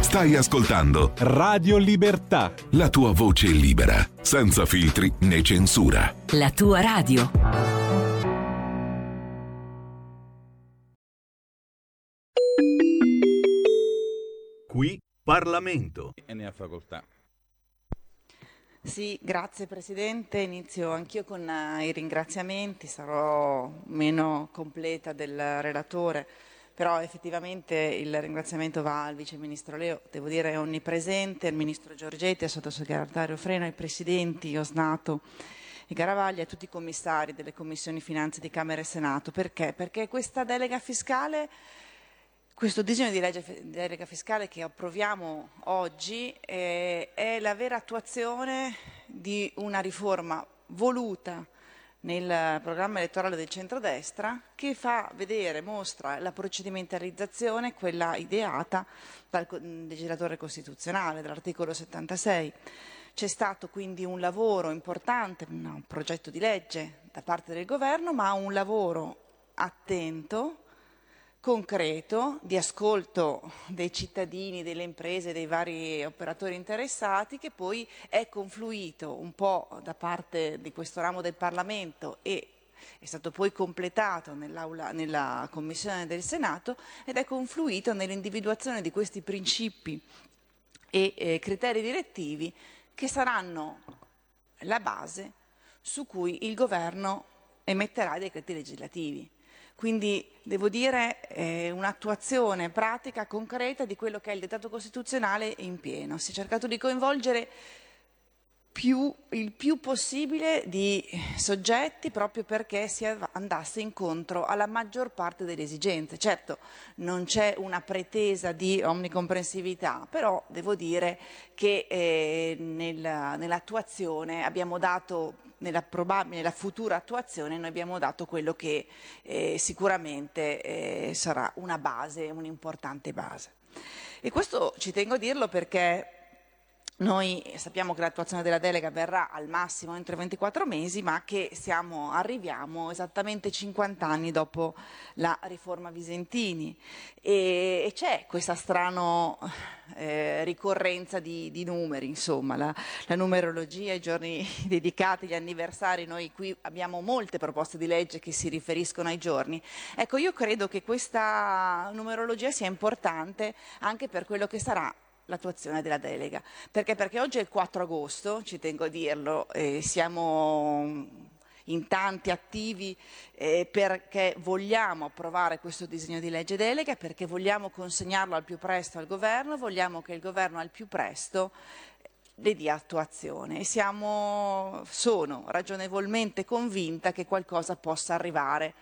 Stai ascoltando Radio Libertà, la tua voce libera, senza filtri né censura. La tua radio. Qui Parlamento. E ne ha facoltà. Sì, grazie Presidente. Inizio anch'io con i ringraziamenti. Sarò meno completa del relatore. Però effettivamente il ringraziamento va al Vice Ministro Leo, devo dire è onnipresente, al Ministro Giorgetti, al Sottosegretario Freno, ai Presidenti Osnato e Garavaglia, a tutti i commissari delle Commissioni Finanze di Camera e Senato. Perché? Perché questa delega fiscale, questo disegno di legge di delega fiscale che approviamo oggi è la vera attuazione di una riforma voluta nel programma elettorale del centrodestra, che fa vedere, mostra la procedimentalizzazione, quella ideata dal legislatore costituzionale, dall'articolo 76. C'è stato quindi un lavoro importante, un progetto di legge da parte del governo, ma un lavoro attento, concreto, di ascolto dei cittadini, delle imprese, dei vari operatori interessati, che poi è confluito un po' da parte di questo ramo del Parlamento e è stato poi completato nella Commissione del Senato, ed è confluito nell'individuazione di questi principi e criteri direttivi che saranno la base su cui il governo emetterà i decreti legislativi. Quindi devo dire un'attuazione pratica, concreta di quello che è il dettato costituzionale in pieno. Si è cercato di coinvolgere il più possibile di soggetti, proprio perché si andasse incontro alla maggior parte delle esigenze. Certo, non c'è una pretesa di omnicomprensività, però devo dire che nell'attuazione abbiamo dato, nella futura attuazione noi abbiamo dato quello che sicuramente sarà una base, un'importante base. E questo ci tengo a dirlo perché noi sappiamo che l'attuazione della delega verrà al massimo entro 24 mesi, ma che arriviamo esattamente 50 anni dopo la riforma Visentini, e c'è questa strana ricorrenza di numeri, insomma, la numerologia, i giorni dedicati, gli anniversari. Noi qui abbiamo molte proposte di legge che si riferiscono ai giorni. Ecco, io credo che questa numerologia sia importante anche per quello che sarà l'attuazione della delega, perché oggi è il 4 agosto, ci tengo a dirlo, siamo in tanti attivi perché vogliamo approvare questo disegno di legge delega, perché vogliamo consegnarlo al più presto al governo, vogliamo che il governo al più presto le dia attuazione, e sono ragionevolmente convinta che qualcosa possa arrivare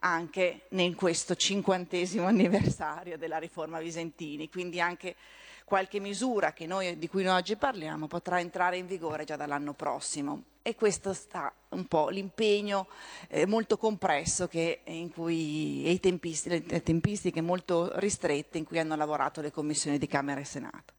anche in questo 50° anniversario della riforma Visentini, quindi anche qualche misura di cui noi oggi parliamo potrà entrare in vigore già dall'anno prossimo. E questo sta un po' l'impegno molto compresso e le tempistiche molto ristrette in cui hanno lavorato le commissioni di Camera e Senato.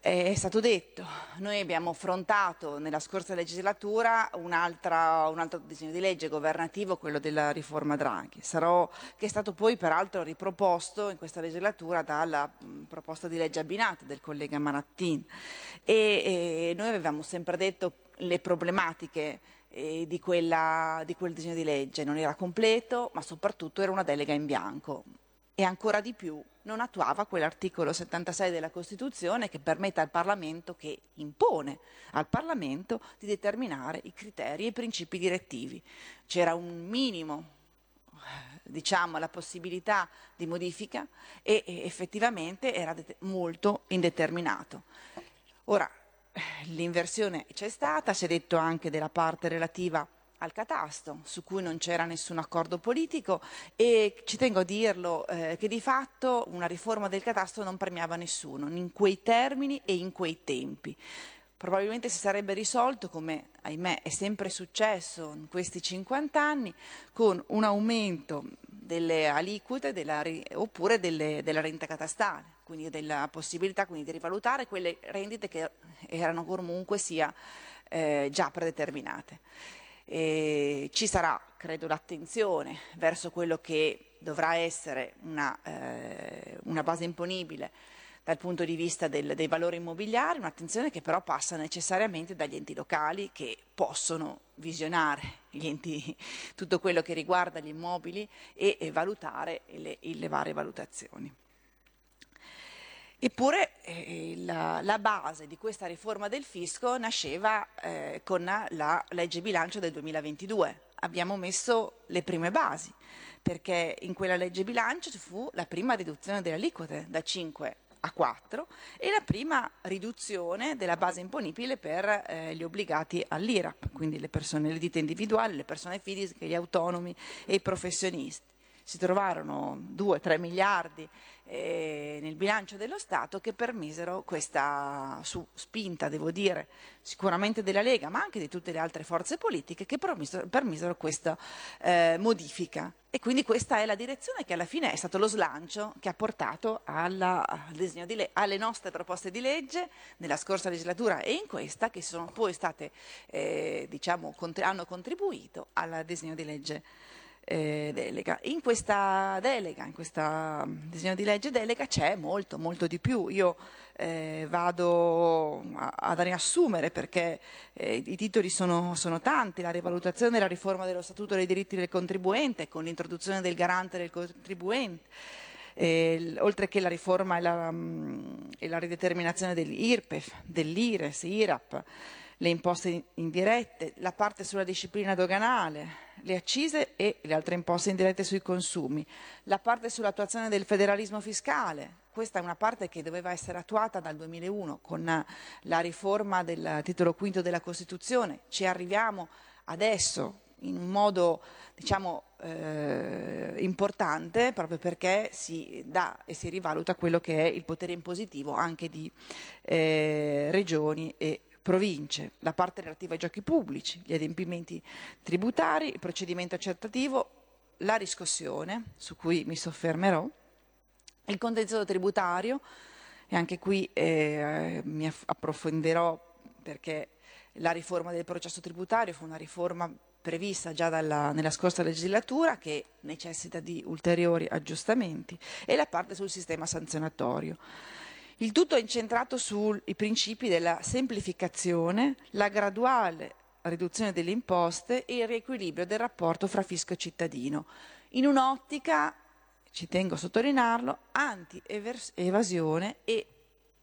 È stato detto, noi abbiamo affrontato nella scorsa legislatura un altro disegno di legge governativo, quello della riforma Draghi, che è stato poi peraltro riproposto in questa legislatura dalla proposta di legge abbinata del collega Marattin, e noi avevamo sempre detto le problematiche di quel disegno di legge: non era completo, ma soprattutto era una delega in bianco, e ancora di più non attuava quell'articolo 76 della Costituzione che impone al Parlamento di determinare i criteri e i principi direttivi. C'era un minimo, la possibilità di modifica, e effettivamente era molto indeterminato. Ora, l'inversione c'è stata, si è detto anche della parte relativa al catasto, su cui non c'era nessun accordo politico, e ci tengo a dirlo che di fatto una riforma del catasto non premiava nessuno in quei termini e in quei tempi. Probabilmente si sarebbe risolto, come ahimè è sempre successo in questi 50 anni, con un aumento delle aliquote oppure della rendita catastale, quindi della possibilità di rivalutare quelle rendite che erano comunque sia già predeterminate. Ci sarà, credo, l'attenzione verso quello che dovrà essere una base imponibile dal punto di vista dei valori immobiliari, un'attenzione che però passa necessariamente dagli enti locali, che possono visionare tutto quello che riguarda gli immobili e valutare le varie valutazioni. Eppure la base di questa riforma del fisco nasceva con la legge bilancio del 2022. Abbiamo messo le prime basi, perché in quella legge bilancio ci fu la prima riduzione delle aliquote da 5 a 4 e la prima riduzione della base imponibile per gli obbligati all'IRAP, quindi le ditte individuali, le persone fisiche, gli autonomi e i professionisti. si trovarono 2-3 miliardi nel bilancio dello Stato che permisero questa spinta, devo dire, sicuramente della Lega, ma anche di tutte le altre forze politiche, che permisero questa modifica. E quindi questa è la direzione che alla fine è stato lo slancio che ha portato alle nostre proposte di legge nella scorsa legislatura e in questa, che sono poi state, hanno contribuito al disegno di legge delega. In questo disegno di legge delega c'è molto, molto di più. Io vado ad riassumere perché i titoli sono tanti: la rivalutazione e la riforma dello Statuto dei diritti del contribuente con l'introduzione del garante del contribuente, oltre che la riforma e la rideterminazione dell'IRPEF, dell'IRES, IRAP, le imposte indirette, la parte sulla disciplina doganale, le accise e le altre imposte indirette sui consumi, la parte sull'attuazione del federalismo fiscale. Questa è una parte che doveva essere attuata dal 2001 con la riforma del titolo quinto della Costituzione. Ci arriviamo adesso in un modo, importante, proprio perché si dà e si rivaluta quello che è il potere impositivo anche di regioni e province, la parte relativa ai giochi pubblici, gli adempimenti tributari, il procedimento accertativo, la riscossione, su cui mi soffermerò, il contenzioso tributario, e anche qui mi approfondirò, perché la riforma del processo tributario fu una riforma prevista già nella scorsa legislatura, che necessita di ulteriori aggiustamenti, e la parte sul sistema sanzionatorio. Il tutto è incentrato sui principi della semplificazione, la graduale riduzione delle imposte e il riequilibrio del rapporto fra fisco e cittadino, in un'ottica, ci tengo a sottolinearlo, anti-evasione e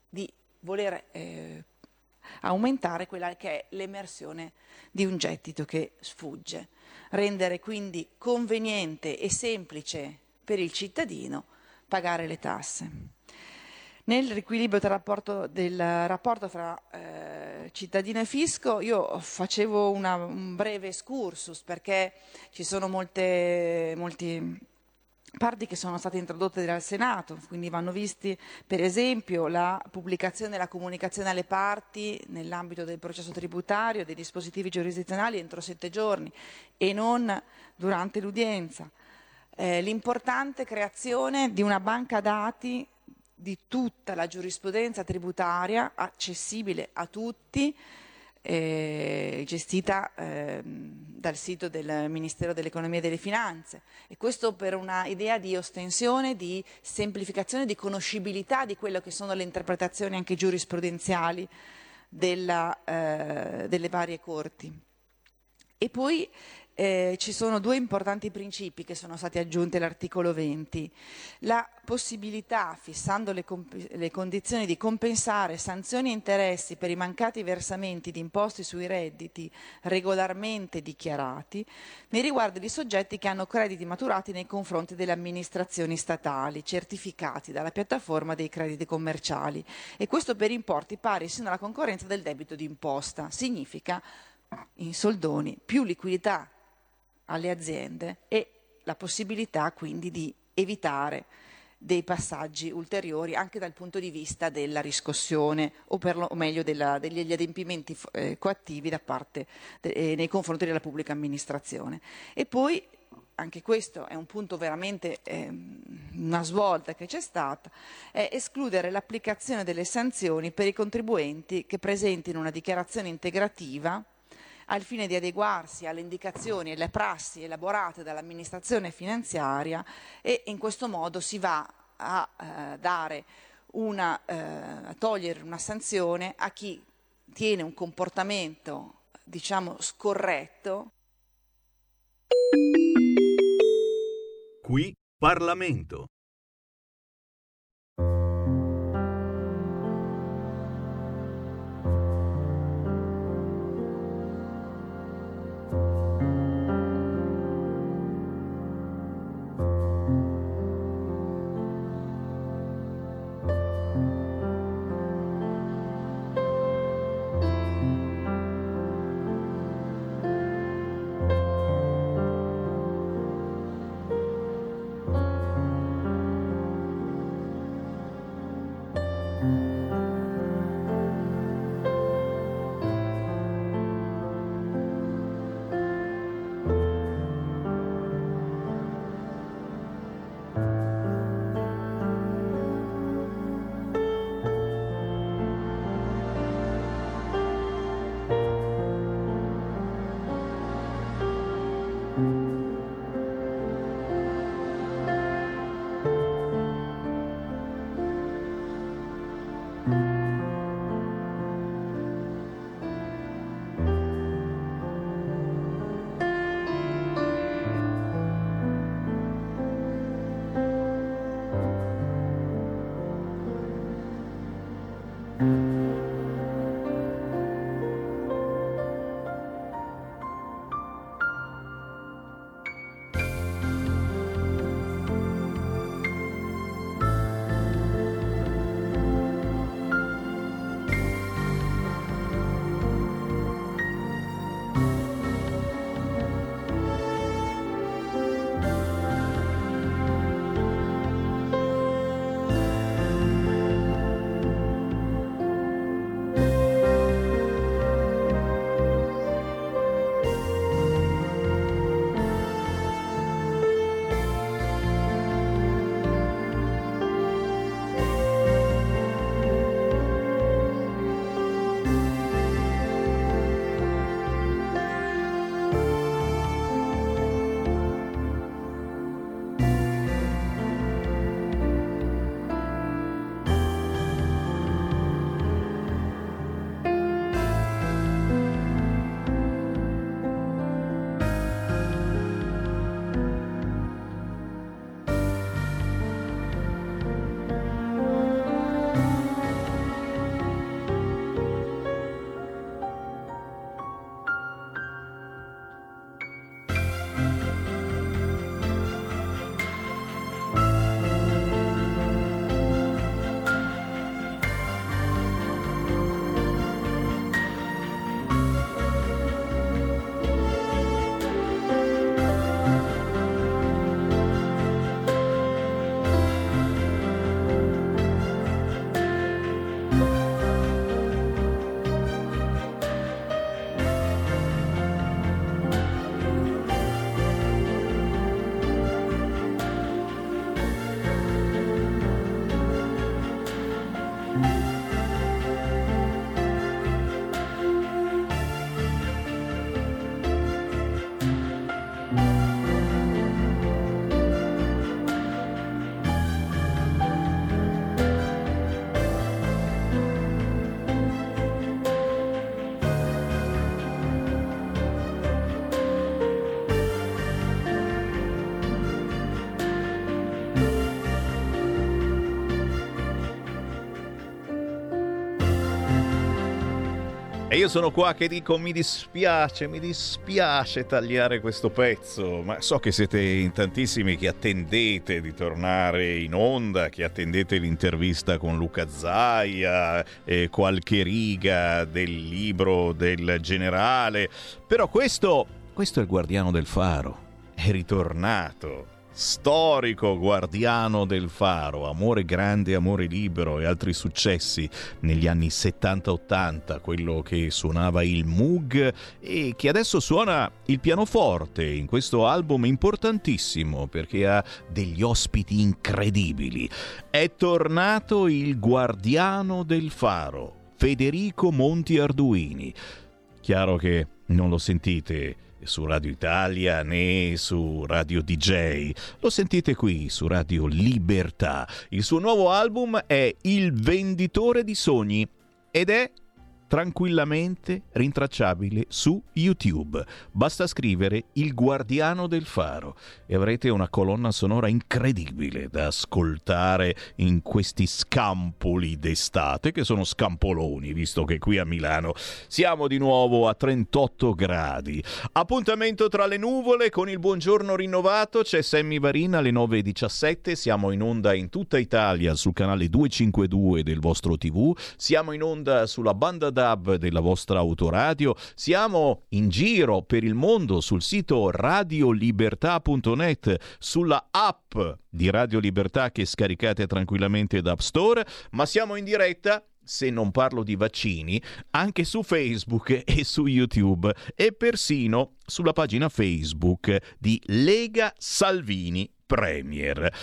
di voler aumentare quella che è l'emersione di un gettito che sfugge. Rendere quindi conveniente e semplice per il cittadino pagare le tasse. Nel riequilibrio del rapporto fra cittadino e fisco io facevo un breve excursus, perché ci sono molti parti che sono state introdotte dal Senato, quindi vanno visti per esempio la pubblicazione e la comunicazione alle parti nell'ambito del processo tributario dei dispositivi giurisdizionali entro 7 giorni e non durante l'udienza, l'importante creazione di una banca dati di tutta la giurisprudenza tributaria accessibile a tutti, gestita dal sito del Ministero dell'Economia e delle Finanze, e questo per una idea di ostensione, di semplificazione, di conoscibilità di quello che sono le interpretazioni anche giurisprudenziali delle varie corti. E poi ci sono 2 importanti principi che sono stati aggiunti all'articolo 20. La possibilità, fissando le condizioni, di compensare sanzioni e interessi per i mancati versamenti di imposte sui redditi regolarmente dichiarati nei riguardi di soggetti che hanno crediti maturati nei confronti delle amministrazioni statali, certificati dalla piattaforma dei crediti commerciali, e questo per importi pari sino alla concorrenza del debito d'imposta. Significa, in soldoni, più liquidità alle aziende e la possibilità quindi di evitare dei passaggi ulteriori anche dal punto di vista della riscossione degli adempimenti coattivi da parte nei confronti della pubblica amministrazione. E poi, anche questo è un punto veramente una svolta che c'è stata, è escludere l'applicazione delle sanzioni per i contribuenti che presentino una dichiarazione integrativa al fine di adeguarsi alle indicazioni e alle prassi elaborate dall'amministrazione finanziaria, e in questo modo si va a togliere una sanzione a chi tiene un comportamento, scorretto. Qui Parlamento. E io sono qua che dico mi dispiace tagliare questo pezzo, ma so che siete in tantissimi che attendete di tornare in onda, che attendete l'intervista con Luca Zaia, qualche riga del libro del generale, però questo è il Guardiano del Faro, è ritornato. Storico guardiano del Faro, Amore grande, amore libero e altri successi negli anni 70-80, quello che suonava il Moog e che adesso suona il pianoforte in questo album importantissimo perché ha degli ospiti incredibili. È tornato il guardiano del Faro, Federico Monti Arduini. Chiaro che non lo sentite su Radio Italia né su Radio DJ, lo sentite qui su Radio Libertà. Il suo nuovo album è Il Venditore di Sogni ed è tranquillamente rintracciabile su YouTube. Basta scrivere Il Guardiano del Faro e avrete una colonna sonora incredibile da ascoltare in questi scampoli d'estate, che sono scampoloni visto che qui a Milano siamo di nuovo a 38 gradi. Appuntamento tra le nuvole con il buongiorno rinnovato, c'è Sammy Varin alle 9:17, siamo in onda in tutta Italia sul canale 252 del vostro TV, siamo in onda sulla banda DAB della vostra autoradio, siamo in giro per il mondo sul sito radiolibertà.net, sulla app di Radio Libertà che scaricate tranquillamente da App Store, ma siamo in diretta, se non parlo di vaccini, anche su Facebook e su YouTube e persino sulla pagina Facebook di Lega Salvini Premier.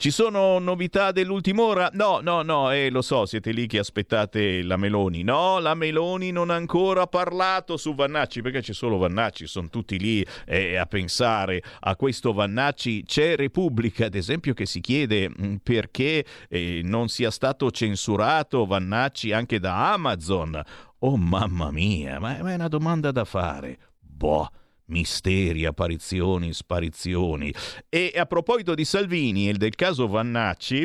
Ci sono novità dell'ultima ora? No, lo so, siete lì che aspettate la Meloni. No, la Meloni non ha ancora parlato su Vannacci, perché c'è solo Vannacci, sono tutti lì a pensare a questo Vannacci. C'è Repubblica, ad esempio, che si chiede perché non sia stato censurato Vannacci anche da Amazon. Oh mamma mia, ma è una domanda da fare. Boh. Misteri, apparizioni, sparizioni. E a proposito di Salvini e del caso Vannacci,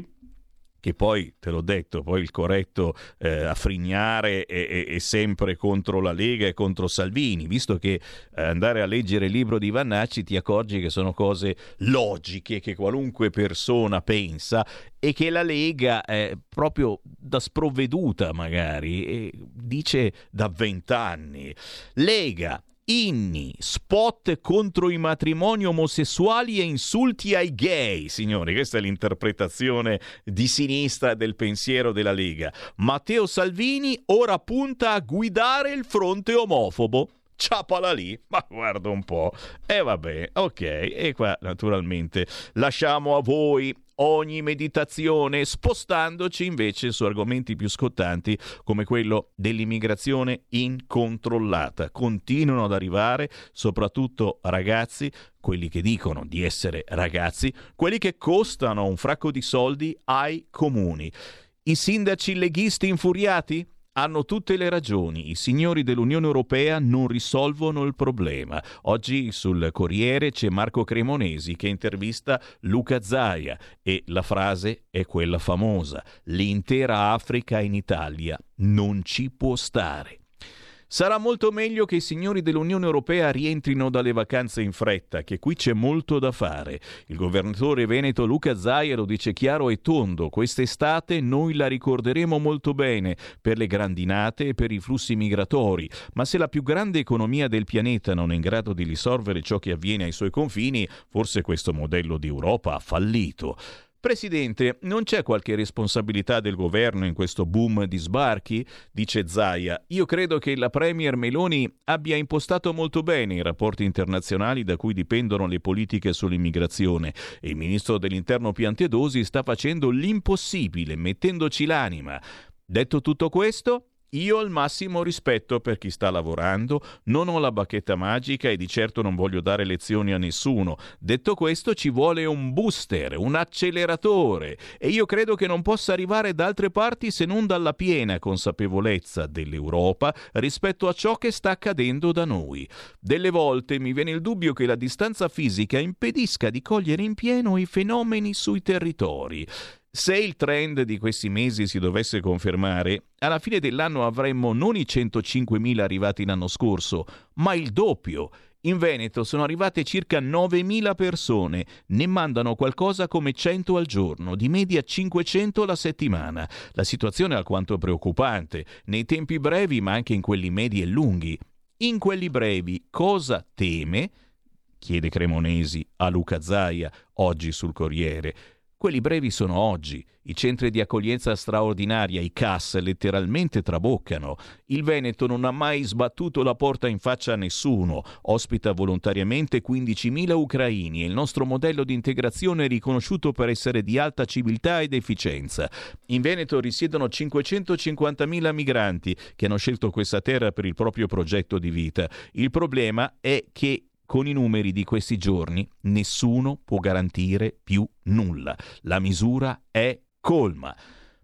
che poi, te l'ho detto, poi il corretto a frignare è sempre contro la Lega e contro Salvini, visto che andare a leggere il libro di Vannacci ti accorgi che sono cose logiche che qualunque persona pensa e che la Lega, proprio da sprovveduta magari, dice da 20 anni. Lega, inni, spot contro i matrimoni omosessuali e insulti ai gay. Signori, questa è l'interpretazione di sinistra del pensiero della Lega. Matteo Salvini ora punta a guidare il fronte omofobo. Ciapala lì, ma guarda un po'. E vabbè, ok, e qua naturalmente lasciamo a voi ogni meditazione, spostandoci invece su argomenti più scottanti come quello dell'immigrazione incontrollata. Continuano ad arrivare soprattutto ragazzi, quelli che dicono di essere ragazzi, quelli che costano un fracco di soldi ai comuni. I sindaci leghisti infuriati? Hanno tutte le ragioni, i signori dell'Unione Europea non risolvono il problema. Oggi sul Corriere c'è Marco Cremonesi che intervista Luca Zaia e la frase è quella famosa: l'intera Africa in Italia non ci può stare. Sarà molto meglio che i signori dell'Unione Europea rientrino dalle vacanze in fretta, che qui c'è molto da fare. Il governatore veneto Luca Zaia lo dice chiaro e tondo: quest'estate noi la ricorderemo molto bene per le grandinate e per i flussi migratori, ma se la più grande economia del pianeta non è in grado di risolvere ciò che avviene ai suoi confini, forse questo modello di Europa ha fallito. Presidente, non c'è qualche responsabilità del governo in questo boom di sbarchi? Dice Zaia. Io credo che la Premier Meloni abbia impostato molto bene i rapporti internazionali da cui dipendono le politiche sull'immigrazione e il ministro dell'Interno Piantedosi sta facendo l'impossibile, mettendoci l'anima. Detto tutto questo, io ho il massimo rispetto per chi sta lavorando, non ho la bacchetta magica e di certo non voglio dare lezioni a nessuno. Detto questo, ci vuole un booster, un acceleratore e io credo che non possa arrivare da altre parti se non dalla piena consapevolezza dell'Europa rispetto a ciò che sta accadendo da noi. Delle volte mi viene il dubbio che la distanza fisica impedisca di cogliere in pieno i fenomeni sui territori. Se il trend di questi mesi si dovesse confermare, alla fine dell'anno avremmo non i 105.000 arrivati l'anno scorso, ma il doppio. In Veneto sono arrivate circa 9.000 persone, ne mandano qualcosa come 100 al giorno, di media 500 la settimana. La situazione è alquanto preoccupante, nei tempi brevi ma anche in quelli medi e lunghi. In quelli brevi cosa teme? Chiede Cremonesi a Luca Zaia, oggi sul Corriere. Quelli brevi sono oggi. I centri di accoglienza straordinaria, i CAS, letteralmente traboccano. Il Veneto non ha mai sbattuto la porta in faccia a nessuno. Ospita volontariamente 15.000 ucraini e il nostro modello di integrazione è riconosciuto per essere di alta civiltà ed efficienza. In Veneto risiedono 550.000 migranti che hanno scelto questa terra per il proprio progetto di vita. Il problema è che con i numeri di questi giorni nessuno può garantire più nulla. La misura è colma.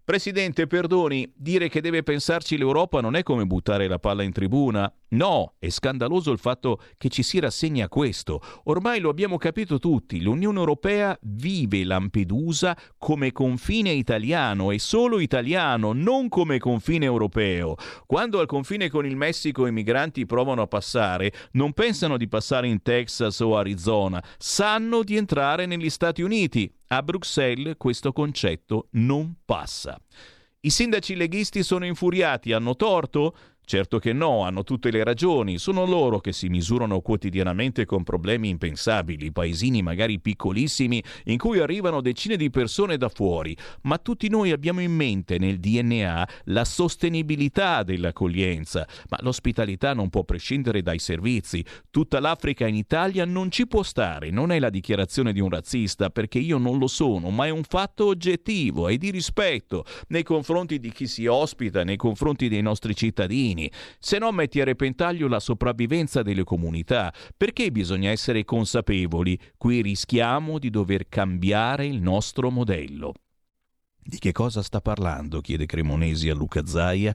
Presidente, perdoni, dire che deve pensarci l'Europa non è come buttare la palla in tribuna. No, è scandaloso il fatto che ci si rassegna a questo. Ormai lo abbiamo capito tutti, l'Unione Europea vive Lampedusa come confine italiano e solo italiano, non come confine europeo. Quando al confine con il Messico i migranti provano a passare, non pensano di passare in Texas o Arizona, sanno di entrare negli Stati Uniti. A Bruxelles questo concetto non passa. I sindaci leghisti sono infuriati, hanno torto? Certo che no, hanno tutte le ragioni, sono loro che si misurano quotidianamente con problemi impensabili, paesini magari piccolissimi in cui arrivano decine di persone da fuori, ma tutti noi abbiamo in mente nel DNA la sostenibilità dell'accoglienza, ma l'ospitalità non può prescindere dai servizi, tutta l'Africa in Italia non ci può stare, non è la dichiarazione di un razzista perché io non lo sono, ma è un fatto oggettivo e di rispetto nei confronti di chi si ospita, nei confronti dei nostri cittadini. Se no metti a repentaglio la sopravvivenza delle comunità, perché bisogna essere consapevoli, qui rischiamo di dover cambiare il nostro modello. Di che cosa sta parlando? Chiede Cremonesi a Luca Zaia.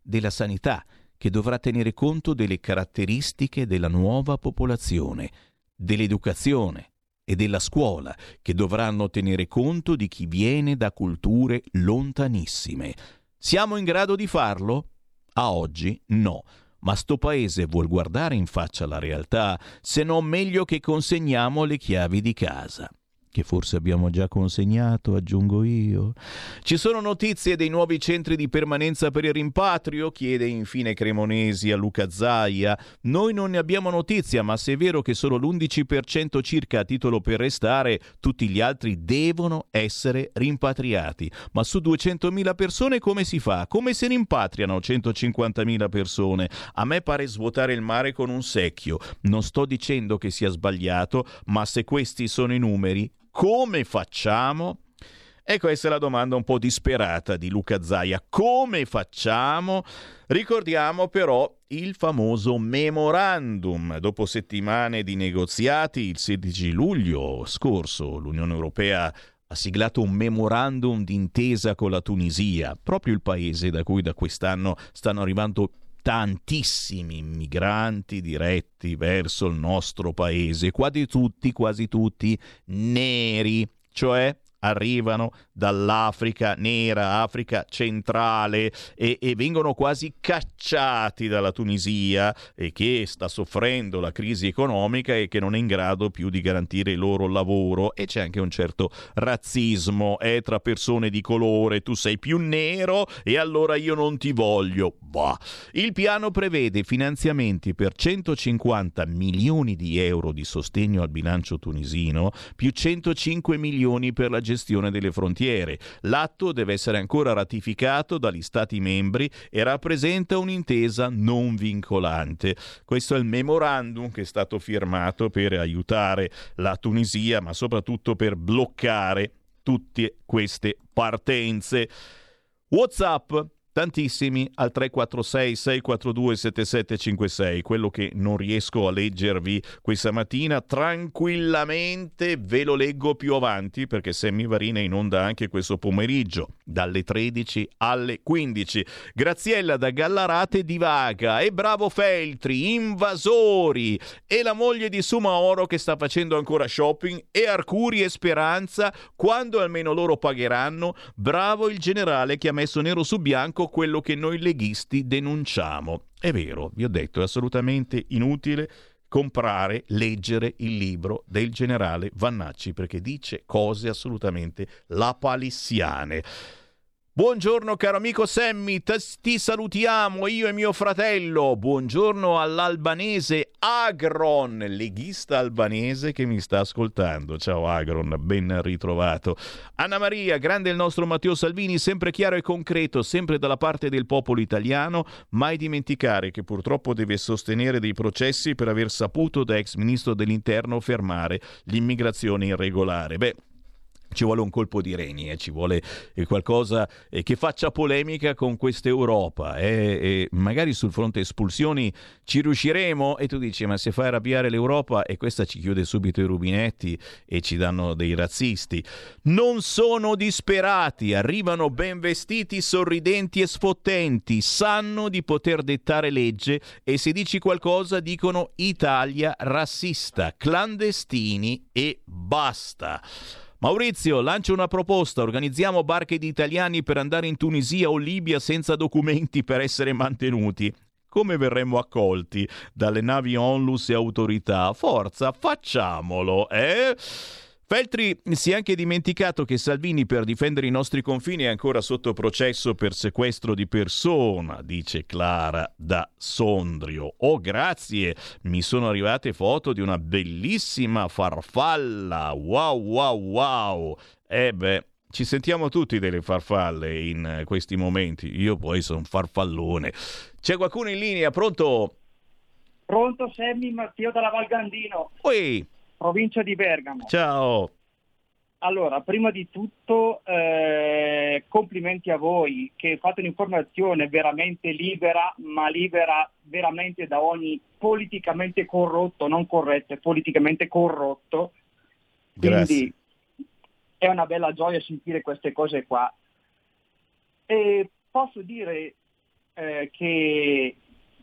Della sanità, che dovrà tenere conto delle caratteristiche della nuova popolazione, dell'educazione e della scuola, che dovranno tenere conto di chi viene da culture lontanissime. Siamo in grado di farlo? A oggi no, ma sto paese vuol guardare in faccia la realtà, se no meglio che consegniamo le chiavi di casa. Che forse abbiamo già consegnato, aggiungo io. Ci sono notizie dei nuovi centri di permanenza per il rimpatrio? Chiede infine Cremonesi a Luca Zaia. Noi non ne abbiamo notizia, ma se è vero che solo l'11% circa ha titolo per restare, tutti gli altri devono essere rimpatriati. Ma su 200.000 persone come si fa? Come se rimpatriano 150.000 persone? A me pare svuotare il mare con un secchio. Non sto dicendo che sia sbagliato, ma se questi sono i numeri, come facciamo? E questa è la domanda un po' disperata di Luca Zaia. Come facciamo? Ricordiamo però il famoso memorandum. Dopo settimane di negoziati, il 16 luglio scorso l'Unione Europea ha siglato un memorandum d'intesa con la Tunisia, proprio il paese da cui da quest'anno stanno arrivando tantissimi migranti diretti verso il nostro paese, quasi tutti neri, cioè arrivano dall'Africa nera, Africa centrale e vengono quasi cacciati dalla Tunisia, e che sta soffrendo la crisi economica e che non è in grado più di garantire il loro lavoro, e c'è anche un certo razzismo tra persone di colore, tu sei più nero e allora io non ti voglio. Il piano prevede finanziamenti per 150 milioni di euro di sostegno al bilancio tunisino, più 105 milioni per la gestione delle frontiere. L'atto deve essere ancora ratificato dagli Stati membri e rappresenta un'intesa non vincolante. Questo è il memorandum che è stato firmato per aiutare la Tunisia, ma soprattutto per bloccare tutte queste partenze. WhatsApp Tantissimi al 346 642 7756. Quello che non riesco a leggervi questa mattina tranquillamente ve lo leggo più avanti, perché Sammy Varin è in onda anche questo pomeriggio dalle 13 alle 15. Graziella da Gallarate divaga, e bravo Feltri, invasori, e la moglie di Sumaoro che sta facendo ancora shopping, e Arcuri e Speranza, quando almeno loro pagheranno, bravo il generale che ha messo nero su bianco quello che noi leghisti denunciamo. È vero, vi ho detto, è assolutamente inutile comprare, leggere il libro del generale Vannacci, perché dice cose assolutamente lapalissiane. Buongiorno caro amico Sammy, ti salutiamo io e mio fratello. Buongiorno all'albanese Agron, leghista albanese che mi sta ascoltando. Ciao Agron, ben ritrovato. Anna Maria, grande il nostro Matteo Salvini, sempre chiaro e concreto, sempre dalla parte del popolo italiano, mai dimenticare che purtroppo deve sostenere dei processi per aver saputo da ex ministro dell'interno fermare l'immigrazione irregolare. Beh, ci vuole un colpo di reni, ci vuole qualcosa che faccia polemica con questa Europa. Magari sul fronte espulsioni ci riusciremo, e tu dici ma se fai arrabbiare l'Europa e questa ci chiude subito i rubinetti e ci danno dei razzisti. Non sono disperati, arrivano ben vestiti, sorridenti e sfottenti, sanno di poter dettare legge e se dici qualcosa dicono Italia razzista, clandestini e basta. Maurizio, lancio una proposta, organizziamo barche di italiani per andare in Tunisia o Libia senza documenti per essere mantenuti. Come verremo accolti dalle navi onlus e autorità? Forza, facciamolo, eh? Feltri si è anche dimenticato che Salvini per difendere i nostri confini è ancora sotto processo per sequestro di persona, dice Clara da Sondrio. Oh grazie, mi sono arrivate foto di una bellissima farfalla, wow wow wow. Ci sentiamo tutti delle farfalle in questi momenti, io poi sono farfallone. C'è qualcuno in linea, pronto? Pronto Sammy, Matteo dalla Val Gandino. Oi. Provincia di Bergamo. Ciao. Allora, prima di tutto complimenti a voi che fate un'informazione veramente libera, ma libera veramente da ogni politicamente corrotto, non corretto, politicamente corrotto. Quindi è una bella gioia sentire queste cose qua. E posso dire che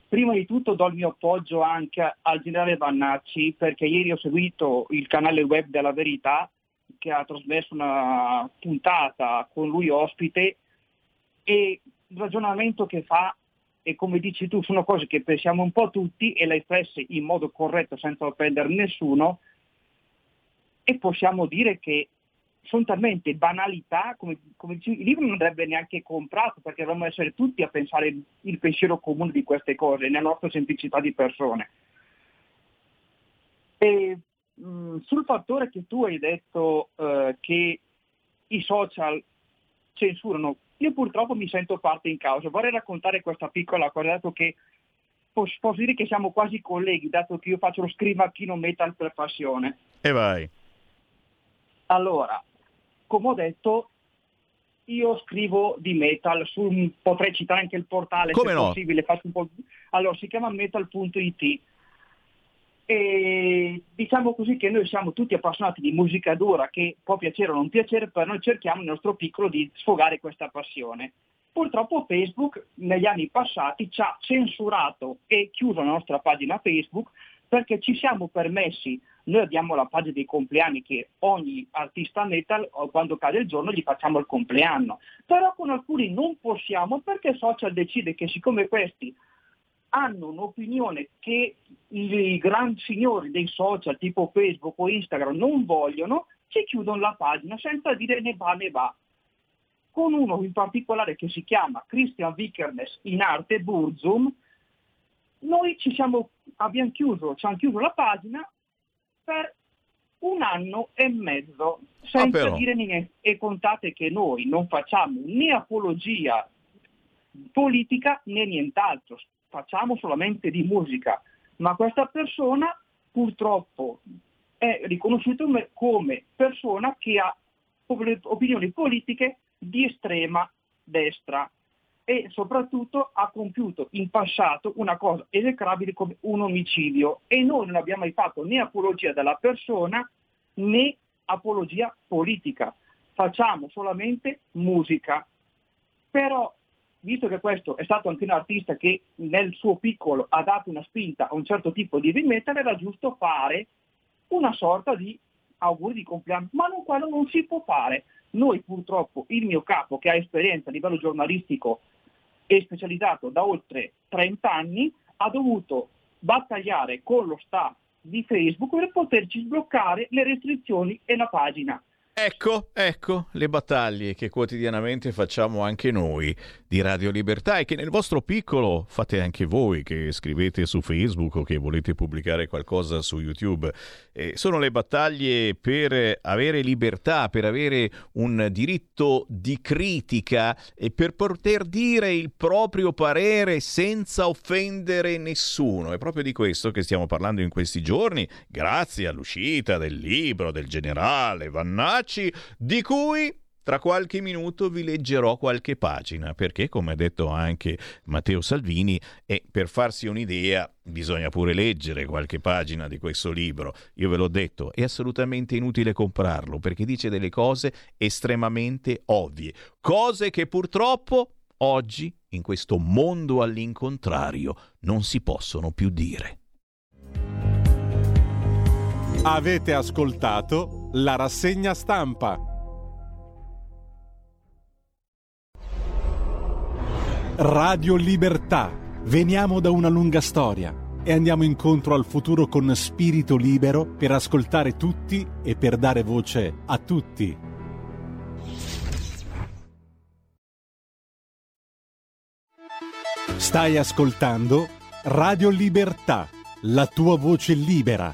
prima di tutto do il mio appoggio anche al generale Vannacci, perché ieri ho seguito il canale web della Verità che ha trasmesso una puntata con lui ospite, e il ragionamento che fa, e come dici tu, sono cose che pensiamo un po' tutti e le espresse in modo corretto senza offendere nessuno, e possiamo dire che sono talmente banalità, come dicevi, il libro non andrebbe neanche comprato, perché dovremmo essere tutti a pensare il pensiero comune di queste cose, nella nostra semplicità di persone. E, sul fattore che tu hai detto che i social censurano, io purtroppo mi sento parte in causa. Vorrei raccontare questa piccola cosa, dato che posso dire che siamo quasi colleghi, dato che io faccio lo scrivacchino metal per passione. E vai. Allora, come ho detto, io scrivo di metal, potrei citare anche il portale, come se no? Possibile, faccio un po'. Allora, si chiama metal.it e diciamo così che noi siamo tutti appassionati di musica dura, che può piacere o non piacere, però noi cerchiamo nel nostro piccolo di sfogare questa passione. Purtroppo Facebook negli anni passati ci ha censurato e chiuso la nostra pagina Facebook, perché ci siamo permessi, noi abbiamo la pagina dei compleanni che ogni artista metal, quando cade il giorno, gli facciamo il compleanno. Però con alcuni non possiamo, perché social decide che siccome questi hanno un'opinione che i gran signori dei social, tipo Facebook o Instagram, non vogliono, ci chiudono la pagina senza dire ne va ne va. Con uno in particolare che si chiama Christian Wickernes, in arte Burzum, noi ci hanno chiuso la pagina per 1 anno e mezzo senza dire niente, e contate che noi non facciamo né apologia politica né nient'altro, facciamo solamente di musica, ma questa persona purtroppo è riconosciuta come persona che ha opinioni politiche di estrema destra. e soprattutto ha compiuto in passato una cosa esecrabile come un omicidio, e noi non abbiamo mai fatto né apologia della persona né apologia politica, facciamo solamente musica. Però, visto che questo è stato anche un artista che nel suo piccolo ha dato una spinta a un certo tipo di heavy metal, era giusto fare una sorta di auguri di compleanno, ma non, quello non si può fare. Noi purtroppo, il mio capo, che ha esperienza a livello giornalistico e specializzato da oltre 30 anni, ha dovuto battagliare con lo staff di Facebook per poterci sbloccare le restrizioni e la pagina. Ecco le battaglie che quotidianamente facciamo anche noi di Radio Libertà e che nel vostro piccolo fate anche voi, che scrivete su Facebook o che volete pubblicare qualcosa su YouTube. Sono le battaglie per avere libertà, per avere un diritto di critica e per poter dire il proprio parere senza offendere nessuno. È proprio di questo che stiamo parlando in questi giorni, grazie all'uscita del libro del generale Vannacci, di cui tra qualche minuto vi leggerò qualche pagina, perché come ha detto anche Matteo Salvini, per farsi un'idea bisogna pure leggere qualche pagina di questo libro. Io ve l'ho detto, è assolutamente inutile comprarlo perché dice delle cose estremamente ovvie, cose che purtroppo oggi in questo mondo all'incontrario non si possono più dire. Avete ascoltato la rassegna stampa. Radio Libertà. Veniamo da una lunga storia e andiamo incontro al futuro con spirito libero per ascoltare tutti e per dare voce a tutti. Stai ascoltando Radio Libertà, la tua voce libera,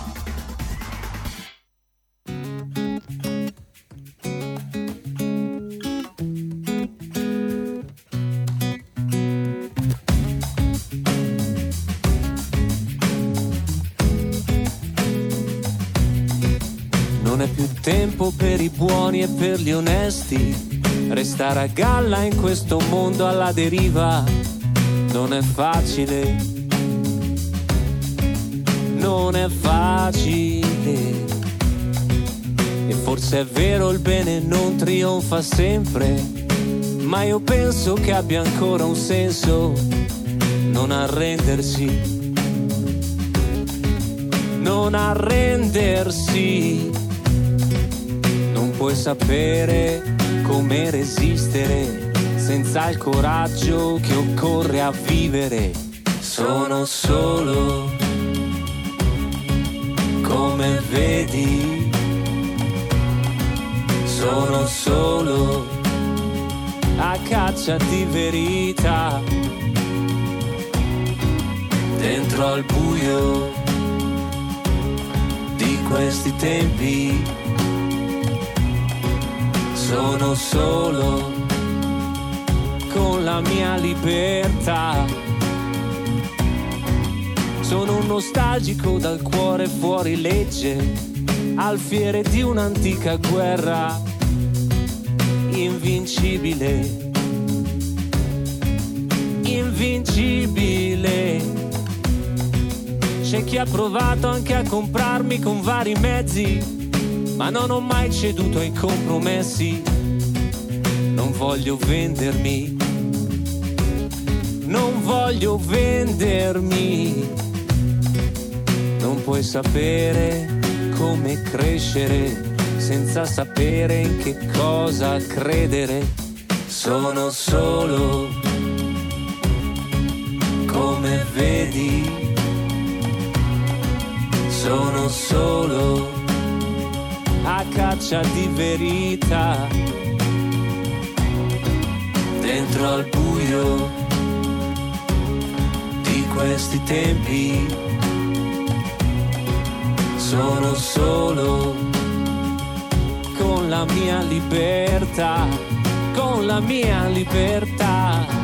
Tempo per i buoni e per gli onesti, restare a galla in questo mondo alla deriva non è facile, non è facile. E forse è vero, il bene non trionfa sempre, ma io penso che abbia ancora un senso non arrendersi, non arrendersi. Puoi sapere come resistere senza il coraggio che occorre a vivere. Sono solo, come vedi, sono solo a caccia di verità, dentro al buio di questi tempi. Sono solo con la mia libertà. Sono un nostalgico dal cuore fuori legge, alfiere di un'antica guerra invincibile, invincibile. C'è chi ha provato anche a comprarmi con vari mezzi, ma non ho mai ceduto ai compromessi, non voglio vendermi, non voglio vendermi. Non puoi sapere come crescere senza sapere in che cosa credere. Sono solo, come vedi, sono solo a caccia di verità, dentro al buio di questi tempi, sono solo con la mia libertà, con la mia libertà.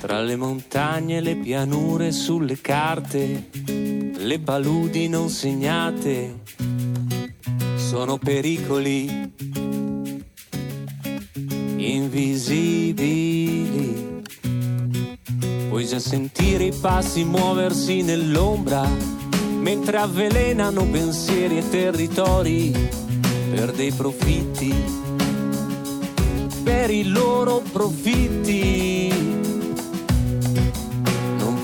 Tra le montagne e le pianure sulle carte, le paludi non segnate, sono pericoli invisibili. Puoi già sentire i passi muoversi nell'ombra, mentre avvelenano pensieri e territori per dei profitti, per i loro profitti.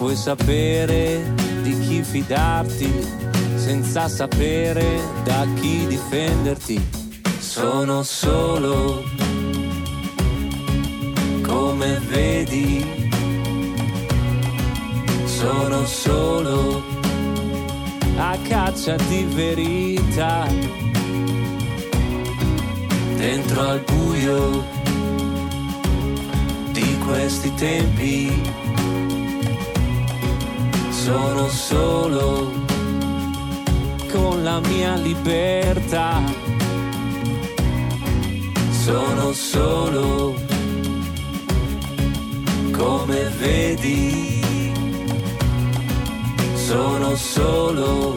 Puoi sapere di chi fidarti senza sapere da chi difenderti. Sono solo, come vedi, sono solo a caccia di verità, dentro al buio di questi tempi. Sono solo con la mia libertà, sono solo, come vedi, sono solo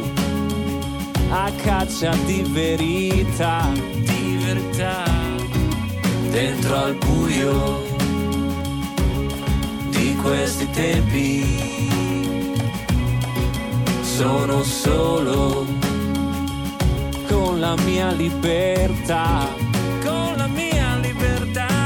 a caccia di verità, di verità, dentro al buio di questi tempi. Sono solo con la mia libertà, con la mia libertà.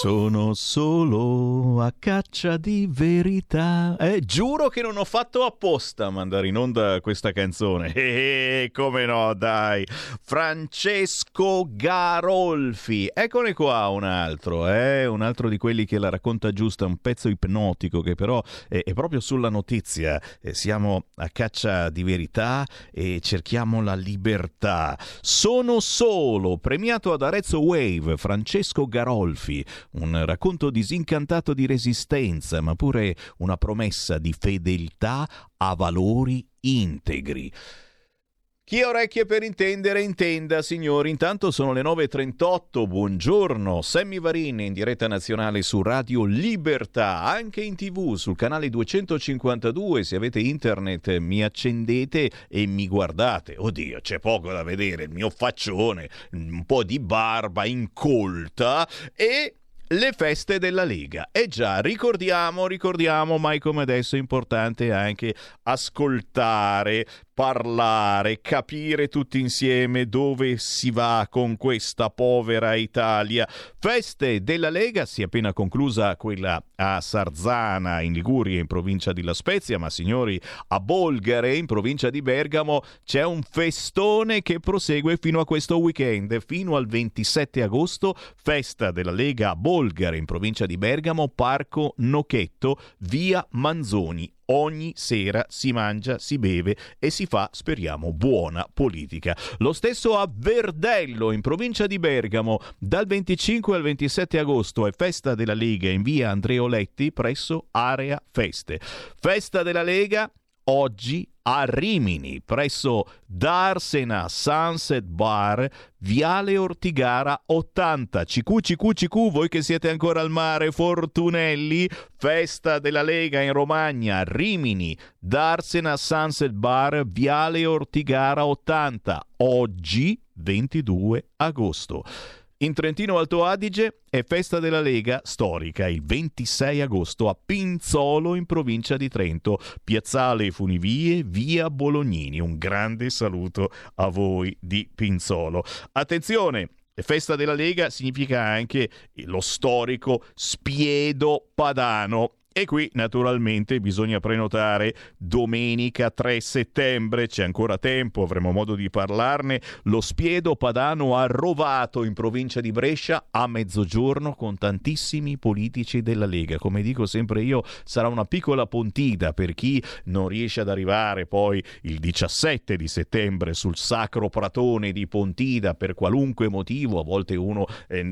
Sono solo a caccia di verità. Giuro che non ho fatto apposta mandare in onda questa canzone. Come no, dai. Francesco Garolfi. Eccone qua un altro di quelli che la racconta giusta, un pezzo ipnotico che però è proprio sulla notizia. Siamo a caccia di verità e cerchiamo la libertà. Sono solo, premiato ad Arezzo Wave, Francesco Garolfi. Un racconto disincantato di resistenza, ma pure una promessa di fedeltà a valori integri. Chi ha orecchie per intendere, intenda, signori. Intanto sono le 9.38, buongiorno. Sammy Varin in diretta nazionale su Radio Libertà, anche in TV, sul canale 252. Se avete internet mi accendete e mi guardate. Oddio, c'è poco da vedere, il mio faccione, un po' di barba incolta e... le feste della Lega. E già, ricordiamo, mai come adesso è importante anche ascoltare, parlare, capire tutti insieme dove si va con questa povera Italia. Feste della Lega, si è appena conclusa quella a Sarzana in Liguria, in provincia di La Spezia, ma signori, a Bolgare, in provincia di Bergamo, c'è un festone che prosegue fino a questo weekend, fino al 27 agosto, festa della Lega a Bolgare, in provincia di Bergamo, Parco Nocchetto, via Manzoni. Ogni sera si mangia, si beve e si fa, speriamo, buona politica. Lo stesso a Verdello, in provincia di Bergamo, dal 25 al 27 agosto è festa della Lega in via Andreoletti presso Area Feste. Festa della Lega oggi a Rimini, presso Darsena Sunset Bar, Viale Ortigara 80. CQCQCQ, voi che siete ancora al mare, Fortunelli, festa della Lega in Romagna, Rimini, Darsena Sunset Bar, Viale Ortigara 80, oggi 22 agosto. In Trentino Alto Adige è festa della Lega storica il 26 agosto a Pinzolo in provincia di Trento, piazzale Funivie, via Bolognini. Un grande saluto a voi di Pinzolo. Attenzione! Festa della Lega significa anche lo storico Spiedo Padano. E qui naturalmente bisogna prenotare domenica 3 settembre, c'è ancora tempo, avremo modo di parlarne, lo Spiedo Padano a Rovato in provincia di Brescia a mezzogiorno con tantissimi politici della Lega. Come dico sempre io, sarà una piccola Pontida per chi non riesce ad arrivare poi il 17 di settembre sul sacro pratone di Pontida per qualunque motivo. A volte uno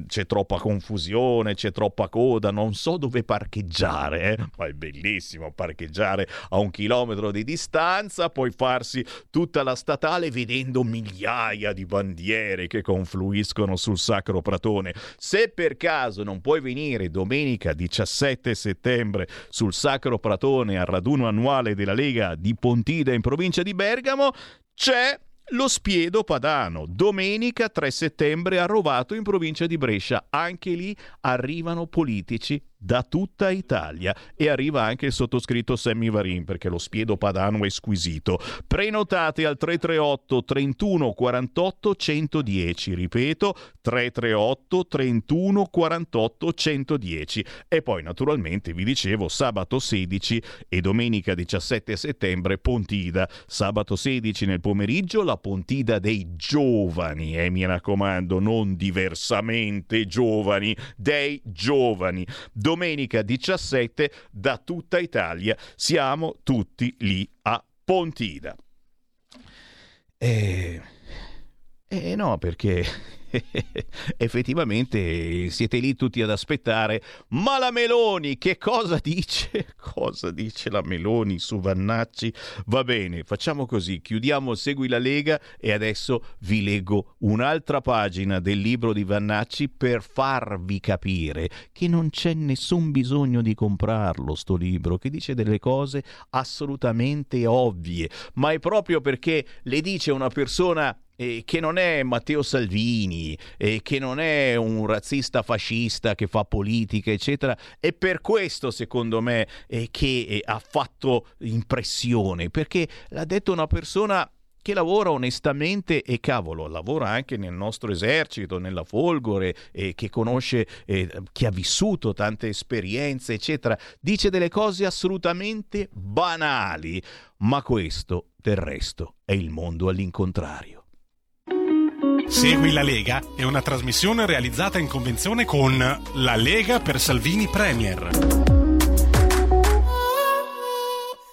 c'è troppa confusione, c'è troppa coda, non so dove parcheggiare. Ma è bellissimo parcheggiare a 1 chilometro di distanza, poi farsi tutta la statale vedendo migliaia di bandiere che confluiscono sul Sacro Pratone. Se per caso non puoi venire domenica 17 settembre sul Sacro Pratone al raduno annuale della Lega di Pontida in provincia di Bergamo, c'è lo Spiedo Padano, domenica 3 settembre a Rovato in provincia di Brescia. Anche lì arrivano politici da tutta Italia e arriva anche il sottoscritto Sammy Varin, perché lo Spiedo Padano è squisito. Prenotate al 338 31 48 110, ripeto 338 31 48 110. E poi naturalmente vi dicevo sabato 16 e domenica 17 settembre Pontida. Sabato 16 nel pomeriggio la Pontida dei giovani, e mi raccomando non diversamente giovani, dei giovani. Domenica 17 da tutta Italia siamo tutti lì a Pontida. No, perché effettivamente siete lì tutti ad aspettare. Ma la Meloni che cosa dice? Cosa dice la Meloni su Vannacci? Va bene, facciamo così, chiudiamo il Segui la Lega e adesso vi leggo un'altra pagina del libro di Vannacci per farvi capire che non c'è nessun bisogno di comprarlo sto libro, che dice delle cose assolutamente ovvie, ma è proprio perché le dice una persona che non è Matteo Salvini, che non è un razzista fascista che fa politica eccetera. È per questo secondo me che ha fatto impressione, perché l'ha detto una persona che lavora onestamente e cavolo, lavora anche nel nostro esercito, nella Folgore, che conosce, che ha vissuto tante esperienze eccetera. Dice delle cose assolutamente banali, ma questo del resto è il mondo all'incontrario. Segui la Lega è una trasmissione realizzata in convenzione con La Lega per Salvini Premier.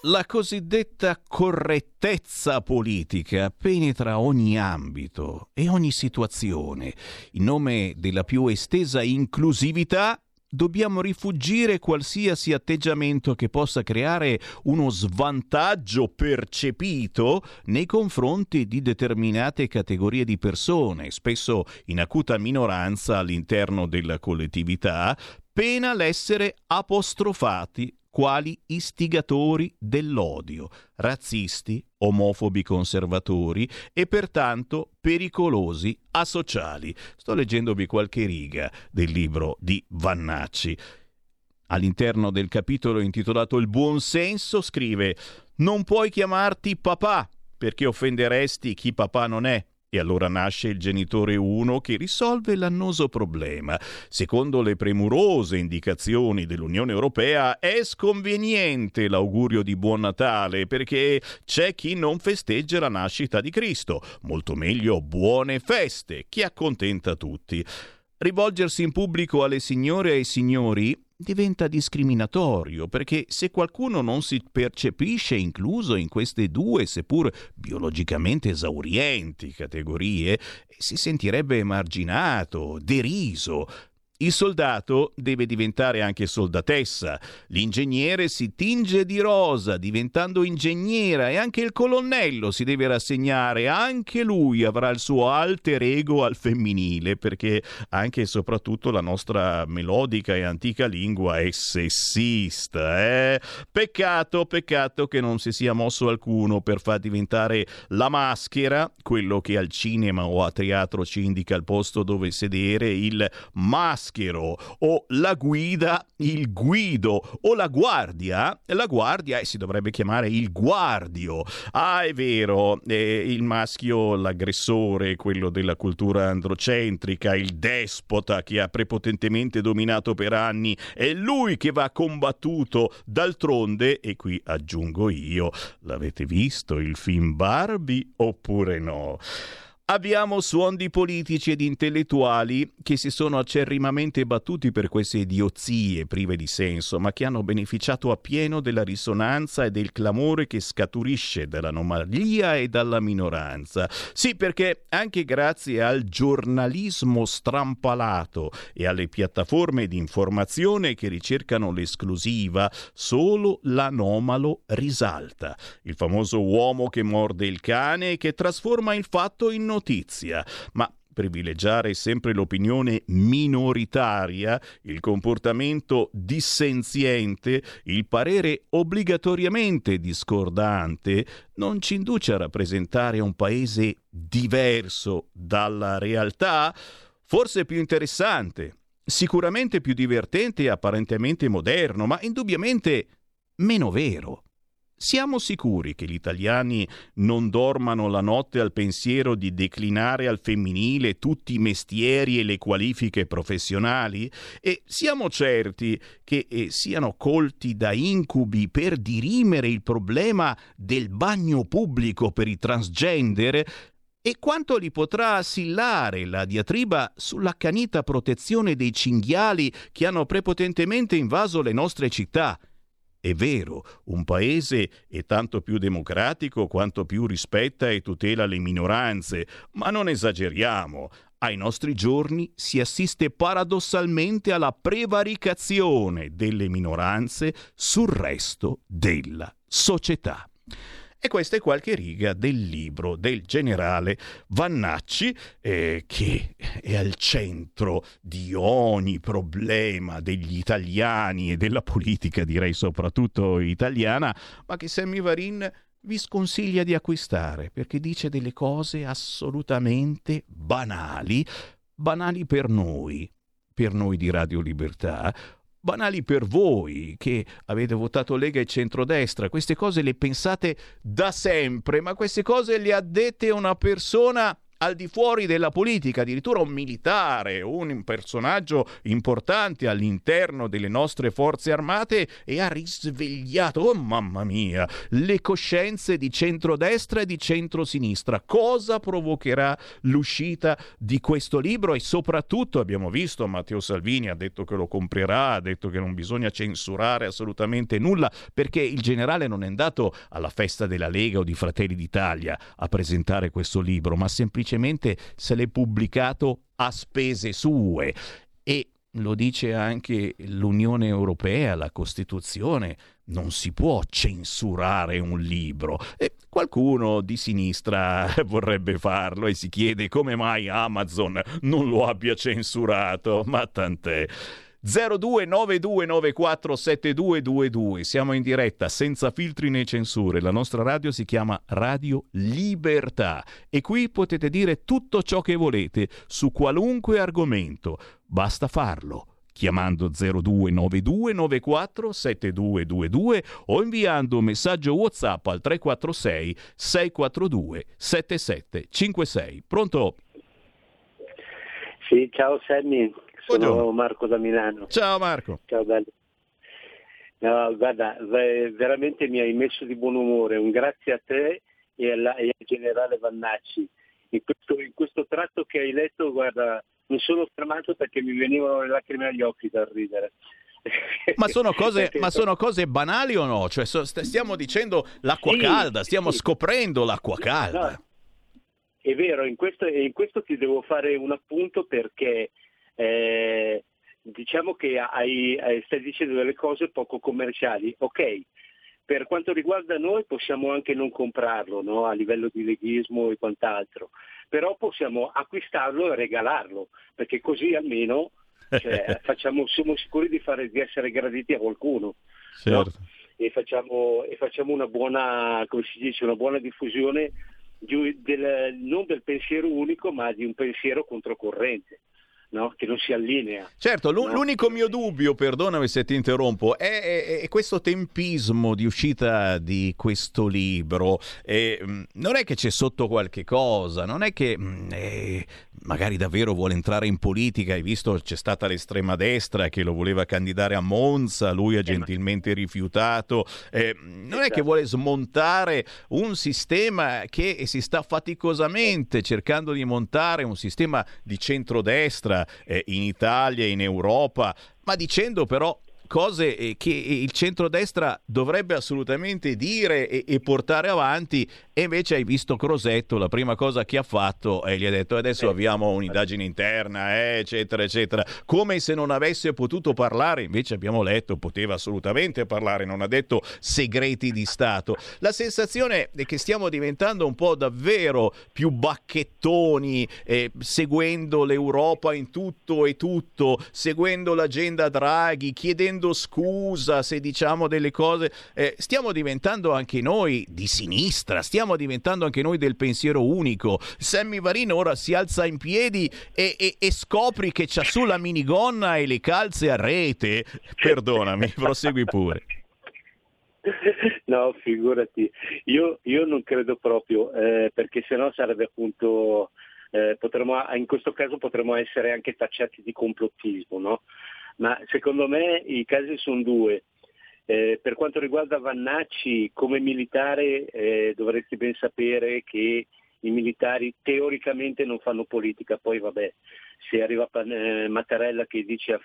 La cosiddetta correttezza politica penetra ogni ambito e ogni situazione. In nome della più estesa inclusività dobbiamo rifuggire qualsiasi atteggiamento che possa creare uno svantaggio percepito nei confronti di determinate categorie di persone, spesso in acuta minoranza all'interno della collettività, pena l'essere apostrofati quali istigatori dell'odio, razzisti, omofobi conservatori e pertanto pericolosi asociali. Sto leggendovi qualche riga del libro di Vannacci. All'interno del capitolo intitolato Il buon senso scrive: «Non puoi chiamarti papà perché offenderesti chi papà non è». E allora nasce il genitore 1 che risolve l'annoso problema. Secondo le premurose indicazioni dell'Unione Europea è sconveniente l'augurio di Buon Natale perché c'è chi non festeggia la nascita di Cristo. Molto meglio buone feste, che accontenta tutti. Rivolgersi in pubblico alle signore e ai signori diventa discriminatorio, perché se qualcuno non si percepisce incluso in queste due, seppur biologicamente esaurienti categorie, si sentirebbe emarginato, deriso. Il soldato deve diventare anche soldatessa, l'ingegnere si tinge di rosa diventando ingegnera e anche il colonnello si deve rassegnare, anche lui avrà il suo alter ego al femminile, perché anche e soprattutto la nostra melodica e antica lingua è sessista. Peccato che non si sia mosso alcuno per far diventare la maschera, quello che al cinema o a teatro ci indica il posto dove sedere, il maschero, o la guida, il guido, o la guardia si dovrebbe chiamare il guardio. È vero, il maschio, l'aggressore, quello della cultura androcentrica, il despota che ha prepotentemente dominato per anni, è lui che va combattuto. D'altronde, e qui aggiungo io, l'avete visto il film Barbie oppure no? Abbiamo suon di politici ed intellettuali che si sono acerrimamente battuti per queste idiozie prive di senso, ma che hanno beneficiato appieno della risonanza e del clamore che scaturisce dall'anomalia e dalla minoranza. Sì, perché anche grazie al giornalismo strampalato e alle piattaforme di informazione che ricercano l'esclusiva, solo l'anomalo risalta. Il famoso uomo che morde il cane e che trasforma il fatto in notizia, ma privilegiare sempre l'opinione minoritaria, il comportamento dissenziente, il parere obbligatoriamente discordante, non ci induce a rappresentare un paese diverso dalla realtà, forse più interessante, sicuramente più divertente e apparentemente moderno, ma indubbiamente meno vero. Siamo sicuri che gli italiani non dormano la notte al pensiero di declinare al femminile tutti i mestieri e le qualifiche professionali? E siamo certi che siano colti da incubi per dirimere il problema del bagno pubblico per i transgender? E quanto li potrà assillare la diatriba sull'accanita protezione dei cinghiali che hanno prepotentemente invaso le nostre città? È vero, un paese è tanto più democratico quanto più rispetta e tutela le minoranze, ma non esageriamo. Ai nostri giorni si assiste paradossalmente alla prevaricazione delle minoranze sul resto della società. E questa è qualche riga del libro del generale Vannacci, che è al centro di ogni problema degli italiani e della politica, direi soprattutto italiana, ma che Sammy Varin vi sconsiglia di acquistare perché dice delle cose assolutamente banali per noi di Radio Libertà, banali per voi che avete votato Lega e centrodestra. Queste cose le pensate da sempre, ma queste cose le ha dette una persona al di fuori della politica, addirittura un militare, un personaggio importante all'interno delle nostre forze armate, e ha risvegliato, oh mamma mia, le coscienze di centrodestra e di centrosinistra. Cosa provocherà l'uscita di questo libro? E soprattutto abbiamo visto, Matteo Salvini ha detto che lo comprerà, ha detto che non bisogna censurare assolutamente nulla, perché il generale non è andato alla festa della Lega o di Fratelli d'Italia a presentare questo libro, ma semplicemente se l'è pubblicato a spese sue. E lo dice anche l'Unione Europea, la Costituzione, non si può censurare un libro. E qualcuno di sinistra vorrebbe farlo e si chiede come mai Amazon non lo abbia censurato, ma tant'è. 0292947222, siamo in diretta senza filtri né censure, la nostra radio si chiama Radio Libertà e qui potete dire tutto ciò che volete su qualunque argomento, basta farlo chiamando 0292947222 o inviando un messaggio WhatsApp al 346 642 7756. Pronto? Sì, ciao Sammy. Sono Marco da Milano. Ciao Marco. Ciao bello. No, guarda, veramente mi hai messo di buon umore. Un grazie a te e al generale Vannacci. In questo tratto che hai letto, guarda, mi sono fermato perché mi venivano le lacrime agli occhi dal ridere. Ma sono cose banali o no? Cioè, stiamo dicendo l'acqua calda, stiamo scoprendo l'acqua calda. No, è vero, in questo ti devo fare un appunto perché diciamo che stai dicendo delle cose poco commerciali, ok. Per quanto riguarda noi possiamo anche non comprarlo, no? A livello di leghismo e quant'altro, però possiamo acquistarlo e regalarlo, perché così almeno siamo sicuri di essere graditi a qualcuno, certo. No? E facciamo una buona, come si dice, una buona diffusione non del pensiero unico, ma di un pensiero controcorrente. No? Che non si allinea. Certo, l'unico mio dubbio, perdonami se ti interrompo, è questo tempismo di uscita di questo libro. Non è che c'è sotto qualche cosa, non è che magari davvero vuole entrare in politica. Hai visto, c'è stata l'estrema destra che lo voleva candidare a Monza, lui ha gentilmente rifiutato. Non è che vuole smontare un sistema che si sta faticosamente cercando di montare, un sistema di centrodestra in Italia, in Europa, ma dicendo però cose che il centrodestra dovrebbe assolutamente dire e portare avanti, e invece hai visto Crosetto, la prima cosa che ha fatto gli ha detto adesso abbiamo un'indagine interna, eccetera eccetera, come se non avesse potuto parlare. Invece abbiamo letto, poteva assolutamente parlare, non ha detto segreti di Stato. La sensazione è che stiamo diventando un po' davvero più bacchettoni, seguendo l'Europa in tutto e tutto, seguendo l'agenda Draghi, chiedendo scusa se diciamo delle cose. Stiamo diventando anche noi di sinistra, stiamo diventando anche noi del pensiero unico. Sammy Varin ora si alza in piedi e scopri che c'ha sulla minigonna e le calze a rete. Perdonami, prosegui pure. No, figurati, io non credo proprio, perché sennò sarebbe appunto, in questo caso potremmo essere anche tacciati di complottismo, no? Ma secondo me i casi sono due. Per quanto riguarda Vannacci, come militare dovresti ben sapere che i militari teoricamente non fanno politica, poi vabbè, se arriva Mattarella che dice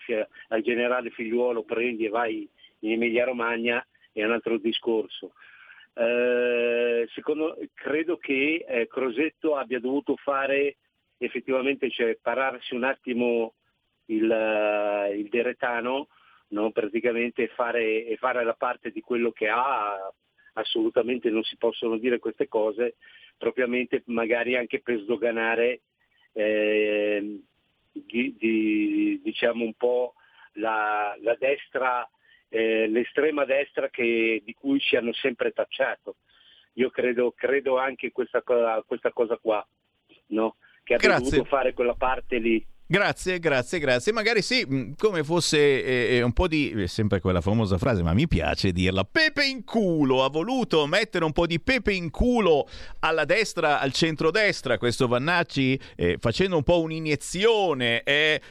al generale Figliuolo prendi e vai in Emilia Romagna è un altro discorso. Credo che Crosetto abbia dovuto fare effettivamente, cioè pararsi un attimo il deretano, no? Praticamente fare la parte di quello che assolutamente non si possono dire queste cose, propriamente magari anche per sdoganare diciamo un po' la destra, l'estrema destra di cui ci hanno sempre tacciato. Io credo anche questa cosa qua, no? Che abbia dovuto fare quella parte lì. Grazie. Magari sì, come fosse un po' di sempre quella famosa frase, ma mi piace dirla, pepe in culo. Ha voluto mettere un po' di pepe in culo alla destra, al centrodestra, questo Vannacci, facendo un po' un'iniezione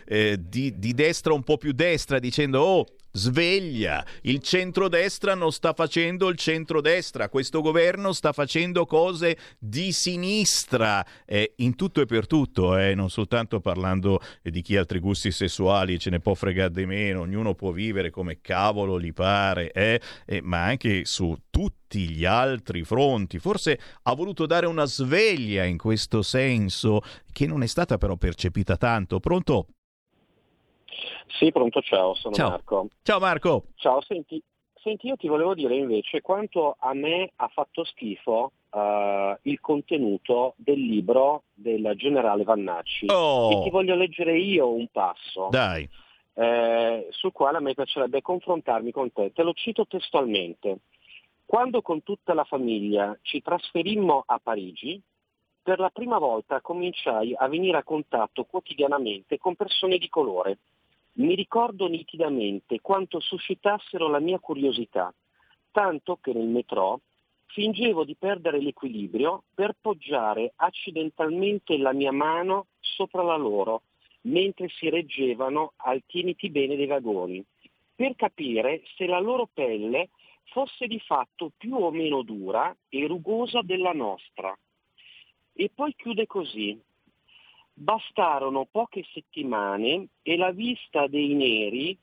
di destra un po' più destra, dicendo sveglia, il centrodestra non sta facendo il centrodestra, questo governo sta facendo cose di sinistra in tutto e per tutto, non soltanto parlando di chi ha altri gusti sessuali, ce ne può fregare di meno, ognuno può vivere come cavolo gli pare, ma anche su tutti gli altri fronti. Forse ha voluto dare una sveglia in questo senso, che non è stata però percepita tanto. Pronto? Sì, pronto, ciao, sono Marco. Ciao Marco. Ciao, senti, io ti volevo dire invece quanto a me ha fatto schifo il contenuto del libro del generale Vannacci. E ti voglio leggere io un passo. Dai. Sul quale a me piacerebbe confrontarmi con te. Te lo cito testualmente. Quando con tutta la famiglia ci trasferimmo a Parigi, per la prima volta cominciai a venire a contatto quotidianamente con persone di colore. Mi ricordo nitidamente quanto suscitassero la mia curiosità, tanto che nel metrò fingevo di perdere l'equilibrio per poggiare accidentalmente la mia mano sopra la loro, mentre si reggevano al tieniti bene dei vagoni, per capire se la loro pelle fosse di fatto più o meno dura e rugosa della nostra. E poi chiude così: bastarono poche settimane e la vista dei neri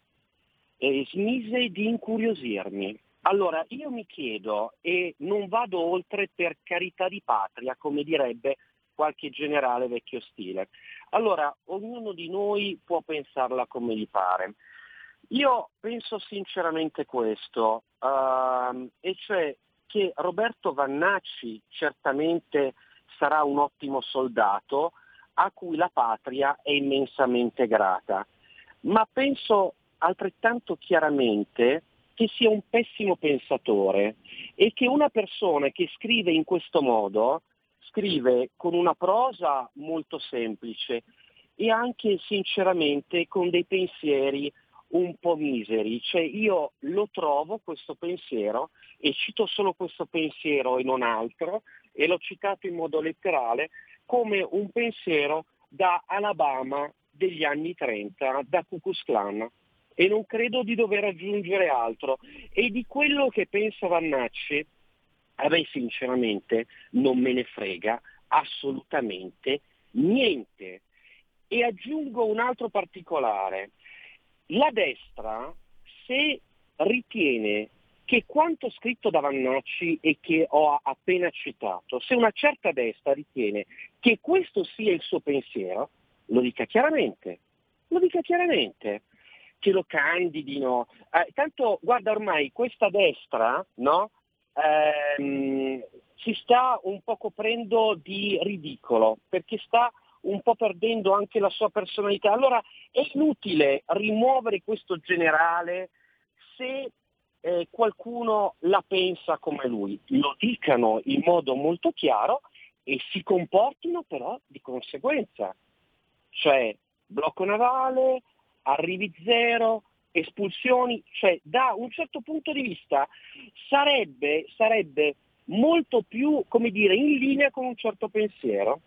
smise di incuriosirmi. Allora io mi chiedo, e non vado oltre per carità di patria, come direbbe qualche generale vecchio stile. Allora, ognuno di noi può pensarla come gli pare. Io penso sinceramente questo, e cioè che Roberto Vannacci certamente sarà un ottimo soldato a cui la patria è immensamente grata, ma penso altrettanto chiaramente che sia un pessimo pensatore e che una persona che scrive in questo modo, scrive con una prosa molto semplice e anche sinceramente con dei pensieri un po' miseri, cioè io lo trovo questo pensiero, e cito solo questo pensiero e non altro, e l'ho citato in modo letterale, come un pensiero da Alabama degli anni 30, da Ku Klux Klan, e non credo di dover aggiungere altro. E di quello che pensa Vannacci, a me sinceramente non me ne frega assolutamente niente. E aggiungo un altro particolare. La destra, se ritiene che quanto scritto da Vannacci e che ho appena citato, se una certa destra ritiene che questo sia il suo pensiero, lo dica chiaramente, che lo candidino. Tanto, guarda, ormai questa destra, no? Si sta un po' coprendo di ridicolo, perché sta un po' perdendo anche la sua personalità. Allora è inutile rimuovere questo generale se qualcuno la pensa come lui. Lo dicano in modo molto chiaro e si comportino però di conseguenza. Cioè blocco navale, arrivi zero, espulsioni, cioè da un certo punto di vista sarebbe molto più, come dire, in linea con un certo pensiero,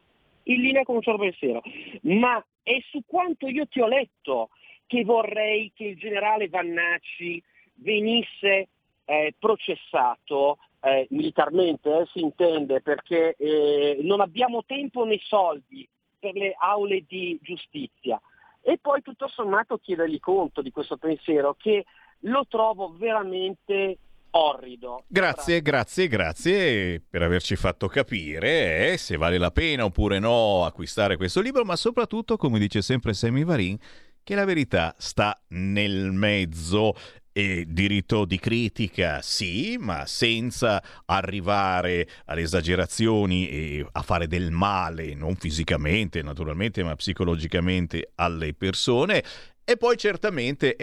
ma è su quanto io ti ho letto che vorrei che il generale Vannacci venisse processato militarmente, si intende, perché non abbiamo tempo né soldi per le aule di giustizia. E poi tutto sommato chiedergli conto di questo pensiero, che lo trovo veramente orrido. Grazie per averci fatto capire se vale la pena oppure no acquistare questo libro, ma soprattutto, come dice sempre Sammy Varin, che la verità sta nel mezzo. E diritto di critica sì, ma senza arrivare alle esagerazioni e a fare del male, non fisicamente naturalmente, ma psicologicamente alle persone. E poi certamente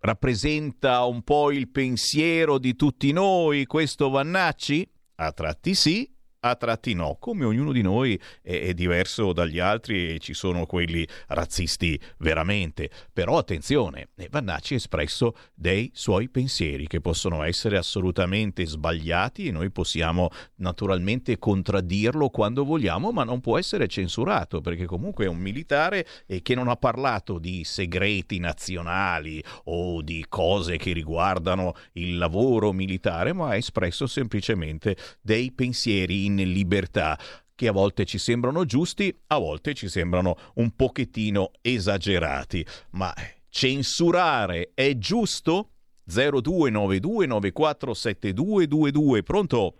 rappresenta un po' il pensiero di tutti noi questo Vannacci? A tratti sì, a tratti no, come ognuno di noi è diverso dagli altri, e ci sono quelli razzisti veramente. Però attenzione, Vannacci ha espresso dei suoi pensieri che possono essere assolutamente sbagliati e noi possiamo naturalmente contraddirlo quando vogliamo, ma non può essere censurato, perché comunque è un militare che non ha parlato di segreti nazionali o di cose che riguardano il lavoro militare, ma ha espresso semplicemente dei pensieri in libertà che a volte ci sembrano giusti, a volte ci sembrano un pochettino esagerati. Ma censurare è giusto? 0292947222, pronto?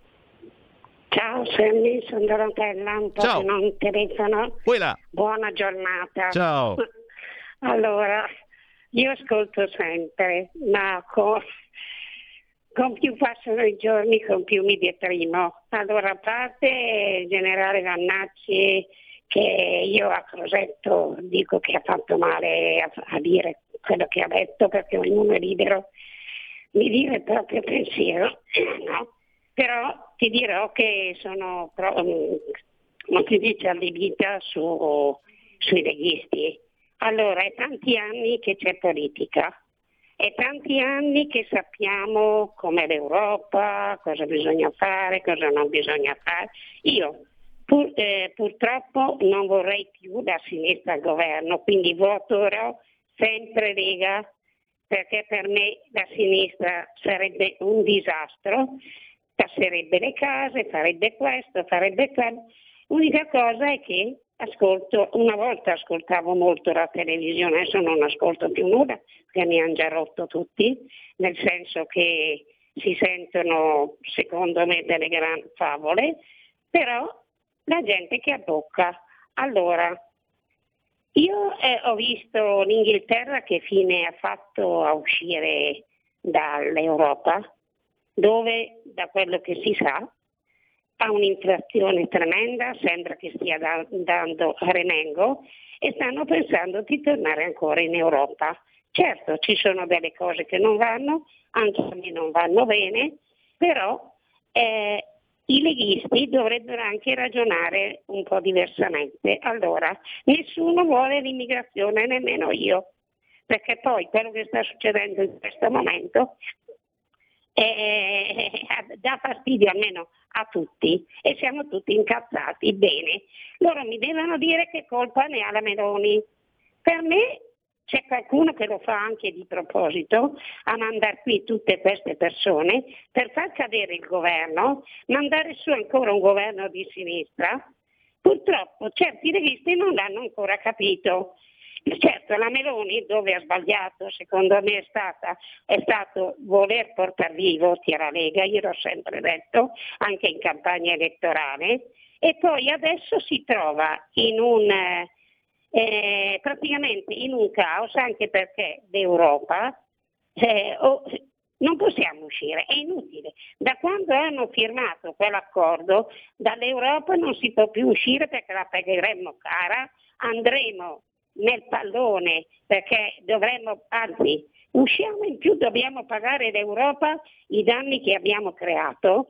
Ciao Sammy, sono Dorotella, un po' Ciao. Che non telefono. Buona giornata. Ciao. Allora, io ascolto sempre, ma con più passano i giorni, con più mi deprimo. Allora, a parte il generale Vannacci, che io a Crosetto dico che ha fatto male a dire quello che ha detto, perché ognuno è libero di dire il proprio pensiero, no? Però ti dirò che sono non si dice allibita sui leghisti. Allora, è tanti anni che c'è politica. È tanti anni che sappiamo com'è l'Europa, cosa bisogna fare, cosa non bisogna fare. Io purtroppo non vorrei più la sinistra al governo, quindi voterò sempre Lega, perché per me la sinistra sarebbe un disastro, tasserebbe le case, farebbe questo, farebbe quello. L'unica cosa è che una volta ascoltavo molto la televisione, adesso non ascolto più nulla, perché mi hanno già rotto tutti, nel senso che si sentono, secondo me, delle gran favole, però la gente che abbocca. Allora, io ho visto l'Inghilterra che fine ha fatto a uscire dall'Europa, dove, da quello che si sa, ha un'inflazione tremenda, sembra che stia dando remengo e stanno pensando di tornare ancora in Europa. Certo, ci sono delle cose che non vanno, anche a me non vanno bene, però i leghisti dovrebbero anche ragionare un po' diversamente. Allora, nessuno vuole l'immigrazione, nemmeno io, perché poi quello che sta succedendo in questo momento dà fastidio almeno a tutti e siamo tutti incazzati. Bene, loro mi devono dire che colpa ne ha la Meloni. Per me c'è qualcuno che lo fa anche di proposito, a mandare qui tutte queste persone per far cadere il governo, mandare su ancora un governo di sinistra. Purtroppo certi leghisti non l'hanno ancora capito. Certo, la Meloni, dove ha sbagliato, secondo me è stato voler portare via i voti alla Lega, io l'ho sempre detto, anche in campagna elettorale, e poi adesso si trova in praticamente in un caos, anche perché l'Europa non possiamo uscire, è inutile. Da quando hanno firmato quell'accordo, dall'Europa non si può più uscire perché la pagheremmo cara, andremo nel pallone perché dovremmo, anzi, usciamo in più, dobbiamo pagare l'Europa i danni che abbiamo creato.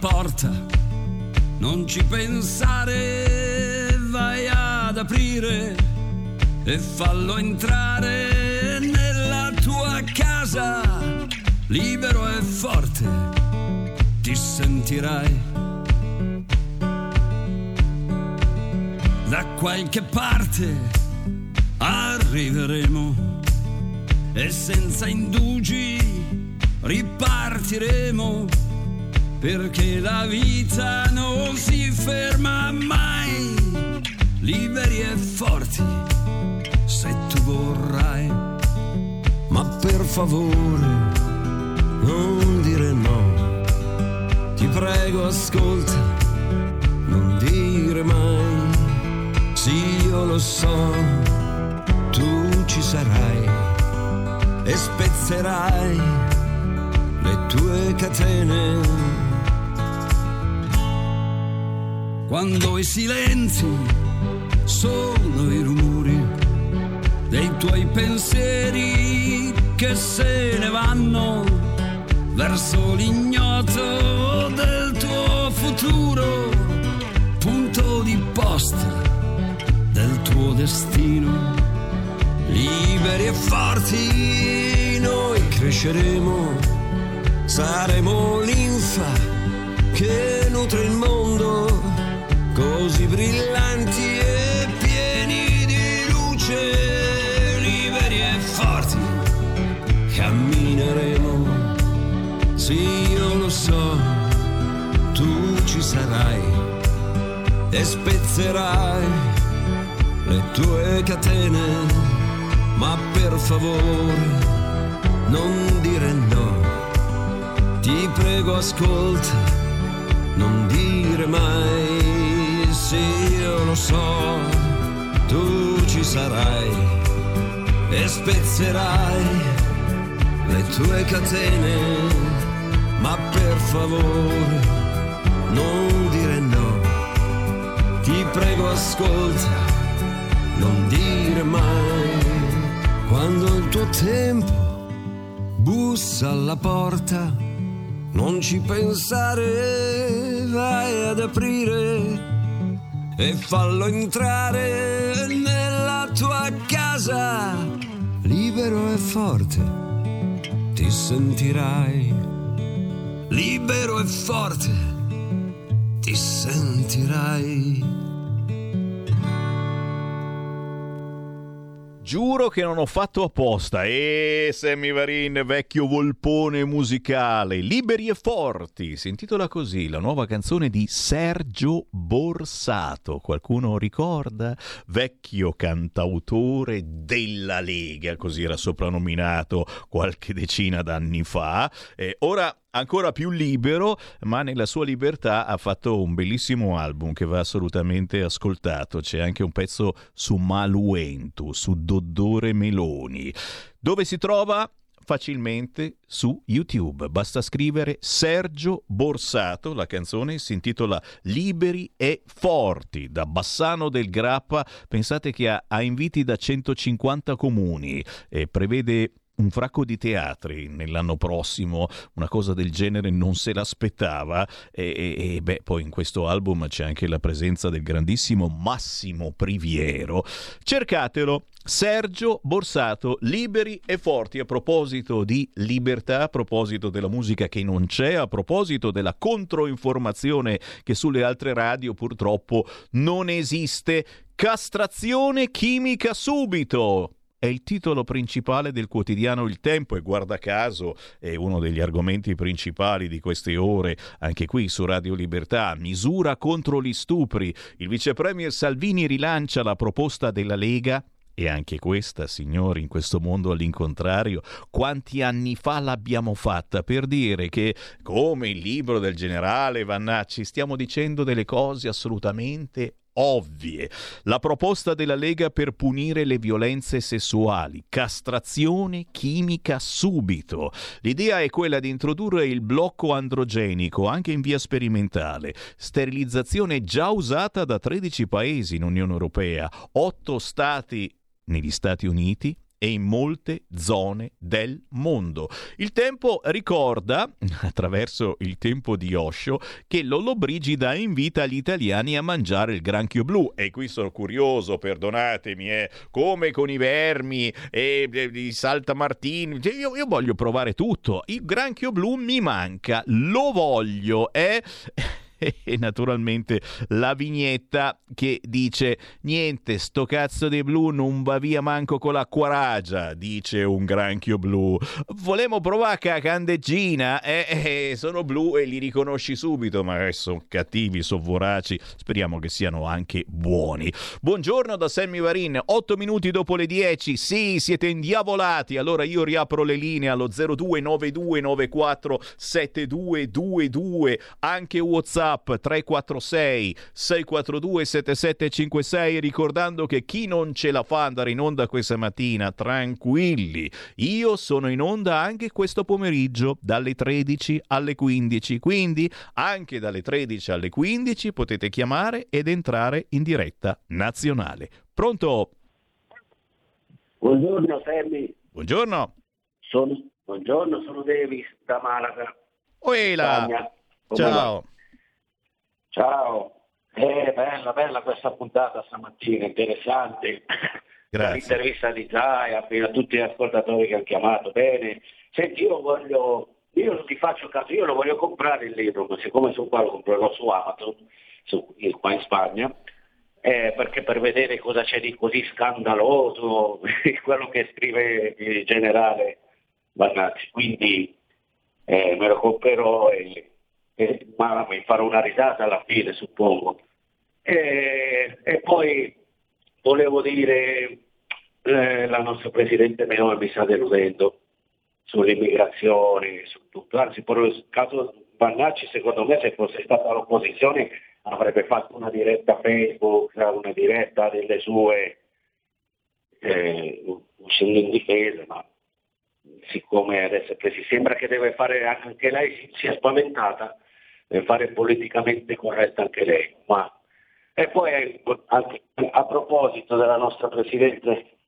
Porta, non ci pensare, vai ad aprire e fallo entrare nella tua casa, libero e forte ti sentirai. Da qualche parte arriveremo e senza indugi ripartiremo. Perché la vita non si ferma mai, liberi e forti, se tu vorrai. Ma per favore, non dire no, ti prego ascolta, non dire mai. Sì, io lo so, tu ci sarai e spezzerai le tue catene. Quando i silenzi sono i rumori dei tuoi pensieri che se ne vanno verso l'ignoto del tuo futuro, punto di posta del tuo destino. Liberi e forti noi cresceremo, saremo linfa che nutre il mondo. Così brillanti e pieni di luce, liberi e forti, cammineremo. Sì, io lo so, tu ci sarai e spezzerai le tue catene. Ma per favore, non dire no, ti prego ascolta, non dire mai. Sì, io lo so, tu ci sarai e spezzerai le tue catene. favore, non dire no, ti prego ascolta, non dire mai. Quando il tuo tempo bussa alla porta, non ci pensare, vai ad aprire e fallo entrare nella tua casa. Libero e forte ti sentirai, libero e forte ti sentirai. Giuro che non ho fatto apposta. Sammy Varin, vecchio volpone musicale. Liberi e forti, si intitola così la nuova canzone di Sergio Borsato. Qualcuno ricorda? Vecchio cantautore della Lega, così era soprannominato qualche decina d'anni fa. Ora ancora più libero, ma nella sua libertà ha fatto un bellissimo album che va assolutamente ascoltato. C'è anche un pezzo su Maluento, su Doddore Meloni. Dove si trova? Facilmente su YouTube. Basta scrivere Sergio Borsato, la canzone si intitola Liberi e Forti, da Bassano del Grappa. Pensate che ha inviti da 150 comuni e prevede un fracco di teatri nell'anno prossimo, una cosa del genere non se l'aspettava. E poi in questo album c'è anche la presenza del grandissimo Massimo Priviero. Cercatelo, Sergio Borsato, Liberi e Forti. A proposito di libertà, a proposito della musica che non c'è, a proposito della controinformazione che sulle altre radio purtroppo non esiste, castrazione chimica subito! È il titolo principale del quotidiano Il Tempo e guarda caso è uno degli argomenti principali di queste ore anche qui su Radio Libertà. Misura contro gli stupri, il vicepremier Salvini rilancia la proposta della Lega. E anche questa, signori, in questo mondo all'incontrario, quanti anni fa l'abbiamo fatta per dire che, come il libro del generale Vannacci, stiamo dicendo delle cose assolutamente ovvie. La proposta della Lega per punire le violenze sessuali, castrazione chimica subito. L'idea è quella di introdurre il blocco androgenico anche in via sperimentale, sterilizzazione già usata da 13 paesi in Unione Europea, 8 stati negli Stati Uniti e in molte zone del mondo. Il Tempo ricorda, attraverso Il Tempo di Osho, che Lollobrigida invita gli italiani a mangiare il granchio blu. E qui sono curioso, perdonatemi, come con i vermi e i saltamartini. Io voglio provare tutto. Il granchio blu mi manca, lo voglio, E naturalmente la vignetta che dice: niente, sto cazzo di blu non va via manco con l'acqua ragia, dice un granchio blu. Volemo provare a candeggina, sono blu e li riconosci subito, ma sono cattivi, sono voraci, speriamo che siano anche buoni. Buongiorno da Sammy Varin, 8 minuti dopo le 10, sì, siete indiavolati. Allora io riapro le linee allo 0292947222, anche WhatsApp 346 642 7756, ricordando che chi non ce la fa andare in onda questa mattina, tranquilli, io sono in onda anche questo pomeriggio dalle 13 alle 15, quindi anche dalle 13 alle 15 potete chiamare ed entrare in diretta nazionale. Pronto? Buongiorno Sammy. Buongiorno. Buongiorno, sono Davis da Malaga. Oela. Ciao. Ciao, bella questa puntata stamattina, interessante. Grazie. L'intervista di Zaia, a tutti gli ascoltatori che hanno chiamato. Bene, senti, io non ti faccio caso, io lo voglio comprare il libro, ma siccome sono qua lo comprerò su Amazon, qua in Spagna, perché per vedere cosa c'è di così scandaloso quello che scrive il generale Vannacci. Quindi me lo comprerò ma mi farò una risata alla fine, suppongo. E poi volevo dire, la nostra Presidente Meloni mi sta deludendo sull'immigrazione, su tutto. Anzi, per il caso Vannacci, secondo me, se fosse stata l'opposizione avrebbe fatto una diretta Facebook, una diretta delle sue, uscendo in difesa, ma siccome adesso sembra che deve fare, anche lei si è spaventata nel fare politicamente corretta anche lei. Ma e poi a proposito della nostra Presidente,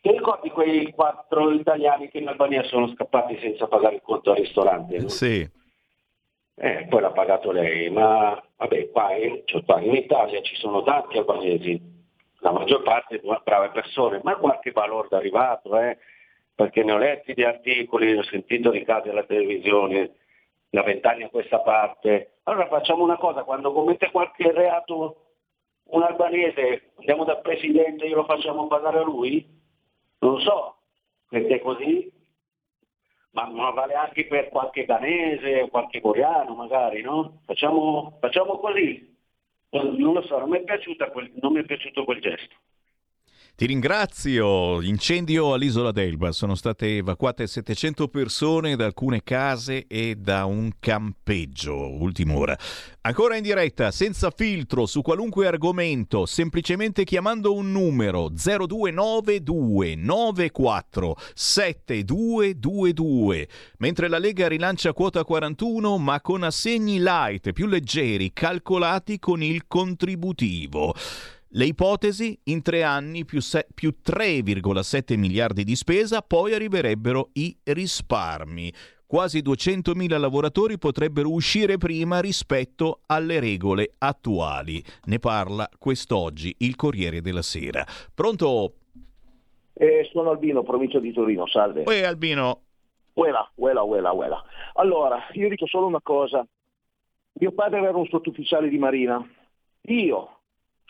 ti ricordi quei 4 italiani che in Albania sono scappati senza pagare il conto al ristorante? No? Sì. Poi l'ha pagato lei, ma vabbè, qua in Italia ci sono tanti albanesi, la maggior parte brave persone, ma qualche balordo è arrivato, perché ne ho letti di articoli, ne ho sentito di casi alla televisione, da 20 anni a questa parte. Allora facciamo una cosa, quando commette qualche reato un albanese, andiamo dal Presidente e glielo facciamo pagare a lui? Non so, perché così, ma vale anche per qualche danese, qualche coreano magari, no? Facciamo così. Non lo so, non mi è piaciuto quel gesto. Ti ringrazio. Incendio all'isola d'Elba. Sono state evacuate 700 persone da alcune case e da un campeggio. Ultima ora. Ancora in diretta, senza filtro, su qualunque argomento, semplicemente chiamando un numero 0292 94 7222. Mentre la Lega rilancia quota 41, ma con assegni light, più leggeri, calcolati con il contributivo. Le ipotesi, in 3 anni più 3,7 miliardi di spesa, poi arriverebbero i risparmi. Quasi 200.000 lavoratori potrebbero uscire prima rispetto alle regole attuali. Ne parla quest'oggi il Corriere della Sera. Pronto? Sono Albino, provincia di Torino, salve. Uè Albino. Uela. Allora, io dico solo una cosa. Mio padre era un sottufficiale di marina. Io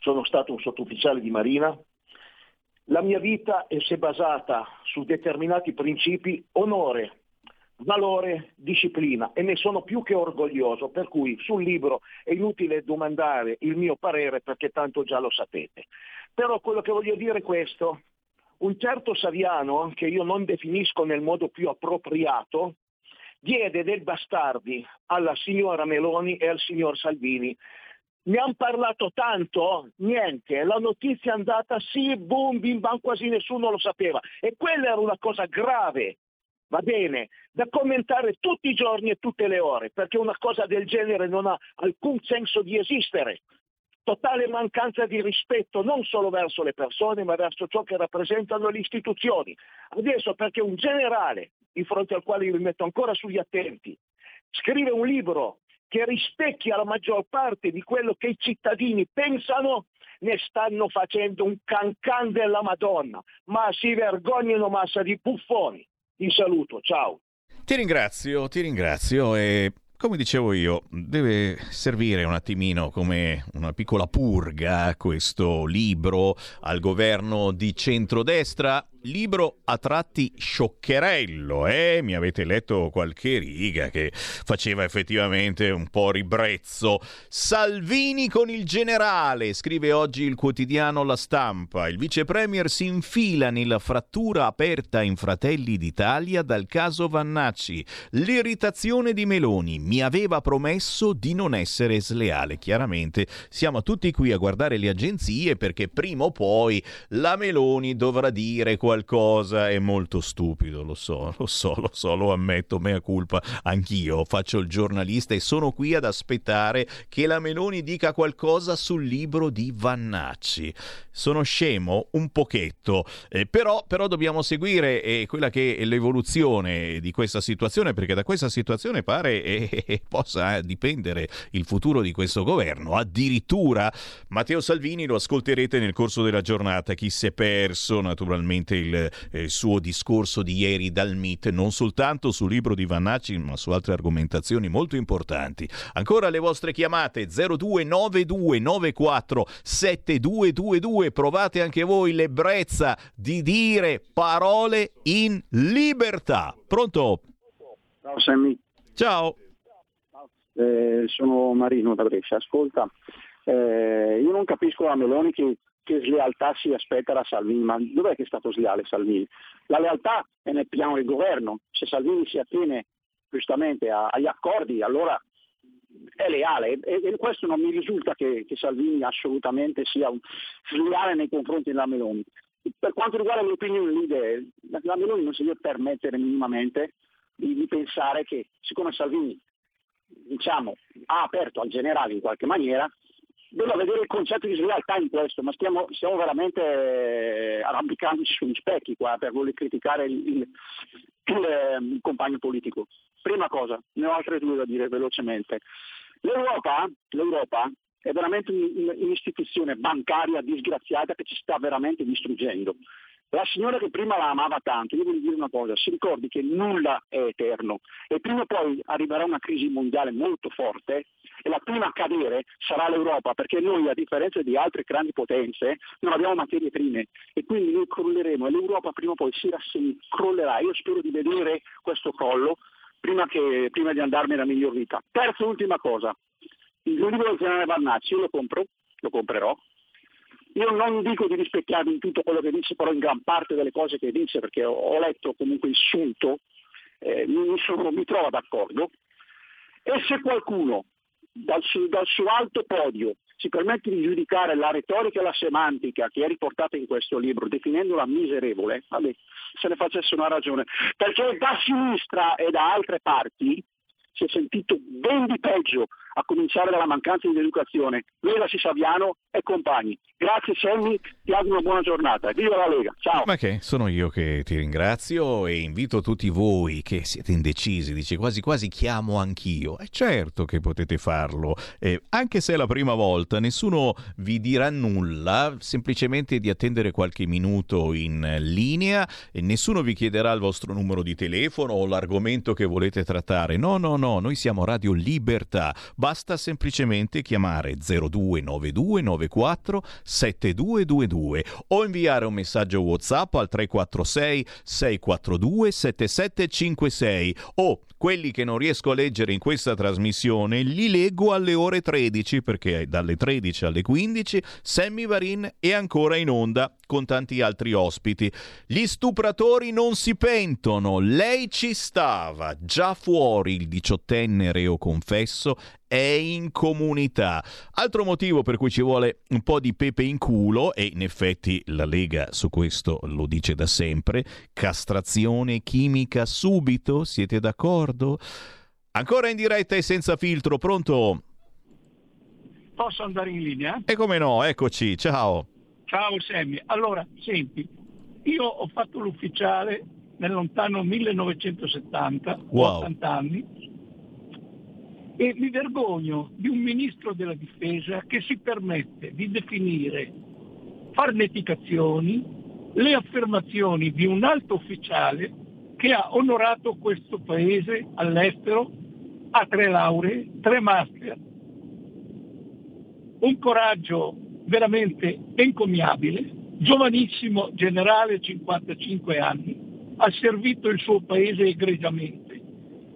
sono stato un sottufficiale di marina. La mia vita si è basata su determinati principi: onore, valore, disciplina, e ne sono più che orgoglioso, per cui sul libro è inutile domandare il mio parere perché tanto già lo sapete. Però quello che voglio dire è questo: un certo Saviano, che io non definisco nel modo più appropriato, diede del bastardi alla signora Meloni e al signor Salvini. Ne hanno parlato tanto, niente, la notizia è andata, sì, boom, bim bam, quasi nessuno lo sapeva. E quella era una cosa grave, va bene, da commentare tutti i giorni e tutte le ore, perché una cosa del genere non ha alcun senso di esistere. Totale mancanza di rispetto non solo verso le persone, ma verso ciò che rappresentano le istituzioni. Adesso, perché un generale, di fronte al quale io mi metto ancora sugli attenti, scrive un libro che rispecchia la maggior parte di quello che i cittadini pensano, ne stanno facendo un cancan della Madonna. Ma si vergognano, massa di buffoni. Ti saluto, ciao. Ti ringrazio e, come dicevo io, deve servire un attimino come una piccola purga questo libro al governo di centrodestra. Libro a tratti scioccherello, mi avete letto qualche riga che faceva effettivamente un po' ribrezzo. Salvini con il generale, scrive oggi il quotidiano La Stampa. Il vice premier si infila nella frattura aperta in Fratelli d'Italia dal caso Vannacci. L'irritazione di Meloni: mi aveva promesso di non essere sleale. Chiaramente siamo tutti qui a guardare le agenzie perché prima o poi la Meloni dovrà dire qualcosa. È molto stupido, lo so, lo ammetto, mea culpa, anch'io faccio il giornalista e sono qui ad aspettare che la Meloni dica qualcosa sul libro di Vannacci. Sono scemo? Un pochetto, però dobbiamo seguire quella che è l'evoluzione di questa situazione, perché da questa situazione pare possa dipendere il futuro di questo governo. Addirittura Matteo Salvini, lo ascolterete nel corso della giornata, chi si è perso naturalmente il suo discorso di ieri dal MIT, non soltanto sul libro di Vannacci ma su altre argomentazioni molto importanti. Ancora le vostre chiamate 0292947222. Provate anche voi l'ebbrezza di dire parole in libertà. Pronto? Ciao Sammy. Ciao. Sono Marino da Brescia. Ascolta, io non capisco la Meloni che slealtà si aspetta da Salvini. Ma dov'è che è stato sleale Salvini? La lealtà è nel piano del governo. Se Salvini si attiene giustamente agli accordi, allora è leale, e questo non mi risulta che Salvini assolutamente sia un sleale nei confronti della Meloni. Per quanto riguarda l'opinion leader, la Meloni non si deve permettere minimamente di pensare che, siccome Salvini, diciamo, ha aperto al generale in qualche maniera, devo vedere il concetto di realtà in questo, ma stiamo veramente arrampicandoci sugli specchi qua per voler criticare il compagno politico. Prima cosa, ne ho altre due da dire velocemente. L'Europa è veramente un'istituzione bancaria disgraziata che ci sta veramente distruggendo. La signora che prima la amava tanto, io voglio dire una cosa, si ricordi che nulla è eterno e prima o poi arriverà una crisi mondiale molto forte e la prima a cadere sarà l'Europa, perché noi, a differenza di altre grandi potenze, non abbiamo materie prime e quindi noi crolleremo e l'Europa prima o poi si crollerà. Io spero di vedere questo crollo prima di andarmi alla miglior vita. Terza e ultima cosa, il libro del generale Vannacci, io lo comprerò. Io non dico di rispecchiarmi in tutto quello che dice, però in gran parte delle cose che dice, perché ho letto comunque insulto, mi trovo d'accordo. E se qualcuno dal suo alto podio si permette di giudicare la retorica e la semantica che è riportata in questo libro, definendola miserevole, vabbè, se ne facesse una ragione, perché da sinistra e da altre parti si è sentito ben di peggio, a cominciare dalla mancanza di educazione. Lega Saviano e compagni. Grazie Sammy, ti auguro una buona giornata. Viva la Lega, ciao! Ma che sono io che ti ringrazio e invito tutti voi che siete indecisi, dice quasi quasi chiamo anch'io. È certo che potete farlo, anche se è la prima volta, nessuno vi dirà nulla, semplicemente di attendere qualche minuto in linea e nessuno vi chiederà il vostro numero di telefono o l'argomento che volete trattare. No, noi siamo Radio Libertà. Basta semplicemente chiamare 0292947222 o inviare un messaggio WhatsApp al 346 642 7756 o quelli che non riesco a leggere in questa trasmissione li leggo alle ore 13, perché dalle 13 alle 15 Sammy Varin è ancora in onda con tanti altri ospiti. Gli stupratori non si pentono, lei ci stava, già fuori il 18enne reo confesso è in comunità. Altro motivo per cui ci vuole un po' di pepe in culo, e in effetti la Lega su questo lo dice da sempre, castrazione chimica subito, siete d'accordo? Ancora in diretta e senza filtro, pronto? Posso andare in linea? E come no, eccoci, ciao. Ciao Sammy, allora senti, io ho fatto l'ufficiale nel lontano 1970, wow. 80 anni, e mi vergogno di un ministro della difesa che si permette di definire farneticazioni le affermazioni di un alto ufficiale che ha onorato questo paese all'estero, ha 3 lauree, 3 master, un coraggio veramente encomiabile, giovanissimo generale, 55 anni, ha servito il suo paese egregiamente.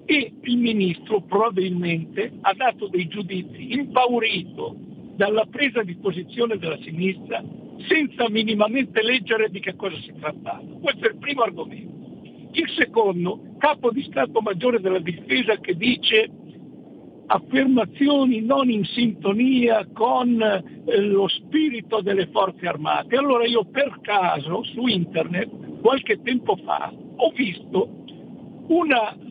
E il ministro probabilmente ha dato dei giudizi impaurito dalla presa di posizione della sinistra senza minimamente leggere di che cosa si trattava. Questo è il primo argomento. Il secondo, capo di Stato Maggiore della Difesa che dice affermazioni non in sintonia con lo spirito delle forze armate. Allora io per caso su internet qualche tempo fa ho visto una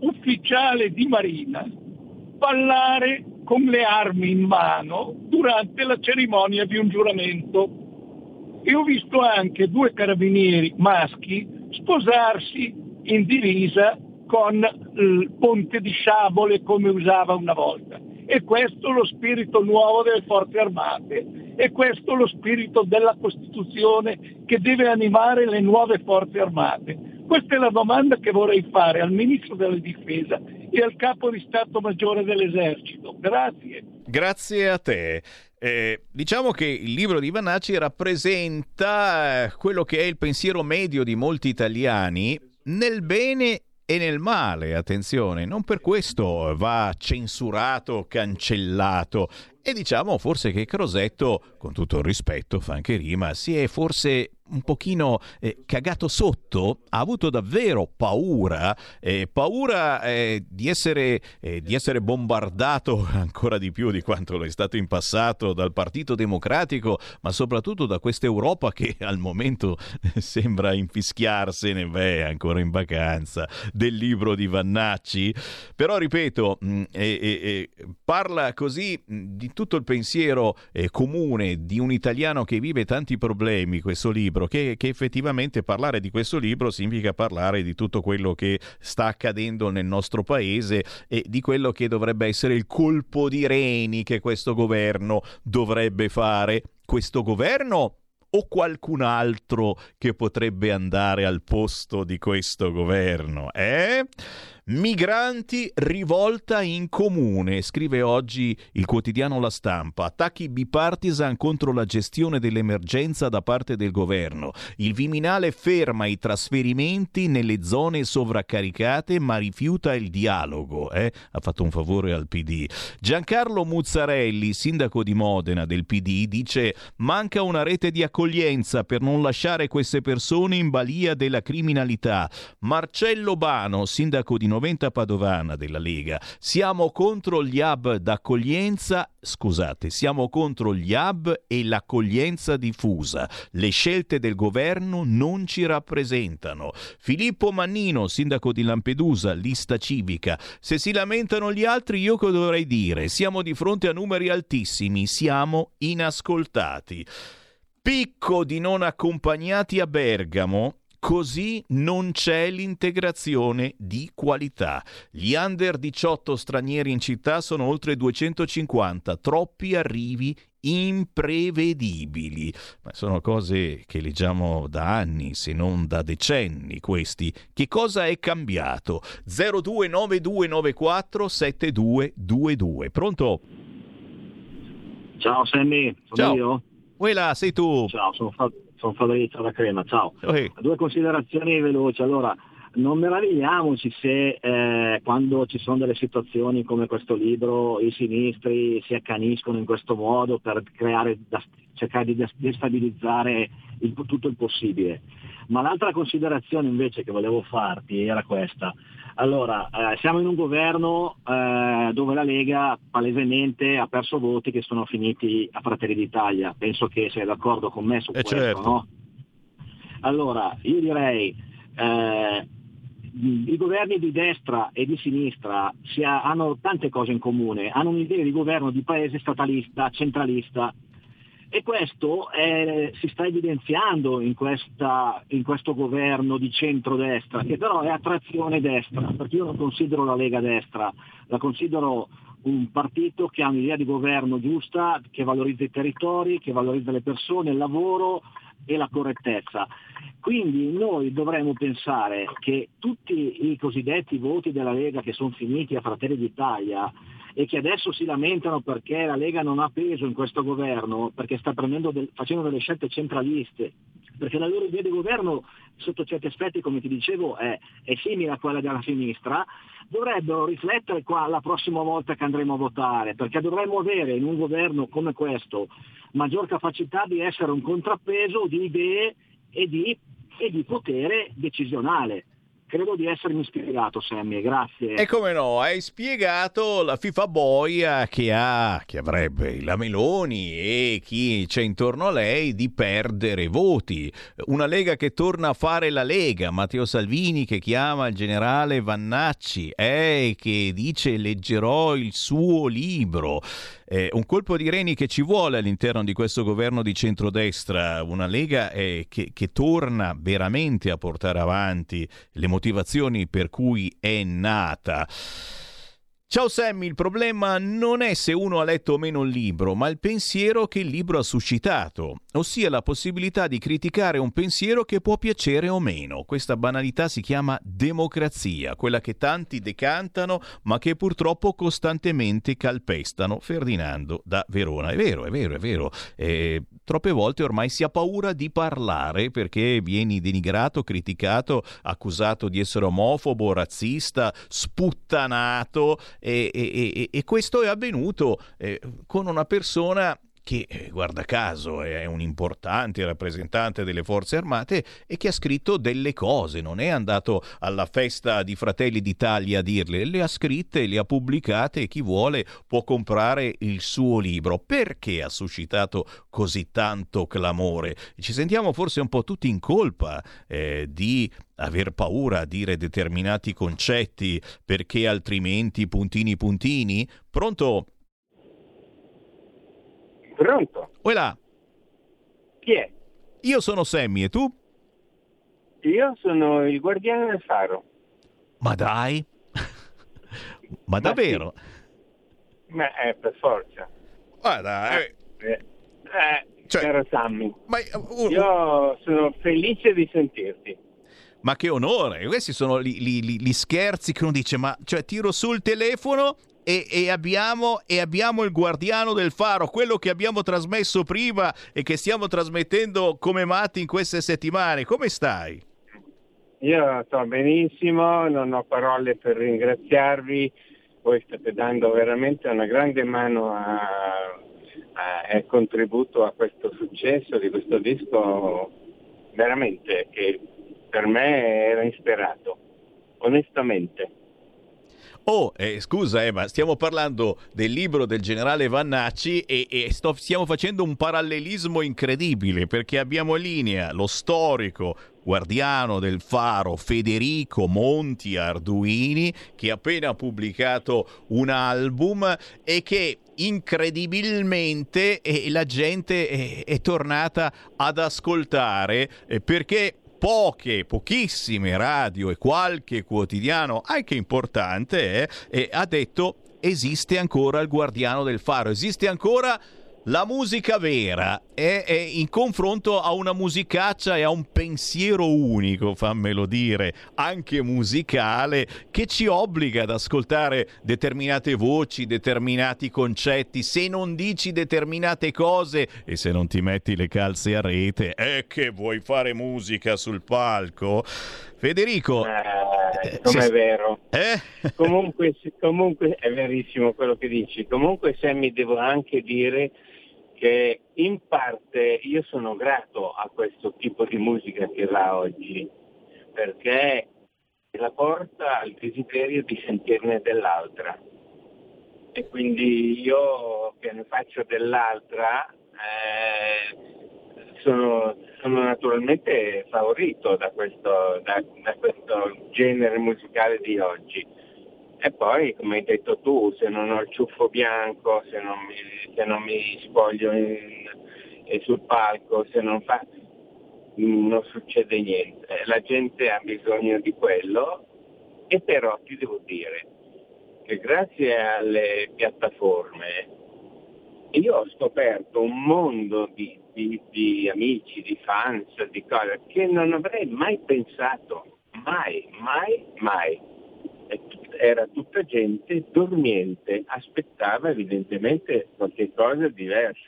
ufficiale di Marina ballare con le armi in mano durante la cerimonia di un giuramento e ho visto anche 2 carabinieri maschi sposarsi in divisa con il ponte di sciabole come usava una volta. E questo è lo spirito nuovo delle forze armate e questo è lo spirito della Costituzione che deve animare le nuove forze armate. Questa è la domanda che vorrei fare al Ministro della Difesa e al Capo di Stato Maggiore dell'Esercito. Grazie. Grazie a te. Diciamo che il libro di Vannacci rappresenta quello che è il pensiero medio di molti italiani nel bene e nel male, attenzione, non per questo va censurato, cancellato. E diciamo forse che Crosetto, con tutto il rispetto, fa anche rima, si è forse un pochino cagato sotto, ha avuto davvero paura di essere bombardato ancora di più di quanto lo è stato in passato dal Partito Democratico, ma soprattutto da questa Europa che al momento sembra infischiarsene, ancora in vacanza, del libro di Vannacci. Però ripeto, parla così di tutto il pensiero comune di un italiano che vive tanti problemi, questo libro, che effettivamente parlare di questo libro significa parlare di tutto quello che sta accadendo nel nostro paese e di quello che dovrebbe essere il colpo di reni che questo governo dovrebbe fare. Questo governo o qualcun altro che potrebbe andare al posto di questo governo, eh? Migranti, rivolta in comune, scrive oggi il quotidiano La Stampa. Attacchi bipartisan contro la gestione dell'emergenza da parte del governo. Il Viminale ferma i trasferimenti nelle zone sovraccaricate ma rifiuta il dialogo. Ha fatto un favore al PD. Giancarlo Muzzarelli, sindaco di Modena del PD, dice: manca una rete di accoglienza per non lasciare queste persone in balia della criminalità. Marcello Bano, sindaco di Noventa Padovana della Lega: siamo contro gli hub d'accoglienza, siamo contro gli hub e l'accoglienza diffusa. Le scelte del governo non ci rappresentano. Filippo Mannino, sindaco di Lampedusa, lista civica: se si lamentano gli altri, io cosa dovrei dire? Siamo di fronte a numeri altissimi, siamo inascoltati. Picco di non accompagnati a Bergamo. Così non c'è l'integrazione di qualità. Gli under 18 stranieri in città sono oltre 250, troppi arrivi imprevedibili. Ma sono cose che leggiamo da anni, se non da decenni, questi. Che cosa è cambiato? 0292947222. Pronto? Ciao Sammy, sono io? Uela, sei tu? Ciao, sono Fabrizio da Crema, ciao. Okay. Due considerazioni veloci. Allora, non meravigliamoci se quando ci sono delle situazioni come questo libro i sinistri si accaniscono in questo modo per creare, cercare di destabilizzare tutto il possibile. Ma l'altra considerazione invece che volevo farti era questa. Allora, siamo in un governo dove la Lega palesemente ha perso voti che sono finiti a Fratelli d'Italia. Penso che sei d'accordo con me su questo, certo. No? Allora, io direi i governi di destra e di sinistra hanno tante cose in comune, hanno un'idea di governo di paese statalista, centralista, e questo si sta evidenziando in questo governo di centrodestra, che però è a trazione destra, perché io non considero la Lega destra, la considero un partito che ha un'idea di governo giusta, che valorizza i territori, che valorizza le persone, il lavoro e la correttezza. Quindi noi dovremmo pensare che tutti i cosiddetti voti della Lega che sono finiti a Fratelli d'Italia e che adesso si lamentano perché la Lega non ha peso in questo governo, perché sta prendendo facendo delle scelte centraliste, perché la loro idea di governo sotto certi aspetti, come ti dicevo, è simile a quella della sinistra, dovrebbero riflettere qua la prossima volta che andremo a votare, perché dovremmo avere in un governo come questo maggior capacità di essere un contrappeso di idee e di potere decisionale. Credo di essermi spiegato, Sammy, grazie. E come no, hai spiegato la FIFA boia che avrebbe la Meloni e chi c'è intorno a lei di perdere voti. Una Lega che torna a fare la Lega, Matteo Salvini che chiama il generale Vannacci che dice leggerò il suo libro. Un colpo di reni che ci vuole all'interno di questo governo di centrodestra, una Lega che torna veramente a portare avanti le motivazioni per cui è nata. Ciao Sammy, il problema non è se uno ha letto o meno il libro, ma il pensiero che il libro ha suscitato, ossia la possibilità di criticare un pensiero che può piacere o meno. Questa banalità si chiama democrazia, quella che tanti decantano ma che purtroppo costantemente calpestano. Ferdinando da Verona. È vero. Troppe volte ormai si ha paura di parlare perché vieni denigrato, criticato, accusato di essere omofobo, razzista, sputtanato. E questo è avvenuto con una persona che guarda caso è un importante rappresentante delle forze armate e che ha scritto delle cose, non è andato alla festa di Fratelli d'Italia a dirle, le ha scritte, le ha pubblicate e chi vuole può comprare il suo libro. Perché ha suscitato così tanto clamore? Ci sentiamo forse un po' tutti in colpa di aver paura a dire determinati concetti, perché altrimenti puntini. Pronto? Oilà. Chi è? Io sono Sammy, e tu? Io sono il guardiano del faro. Ma dai? Ma davvero? Sì. Ma è per forza. Guarda, cioè, caro Sammy, io sono felice di sentirti. Ma che onore! Questi sono gli scherzi che uno dice, ma cioè tiro sul telefono e abbiamo il guardiano del faro, quello che abbiamo trasmesso prima e che stiamo trasmettendo come matti in queste settimane. Come stai? Io sto benissimo, non ho parole per ringraziarvi. Voi state dando veramente una grande mano al contributo a questo successo di questo disco, veramente, che per me era insperato, onestamente. Scusa, ma stiamo parlando del libro del generale Vannacci e stiamo facendo un parallelismo incredibile, perché abbiamo in linea lo storico guardiano del faro Federico Monti Arduini, che ha appena pubblicato un album e che incredibilmente la gente è tornata ad ascoltare, perché pochissime radio e qualche quotidiano anche importante ha detto: esiste ancora il guardiano del faro, esiste ancora la musica vera, in confronto a una musicaccia e a un pensiero unico, fammelo dire, anche musicale, che ci obbliga ad ascoltare determinate voci, determinati concetti. Se non dici determinate cose e se non ti metti le calze a rete, è che vuoi fare musica sul palco? Federico, com'è vero? Comunque è verissimo quello che dici. Comunque, Sammy, devo anche dire che in parte io sono grato a questo tipo di musica che va oggi, perché la porta al desiderio di sentirne dell'altra, e quindi io che ne faccio dell'altra sono naturalmente favorito da questo genere musicale di oggi. E poi, come hai detto tu, se non ho il ciuffo bianco, se non mi spoglio sul palco, non succede niente. La gente ha bisogno di quello, e però ti devo dire che grazie alle piattaforme io ho scoperto un mondo di amici, di fans, di cose che non avrei mai pensato, mai. Era tutta gente dormiente, aspettava evidentemente qualche cosa diversa.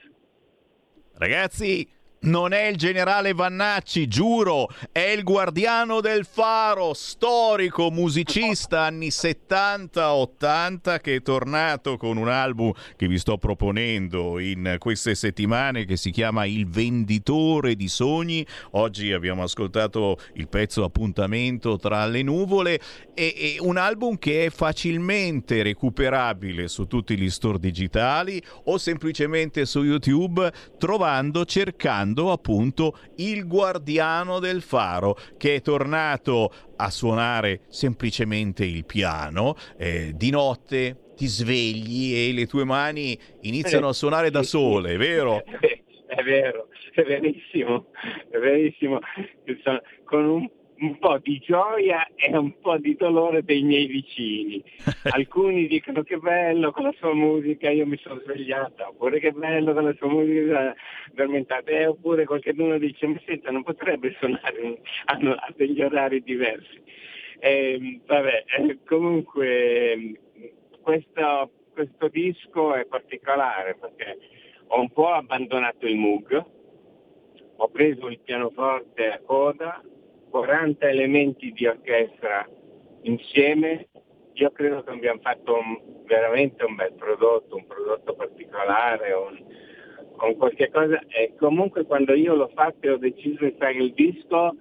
Ragazzi, non è il generale Vannacci, giuro, è il guardiano del faro, storico musicista anni 70-80, che è tornato con un album che vi sto proponendo in queste settimane, che si chiama Il Venditore di Sogni. Oggi abbiamo ascoltato il pezzo Appuntamento tra le nuvole, e un album che è facilmente recuperabile su tutti gli store digitali o semplicemente su YouTube, cercando appunto il guardiano del faro, che è tornato a suonare semplicemente il piano. Di notte ti svegli e le tue mani iniziano a suonare da sole, è vero? È vero, è verissimo. Con un po' di gioia e un po' di dolore dei miei vicini. Alcuni dicono che bello con la sua musica io mi sono svegliata, oppure che bello con la sua musica addormentata, oppure qualcuno dice: ma senta, non potrebbe suonare a degli orari diversi? Comunque questo disco è particolare, perché ho un po' abbandonato il Moog, ho preso il pianoforte a coda, 40 elementi di orchestra insieme. Io credo che abbiamo fatto veramente un bel prodotto particolare, un, con qualche cosa, e comunque quando io l'ho fatto e ho deciso di fare il disco,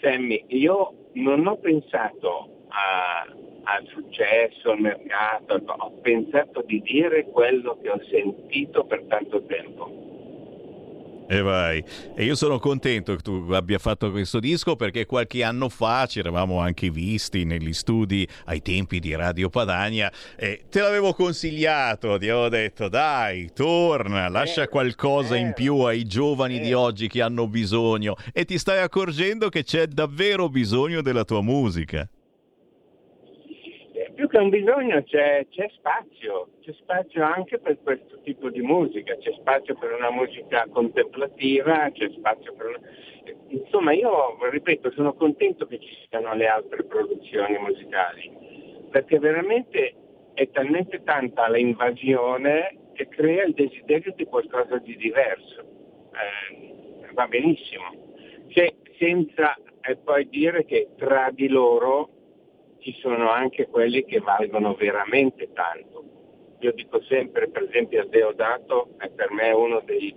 Sammy, io non ho pensato al successo, al mercato, ho pensato di dire quello che ho sentito per tanto tempo. E vai, e io sono contento che tu abbia fatto questo disco, perché qualche anno fa ci eravamo anche visti negli studi ai tempi di Radio Padania e te l'avevo consigliato, ti avevo detto dai, torna, lascia qualcosa in più ai giovani di oggi che hanno bisogno, e ti stai accorgendo che c'è davvero bisogno della tua musica. Più che un bisogno c'è spazio anche per questo tipo di musica, c'è spazio per una musica contemplativa, c'è spazio per una... Insomma, io ripeto, sono contento che ci siano le altre produzioni musicali, perché veramente è talmente tanta l'invasione che crea il desiderio di qualcosa di diverso. Va benissimo. Se, senza poi dire che tra di loro ci sono anche quelli che valgono veramente tanto. Io dico sempre, per esempio, Deodato è per me uno dei...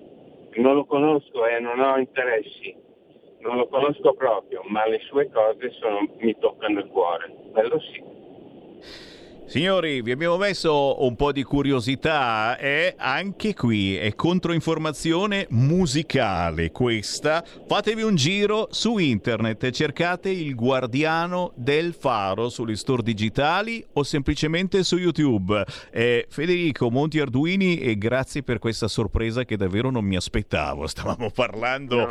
non lo conosco e non ho interessi, non lo conosco proprio, ma le sue cose mi toccano il cuore, quello sì. Signori, vi abbiamo messo un po' di curiosità e anche qui è controinformazione musicale questa. Fatevi un giro su internet e cercate Il Guardiano del Faro sugli store digitali o semplicemente su YouTube. Federico Monti Arduini, e grazie per questa sorpresa che davvero non mi aspettavo. Stavamo parlando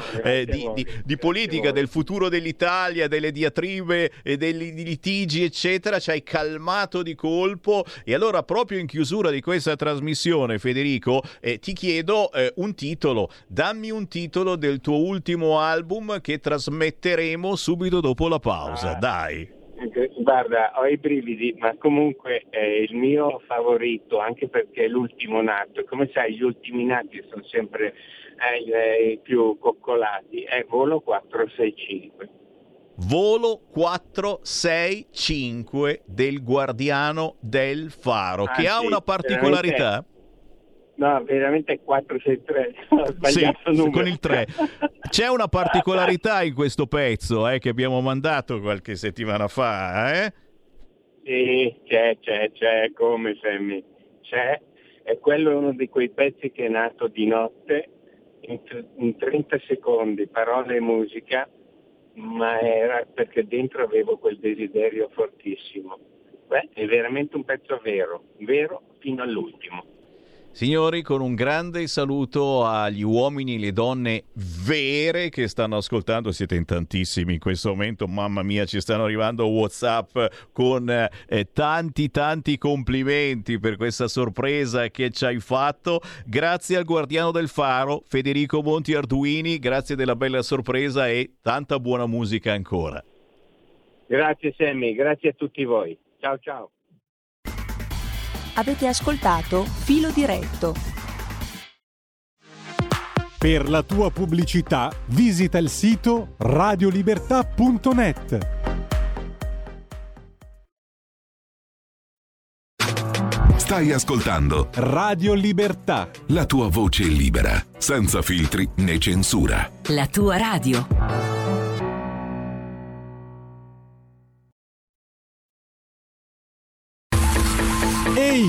di politica, del futuro dell'Italia, delle diatribe e dei litigi, eccetera. Ci hai calmato di colpo. E allora, proprio in chiusura di questa trasmissione, Federico, ti chiedo un titolo. Dammi un titolo del tuo ultimo album che trasmetteremo subito dopo la pausa. Dai. Guarda, ho i brividi, ma comunque è il mio favorito, anche perché è l'ultimo nato. Come sai, gli ultimi nati sono sempre i più coccolati. È Volo 465. Volo 465 del Guardiano del Faro, che ha una particolarità. No, veramente 463, ho sbagliato numero. Con il 3. C'è una particolarità in questo pezzo che abbiamo mandato qualche settimana fa, eh? Sì, c'è, come Sammy, c'è. E quello è uno di quei pezzi che è nato di notte, in 30 secondi, parole e musica, ma era perché dentro avevo quel desiderio fortissimo. Beh, è veramente un pezzo vero fino all'ultimo. Signori, con un grande saluto agli uomini e le donne vere che stanno ascoltando, siete in tantissimi in questo momento, mamma mia, ci stanno arrivando WhatsApp con tanti complimenti per questa sorpresa che ci hai fatto. Grazie al Guardiano del Faro, Federico Monti Arduini, grazie della bella sorpresa e tanta buona musica ancora. Grazie Sammy, grazie a tutti voi. Ciao. Avete ascoltato Filo Diretto. Per la tua pubblicità visita il sito radiolibertà.net. Stai ascoltando Radio Libertà, la tua voce libera, senza filtri né censura. La tua radio. Ehi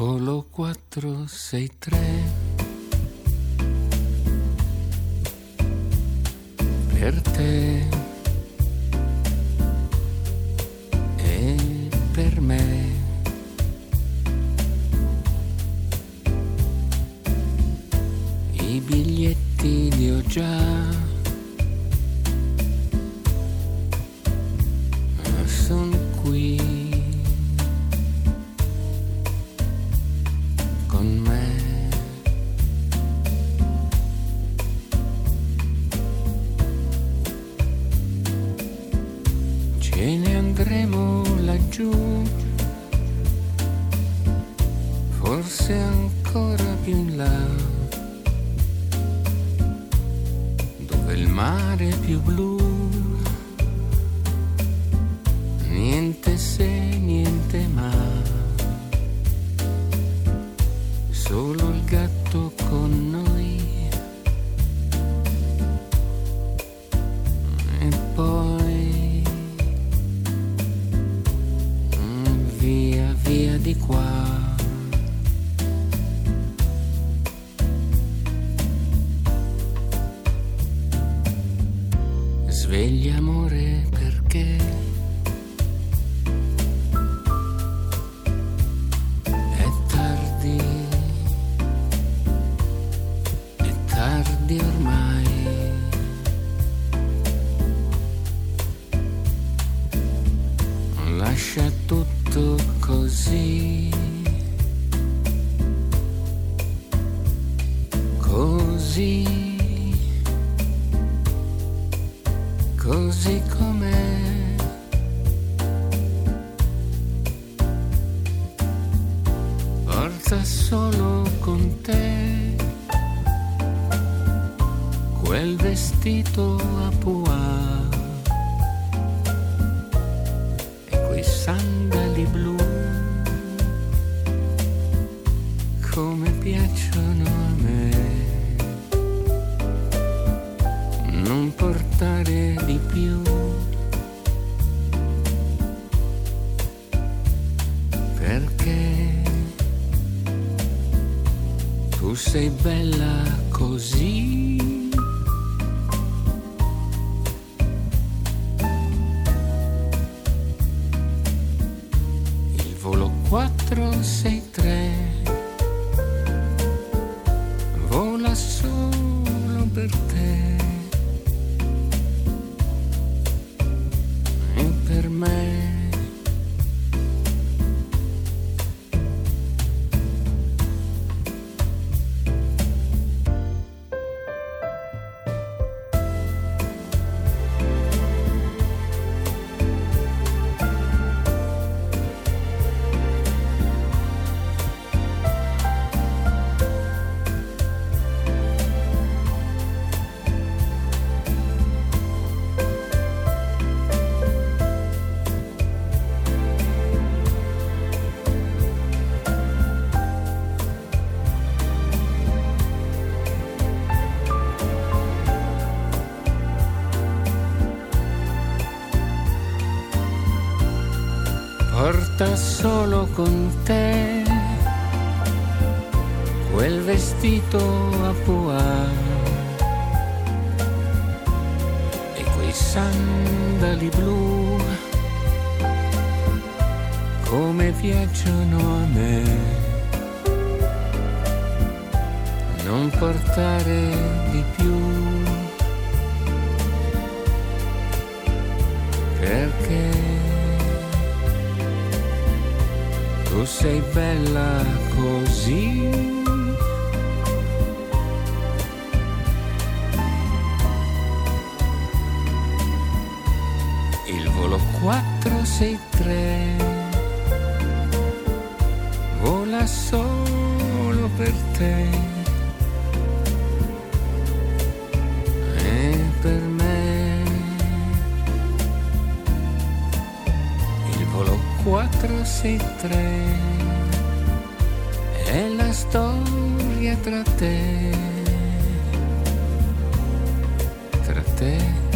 Volo 463 per te e per me. I biglietti li ho già, ma son qui. forse ancora più in là, dove il mare è più blu, niente se, niente ma, solo il gatto con noi, e poi via via di qua. Sveglia amore, perché è tardi, è tardi ormai. Lascia tutto così, così, così com'è. Porta solo con te quel vestito a pois e quei sandali blu come piacciono a me. Non portare di più, perché tu sei bella così. Il volo 463 vola solo per te. Porta solo con te quel vestito a pois e quei sandali blu come piacciono a me. Non portare di più, perché tu sei bella così. Il volo 463 vola solo per te e per me. Il volo 463 è la storia tra te